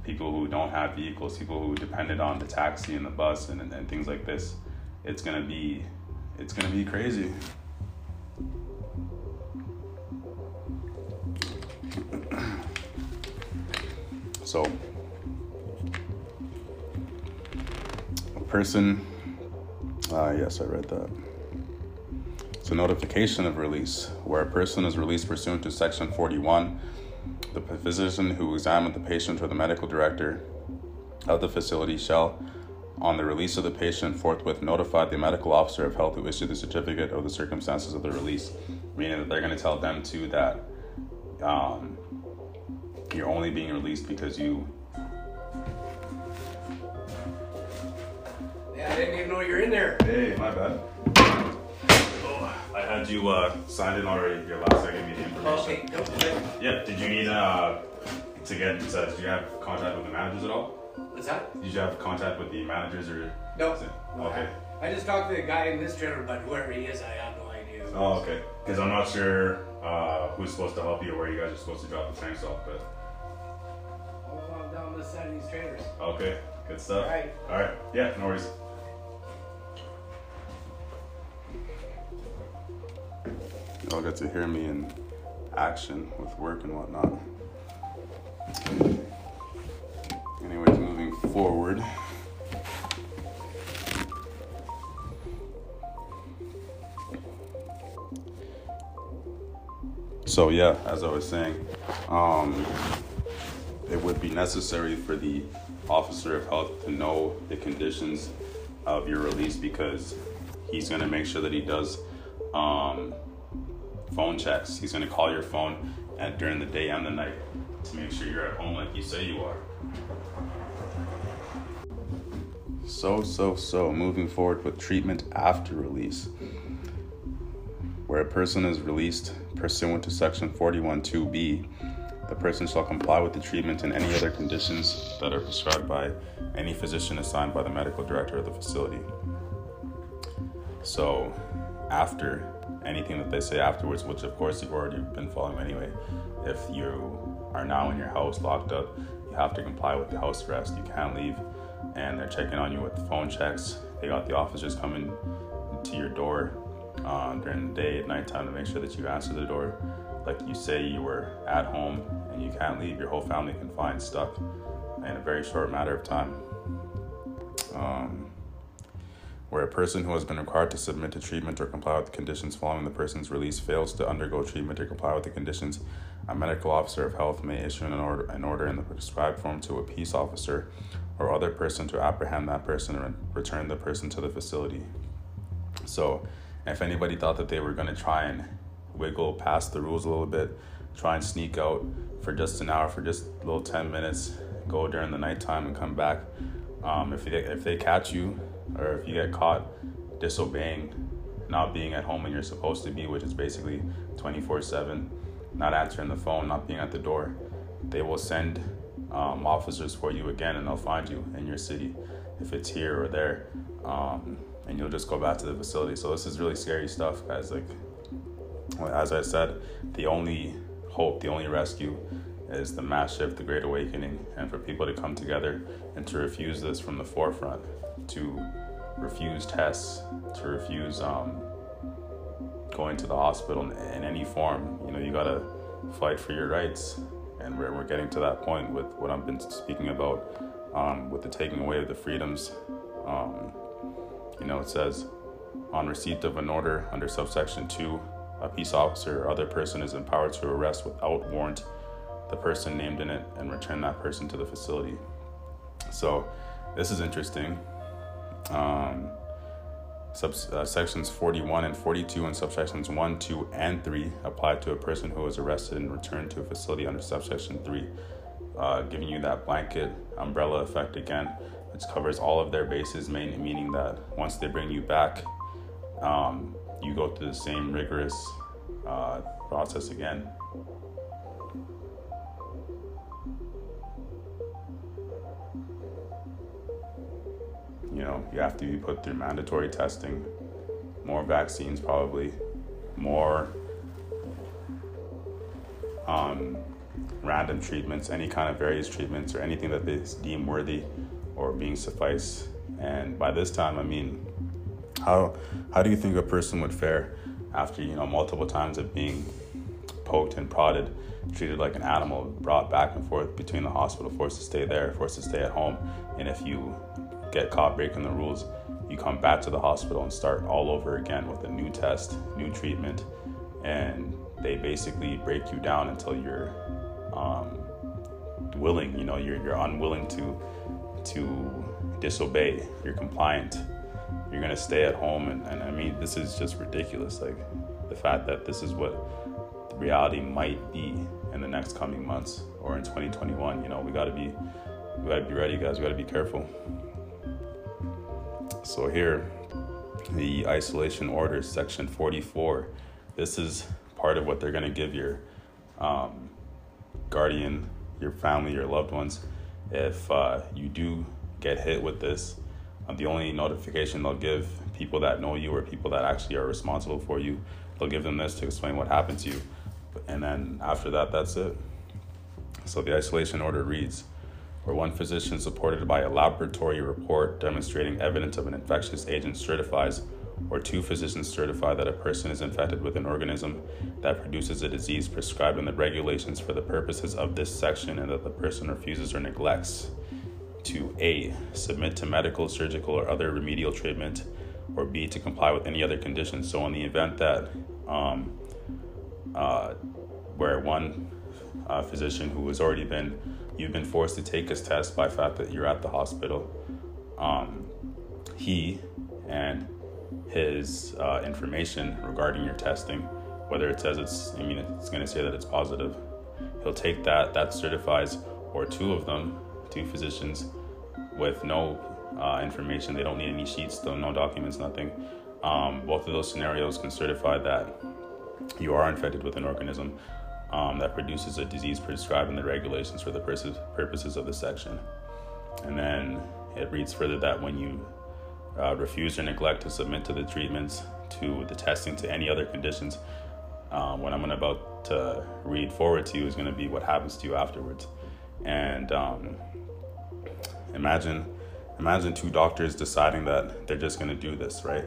people who don't have vehicles, people who depended on the taxi and the bus and, and, and things like this. It's gonna be, it's gonna be crazy. So, a person, ah, uh, yes, I read that. to notification of release, where a person is released pursuant to Section forty-one, the physician who examined the patient or the medical director of the facility shall, on the release of the patient, forthwith notify the medical officer of health who issued the certificate of the circumstances of the release, meaning that they're going to tell them too that um, you're only being released because you... Yeah, I didn't even know you were in there. Hey, my bad. I had you uh, sign in already. Your last, I gave you the information. Oh, okay. Okay. Yeah. Did you need uh to get? Uh, did you have contact with the managers at all? What's that? Did you have contact with the managers or? Nope. Okay. I, I just talked to the guy in this general, but whoever he is, I have no idea. Oh, okay. Because I'm not sure uh, who's supposed to help you or where you guys are supposed to drop the tanks off, but. I'll down this side of these trailers. Okay. Good stuff. All right. All right. Yeah. No worries. Y'all got to hear me in action with work and whatnot. Anyways, moving forward. So yeah, as I was saying, um, it would be necessary for the officer of health to know the conditions of your release, because he's going to make sure that he does um, phone checks. He's going to call your phone at, during the day and the night to make sure you're at home like you say you are. So, so, so, moving forward with treatment after release. Where a person is released pursuant to Section forty-one two B, the person shall comply with the treatment and any other conditions that are prescribed by any physician assigned by the medical director of the facility. So, after... anything that they say afterwards, which of course you've already been following anyway. If you are now in your house locked up, you have to comply with the house arrest. You can't leave, and they're checking on you with phone checks. They got the officers coming to your door uh, during the day, at nighttime, to make sure that you answer the door like you say you were at home, and you can't leave. Your whole family can find stuck in a very short matter of time. Um, Where a person who has been required to submit to treatment or comply with the conditions following the person's release fails to undergo treatment or comply with the conditions, a medical officer of health may issue an order, an order in the prescribed form to a peace officer or other person to apprehend that person and return the person to the facility. So if anybody thought that they were going to try and wiggle past the rules a little bit, try and sneak out for just an hour, for just a little ten minutes, go during the nighttime and come back, um, if they, if they catch you, or if you get caught disobeying, not being at home when you're supposed to be, which is basically twenty-four seven, not answering the phone, not being at the door, they will send um, officers for you again, and they'll find you in your city, if it's here or there, um, and you'll just go back to the facility. So this is really scary stuff, guys. Like, as I said, the only hope, the only rescue is the mass shift, the Great Awakening, and for people to come together and to refuse this from the forefront, to refuse tests, to refuse um, going to the hospital in, in any form. You know, you gotta fight for your rights, and we're, we're getting to that point with what I've been speaking about, um, with the taking away of the freedoms. Um, you know, it says, on receipt of an order under subsection two, a peace officer or other person is empowered to arrest without warrant the person named in it and return that person to the facility. So this is interesting. Um, sub, uh, sections forty-one and forty-two and subsections one, two, and three apply to a person who is arrested and returned to a facility under subsection three, uh, giving you that blanket umbrella effect again, which covers all of their bases, main, meaning that once they bring you back, um, you go through the same rigorous uh, process again. You know, you have to be put through mandatory testing, more vaccines probably, more um, random treatments, any kind of various treatments or anything that they deem worthy or being suffice. And by this time, I mean, how how do you think a person would fare after, you know, multiple times of being poked and prodded, treated like an animal, brought back and forth between the hospital, forced to stay there, forced to stay at home, and if you get caught breaking the rules, you come back to the hospital and start all over again with a new test, new treatment, and they basically break you down until you're um, willing, you know, you're you're unwilling to to disobey, you're compliant, you're gonna stay at home. And, and I mean, this is just ridiculous, like the fact that this is what the reality might be in the next coming months or in twenty twenty-one. You know, we gotta be we gotta be ready, guys. We gotta be careful. So here, the isolation order, Section forty-four. This is part of what they're gonna give your um, guardian, your family, your loved ones. If uh, you do get hit with this, um, the only notification they'll give people that know you or people that actually are responsible for you, they'll give them this to explain what happened to you. And then after that, that's it. So the isolation order reads, where one physician supported by a laboratory report demonstrating evidence of an infectious agent certifies, or two physicians certify that a person is infected with an organism that produces a disease prescribed in the regulations for the purposes of this section, and that the person refuses or neglects to A, submit to medical, surgical, or other remedial treatment, or B, to comply with any other condition. So in the event that um, uh, where one uh, physician who has already been, you've been forced to take his test by fact that you're at the hospital, um, he and his uh, information regarding your testing, whether it says it's, I mean, it's going to say that it's positive, he'll take that, that certifies, or two of them, two physicians with no uh, information, they don't need any sheets, no documents, nothing. Um, both of those scenarios can certify that you are infected with an organism um, that produces a disease prescribed in the regulations for the purposes of the section. And then it reads further that when you Uh, refuse or neglect to submit to the treatments, to the testing, to any other conditions, um, what I'm gonna about to read forward to you is going to be what happens to you afterwards. And um, imagine imagine two doctors deciding that they're just going to do this, right?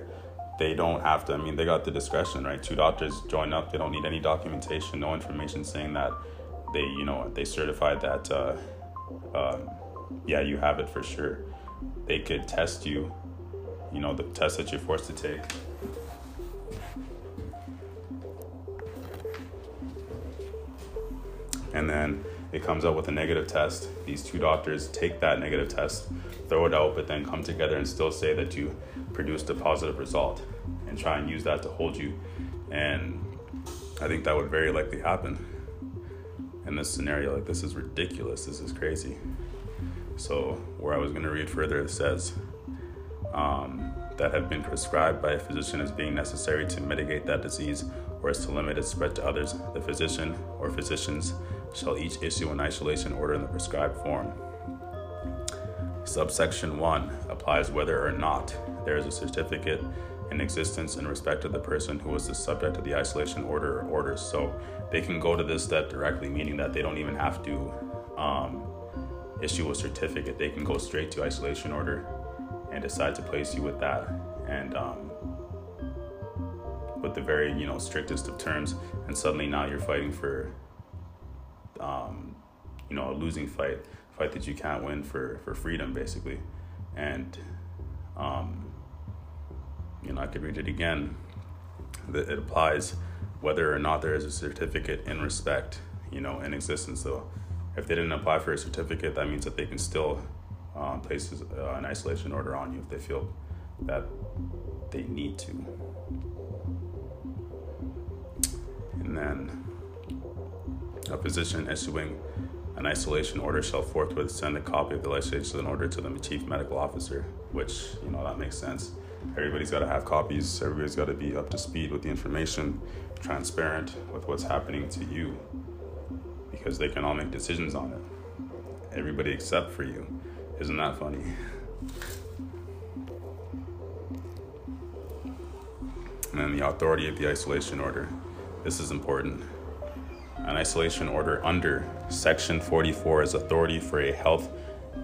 They don't have to, I mean, they got the discretion, right? Two doctors join up, they don't need any documentation, no information saying that they, you know, they certified that uh, uh, yeah, you have it for sure. They could test you, you know, the test that you're forced to take. And then it comes out with a negative test. These two doctors take that negative test, throw it out, but then come together and still say that you produced a positive result and try and use that to hold you. And I think that would very likely happen in this scenario. Like, this is ridiculous. This is crazy. So where I was going to read further, it says, Um, that have been prescribed by a physician as being necessary to mitigate that disease or as to limit its spread to others, the physician or physicians shall each issue an isolation order in the prescribed form. Subsection one applies whether or not there is a certificate in existence in respect of the person who was the subject of the isolation order or orders. So they can go to this step directly, meaning that they don't even have to um, issue a certificate. They can go straight to isolation order and decide to place you with that, and um, with the very, you know, strictest of terms. And suddenly now you're fighting for, um, you know, a losing fight, a fight that you can't win for, for freedom, basically. And, um, you know, I could read it again. It applies whether or not there is a certificate in respect, you know, in existence. So if they didn't apply for a certificate, that means that they can still Um, places uh, an isolation order on you if they feel that they need to. And then a physician issuing an isolation order shall forthwith send a copy of the isolation order to the chief medical officer, which, you know, that makes sense. Everybody's got to have copies. Everybody's got to be up to speed with the information, transparent with what's happening to you, because they can all make decisions on it. Everybody except for you. Isn't that funny? And then the authority of the isolation order. This is important. An isolation order under Section forty-four is authority for a health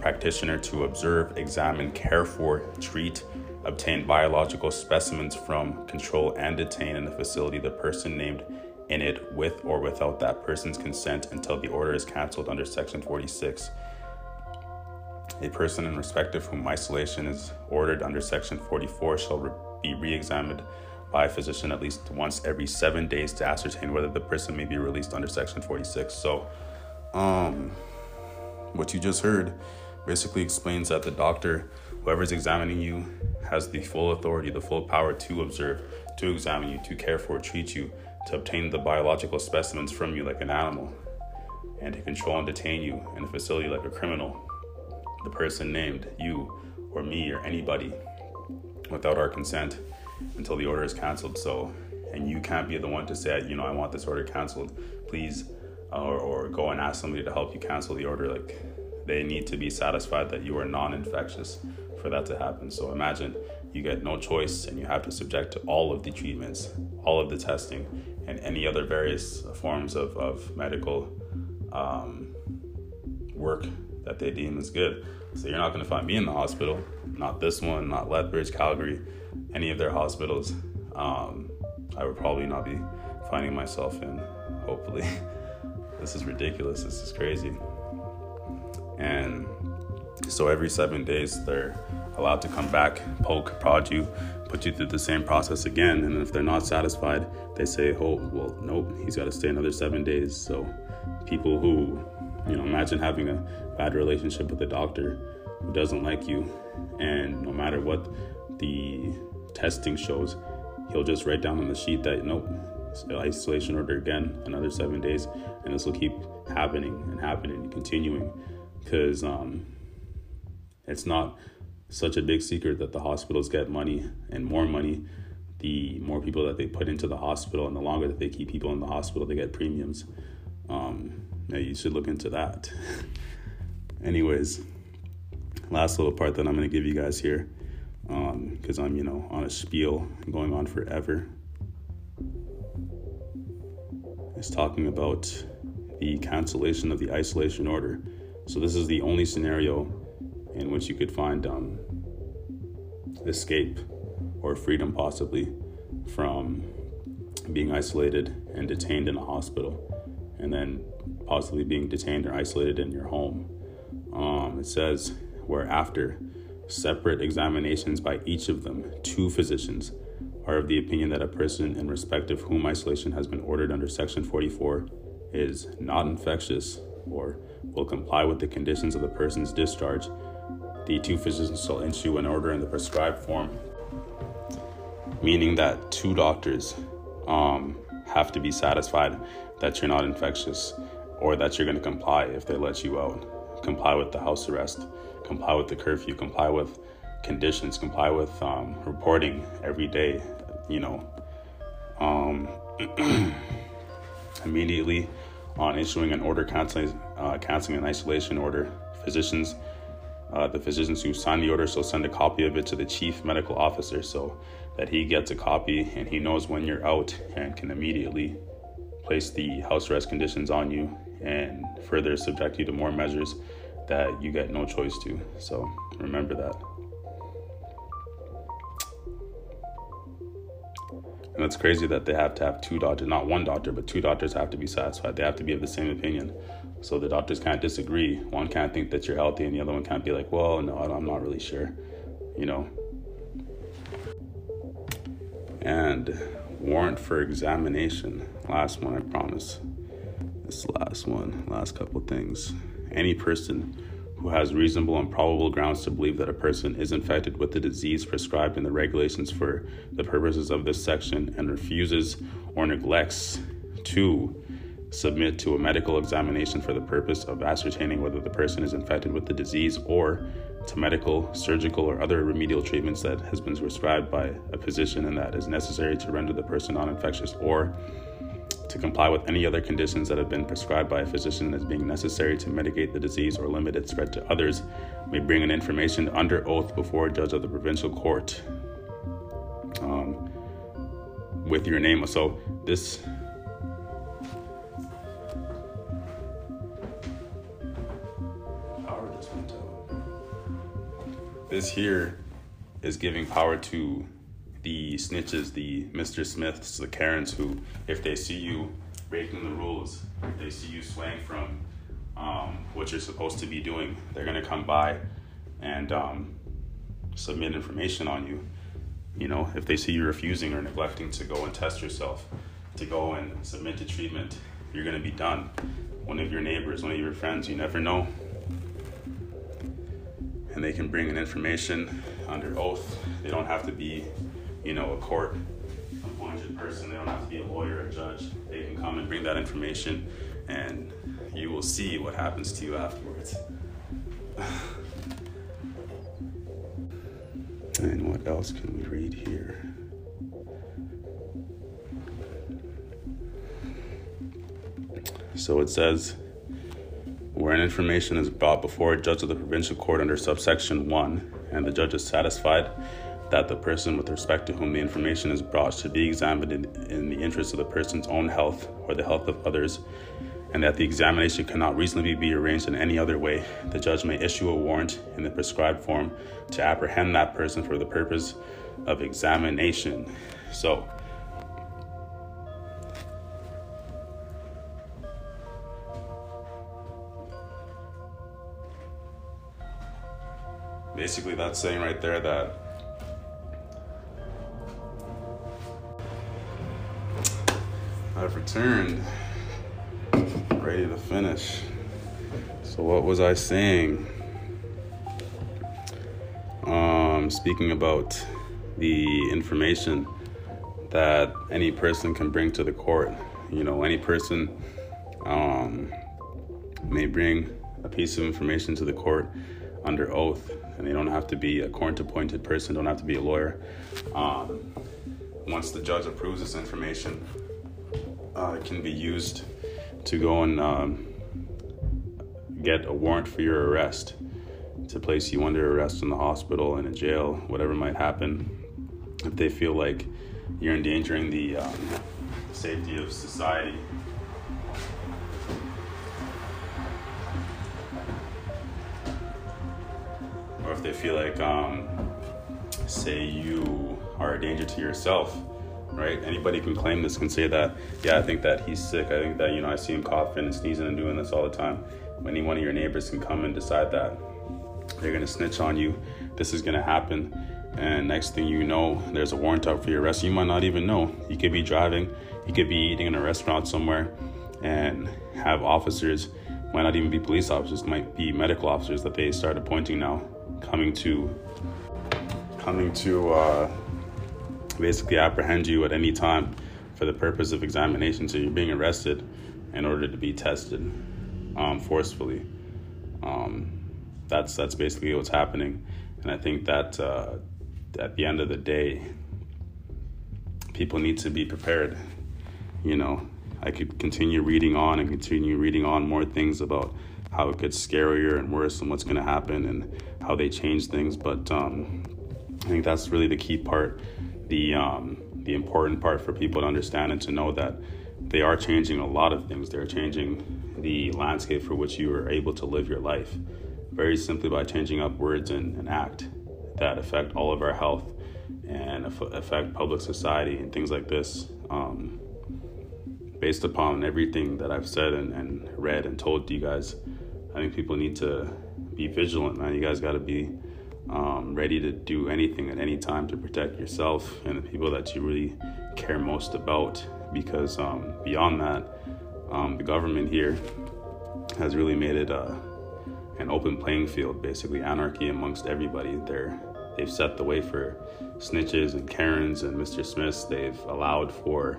practitioner to observe, examine, care for, treat, obtain biological specimens from, control, and detain in the facility the person named in it with or without that person's consent until the order is canceled under Section forty-six. A person in respect of whom isolation is ordered under Section forty-four shall re- be re-examined by a physician at least once every seven days to ascertain whether the person may be released under Section forty-six. So, um, what you just heard basically explains that the doctor, whoever's examining you, has the full authority, the full power to observe, to examine you, to care for, treat you, to obtain the biological specimens from you like an animal, and to control and detain you in a facility like a criminal, the person named, you or me or anybody, without our consent until the order is canceled. So, and you can't be the one to say, you know, I want this order canceled, please, uh, or, or go and ask somebody to help you cancel the order. Like, they need to be satisfied that you are non-infectious for that to happen. So imagine you get no choice and you have to subject to all of the treatments, all of the testing, and any other various forms of, of medical um, work that they deem is good. So you're not going to find me in the hospital, not this one, not Lethbridge, Calgary, any of their hospitals. Um, I would probably not be finding myself in, hopefully. This is ridiculous. This is crazy. And so every seven days, they're allowed to come back, poke, prod you, put you through the same process again. And if they're not satisfied, they say, oh, well, nope, he's got to stay another seven days. So people who, you know, imagine having a bad relationship with a doctor who doesn't like you, and no matter what the testing shows, he'll just write down on the sheet that, nope, isolation order again, another seven days, and this will keep happening and happening and continuing. Because um, it's not such a big secret that the hospitals get money and more money. The more people that they put into the hospital and the longer that they keep people in the hospital, they get premiums. Um, now you should look into that. Anyways, last little part that I'm going to give you guys here, because um, I'm, you know, on a spiel going on forever, is talking about the cancellation of the isolation order. So this is the only scenario in which you could find um, escape or freedom, possibly, from being isolated and detained in a hospital, and then possibly being detained or isolated in your home. Um, it says, where after separate examinations by each of them, two physicians are of the opinion that a person in respect of whom isolation has been ordered under Section forty-four is not infectious or will comply with the conditions of the person's discharge, the two physicians shall issue an order in the prescribed form, meaning that two doctors um, have to be satisfied that you're not infectious or that you're going to comply if they let you out, comply with the house arrest, comply with the curfew, comply with conditions, comply with um, reporting every day, you know, um, immediately. On issuing an order canceling, uh, canceling an isolation order, physicians, uh, the physicians who sign the order shall send a copy of it to the chief medical officer so that he gets a copy and he knows when you're out and can immediately place the house arrest conditions on you and further subject you to more measures that you get no choice to. So remember that. And it's crazy that they have to have two doctors, not one doctor, but two doctors have to be satisfied. They have to be of the same opinion. So the doctors can't disagree. One can't think that you're healthy and the other one can't be like, well, no, I'm not really sure, you know. And warrant for examination. Last one, I promise. This last one, last couple things. Any person who has reasonable and probable grounds to believe that a person is infected with the disease prescribed in the regulations for the purposes of this section and refuses or neglects to submit to a medical examination for the purpose of ascertaining whether the person is infected with the disease or to medical, surgical, or other remedial treatments that has been prescribed by a physician and that is necessary to render the person non-infectious or to comply with any other conditions that have been prescribed by a physician as being necessary to mitigate the disease or limit its spread to others, may bring an information under oath before a judge of the provincial court um, with your name. So this, power just went out. This here is giving power to the snitches, the Mister Smiths, the Karens, who, if they see you breaking the rules, if they see you swaying from um, what you're supposed to be doing, they're going to come by and um, submit information on you. You know, if they see you refusing or neglecting to go and test yourself, to go and submit to treatment, you're going to be done. One of your neighbors, one of your friends, you never know. And they can bring in information under oath. They don't have to be, you know, a court appointed person. They don't have to be a lawyer or a judge. They can come and bring that information, and you will see what happens to you afterwards. And what else can we read here? So it says, wherein information is brought before a judge of the provincial court under subsection one, and the judge is satisfied that the person with respect to whom the information is brought should be examined in, in the interest of the person's own health or the health of others, and that the examination cannot reasonably be arranged in any other way, the judge may issue a warrant in the prescribed form to apprehend that person for the purpose of examination. So, basically that's saying right there that I've returned, ready to finish. So what was I saying? Um, speaking about the information that any person can bring to the court. You know, any person um, may bring a piece of information to the court under oath, and they don't have to be a court-appointed person, don't have to be a lawyer. Um, once the judge approves this information, uh, it can be used to go and um, get a warrant for your arrest, to place you under arrest in the hospital, in a jail, whatever might happen. If they feel like you're endangering the um, safety of society, or if they feel like, um, say you are a danger to yourself, right? Anybody can claim this, can say that, yeah, I think that he's sick. I think that, you know, I see him coughing and sneezing and doing this all the time. Any one of your neighbors can come and decide that they're going to snitch on you. This is going to happen. And next thing you know, there's a warrant out for your arrest. You might not even know. You could be driving. You could be eating in a restaurant somewhere and have officers, might not even be police officers, might be medical officers that they start appointing now, coming to, coming to, uh, basically apprehend you at any time for the purpose of examination. So you're being arrested in order to be tested um, forcefully. Um, that's that's basically what's happening. And I think that uh, at the end of the day, people need to be prepared. You know, I could continue reading on and continue reading on more things about how it gets scarier and worse and what's going to happen and how they change things. But um, I think that's really the key part. The um, the important part for people to understand and to know that they are changing a lot of things. They're changing the landscape for which you are able to live your life, very simply by changing up words and, and act that affect all of our health and aff- affect public society and things like this. Um, based upon everything that I've said and, and read and told you guys, I think people need to be vigilant, man. You guys got to be Um, ready to do anything at any time to protect yourself and the people that you really care most about, because um, beyond that, um, the government here has really made it uh, an open playing field, basically anarchy amongst everybody. They're, they've set the way for snitches and Karens and Mister Smiths. They've allowed for,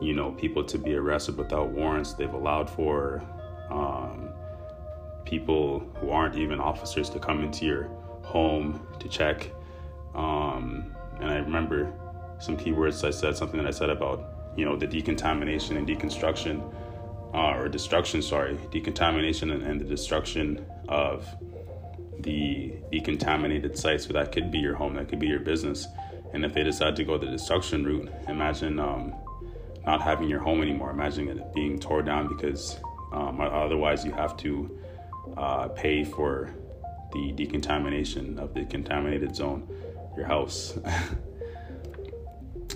you know, people to be arrested without warrants. They've allowed for um, people who aren't even officers to come into your home to check, um, and I remember some keywords I said, something that I said about, you know, the decontamination and deconstruction, uh, or destruction, sorry, decontamination and, and the destruction of the decontaminated sites. So that could be your home, that could be your business, and if they decide to go the destruction route, imagine um, not having your home anymore, imagine it being torn down, because um, otherwise you have to uh, pay for the decontamination of the contaminated zone, your house.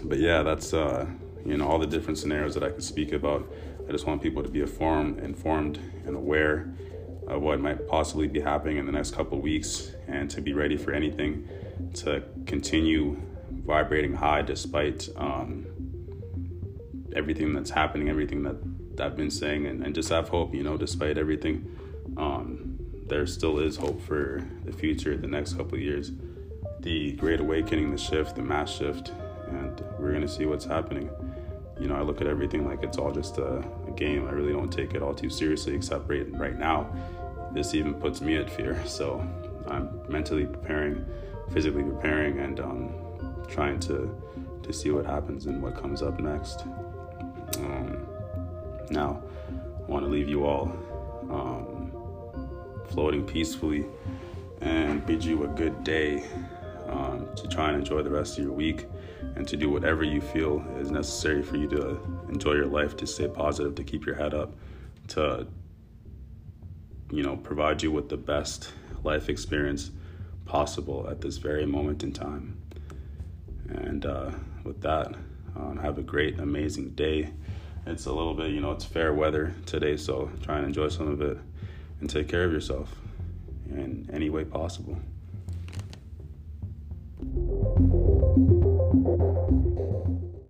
But yeah, that's uh, you know, all the different scenarios that I could speak about. I just want people to be informed, informed and aware uh, what might possibly be happening in the next couple of weeks, and to be ready for anything to continue vibrating high despite um, everything that's happening, everything that I've been saying, and, and just have hope, you know, despite everything. Um, there still is hope for the future, the next couple of years, the Great Awakening, the shift, the mass shift, and we're going to see what's happening. You know, I look at everything like it's all just a, a game. I really don't take it all too seriously, except right, right now, this even puts me at fear. So I'm mentally preparing, physically preparing, and um, trying to, to see what happens and what comes up next. Um, now, I want to leave you all um, floating peacefully and bid you a good day, um, to try and enjoy the rest of your week, and to do whatever you feel is necessary for you to enjoy your life, to stay positive, to keep your head up, to, you know, provide you with the best life experience possible at this very moment in time. And uh, with that, um, have a great, amazing day. It's a little bit, you know, it's fair weather today, so try and enjoy some of it and take care of yourself in any way possible.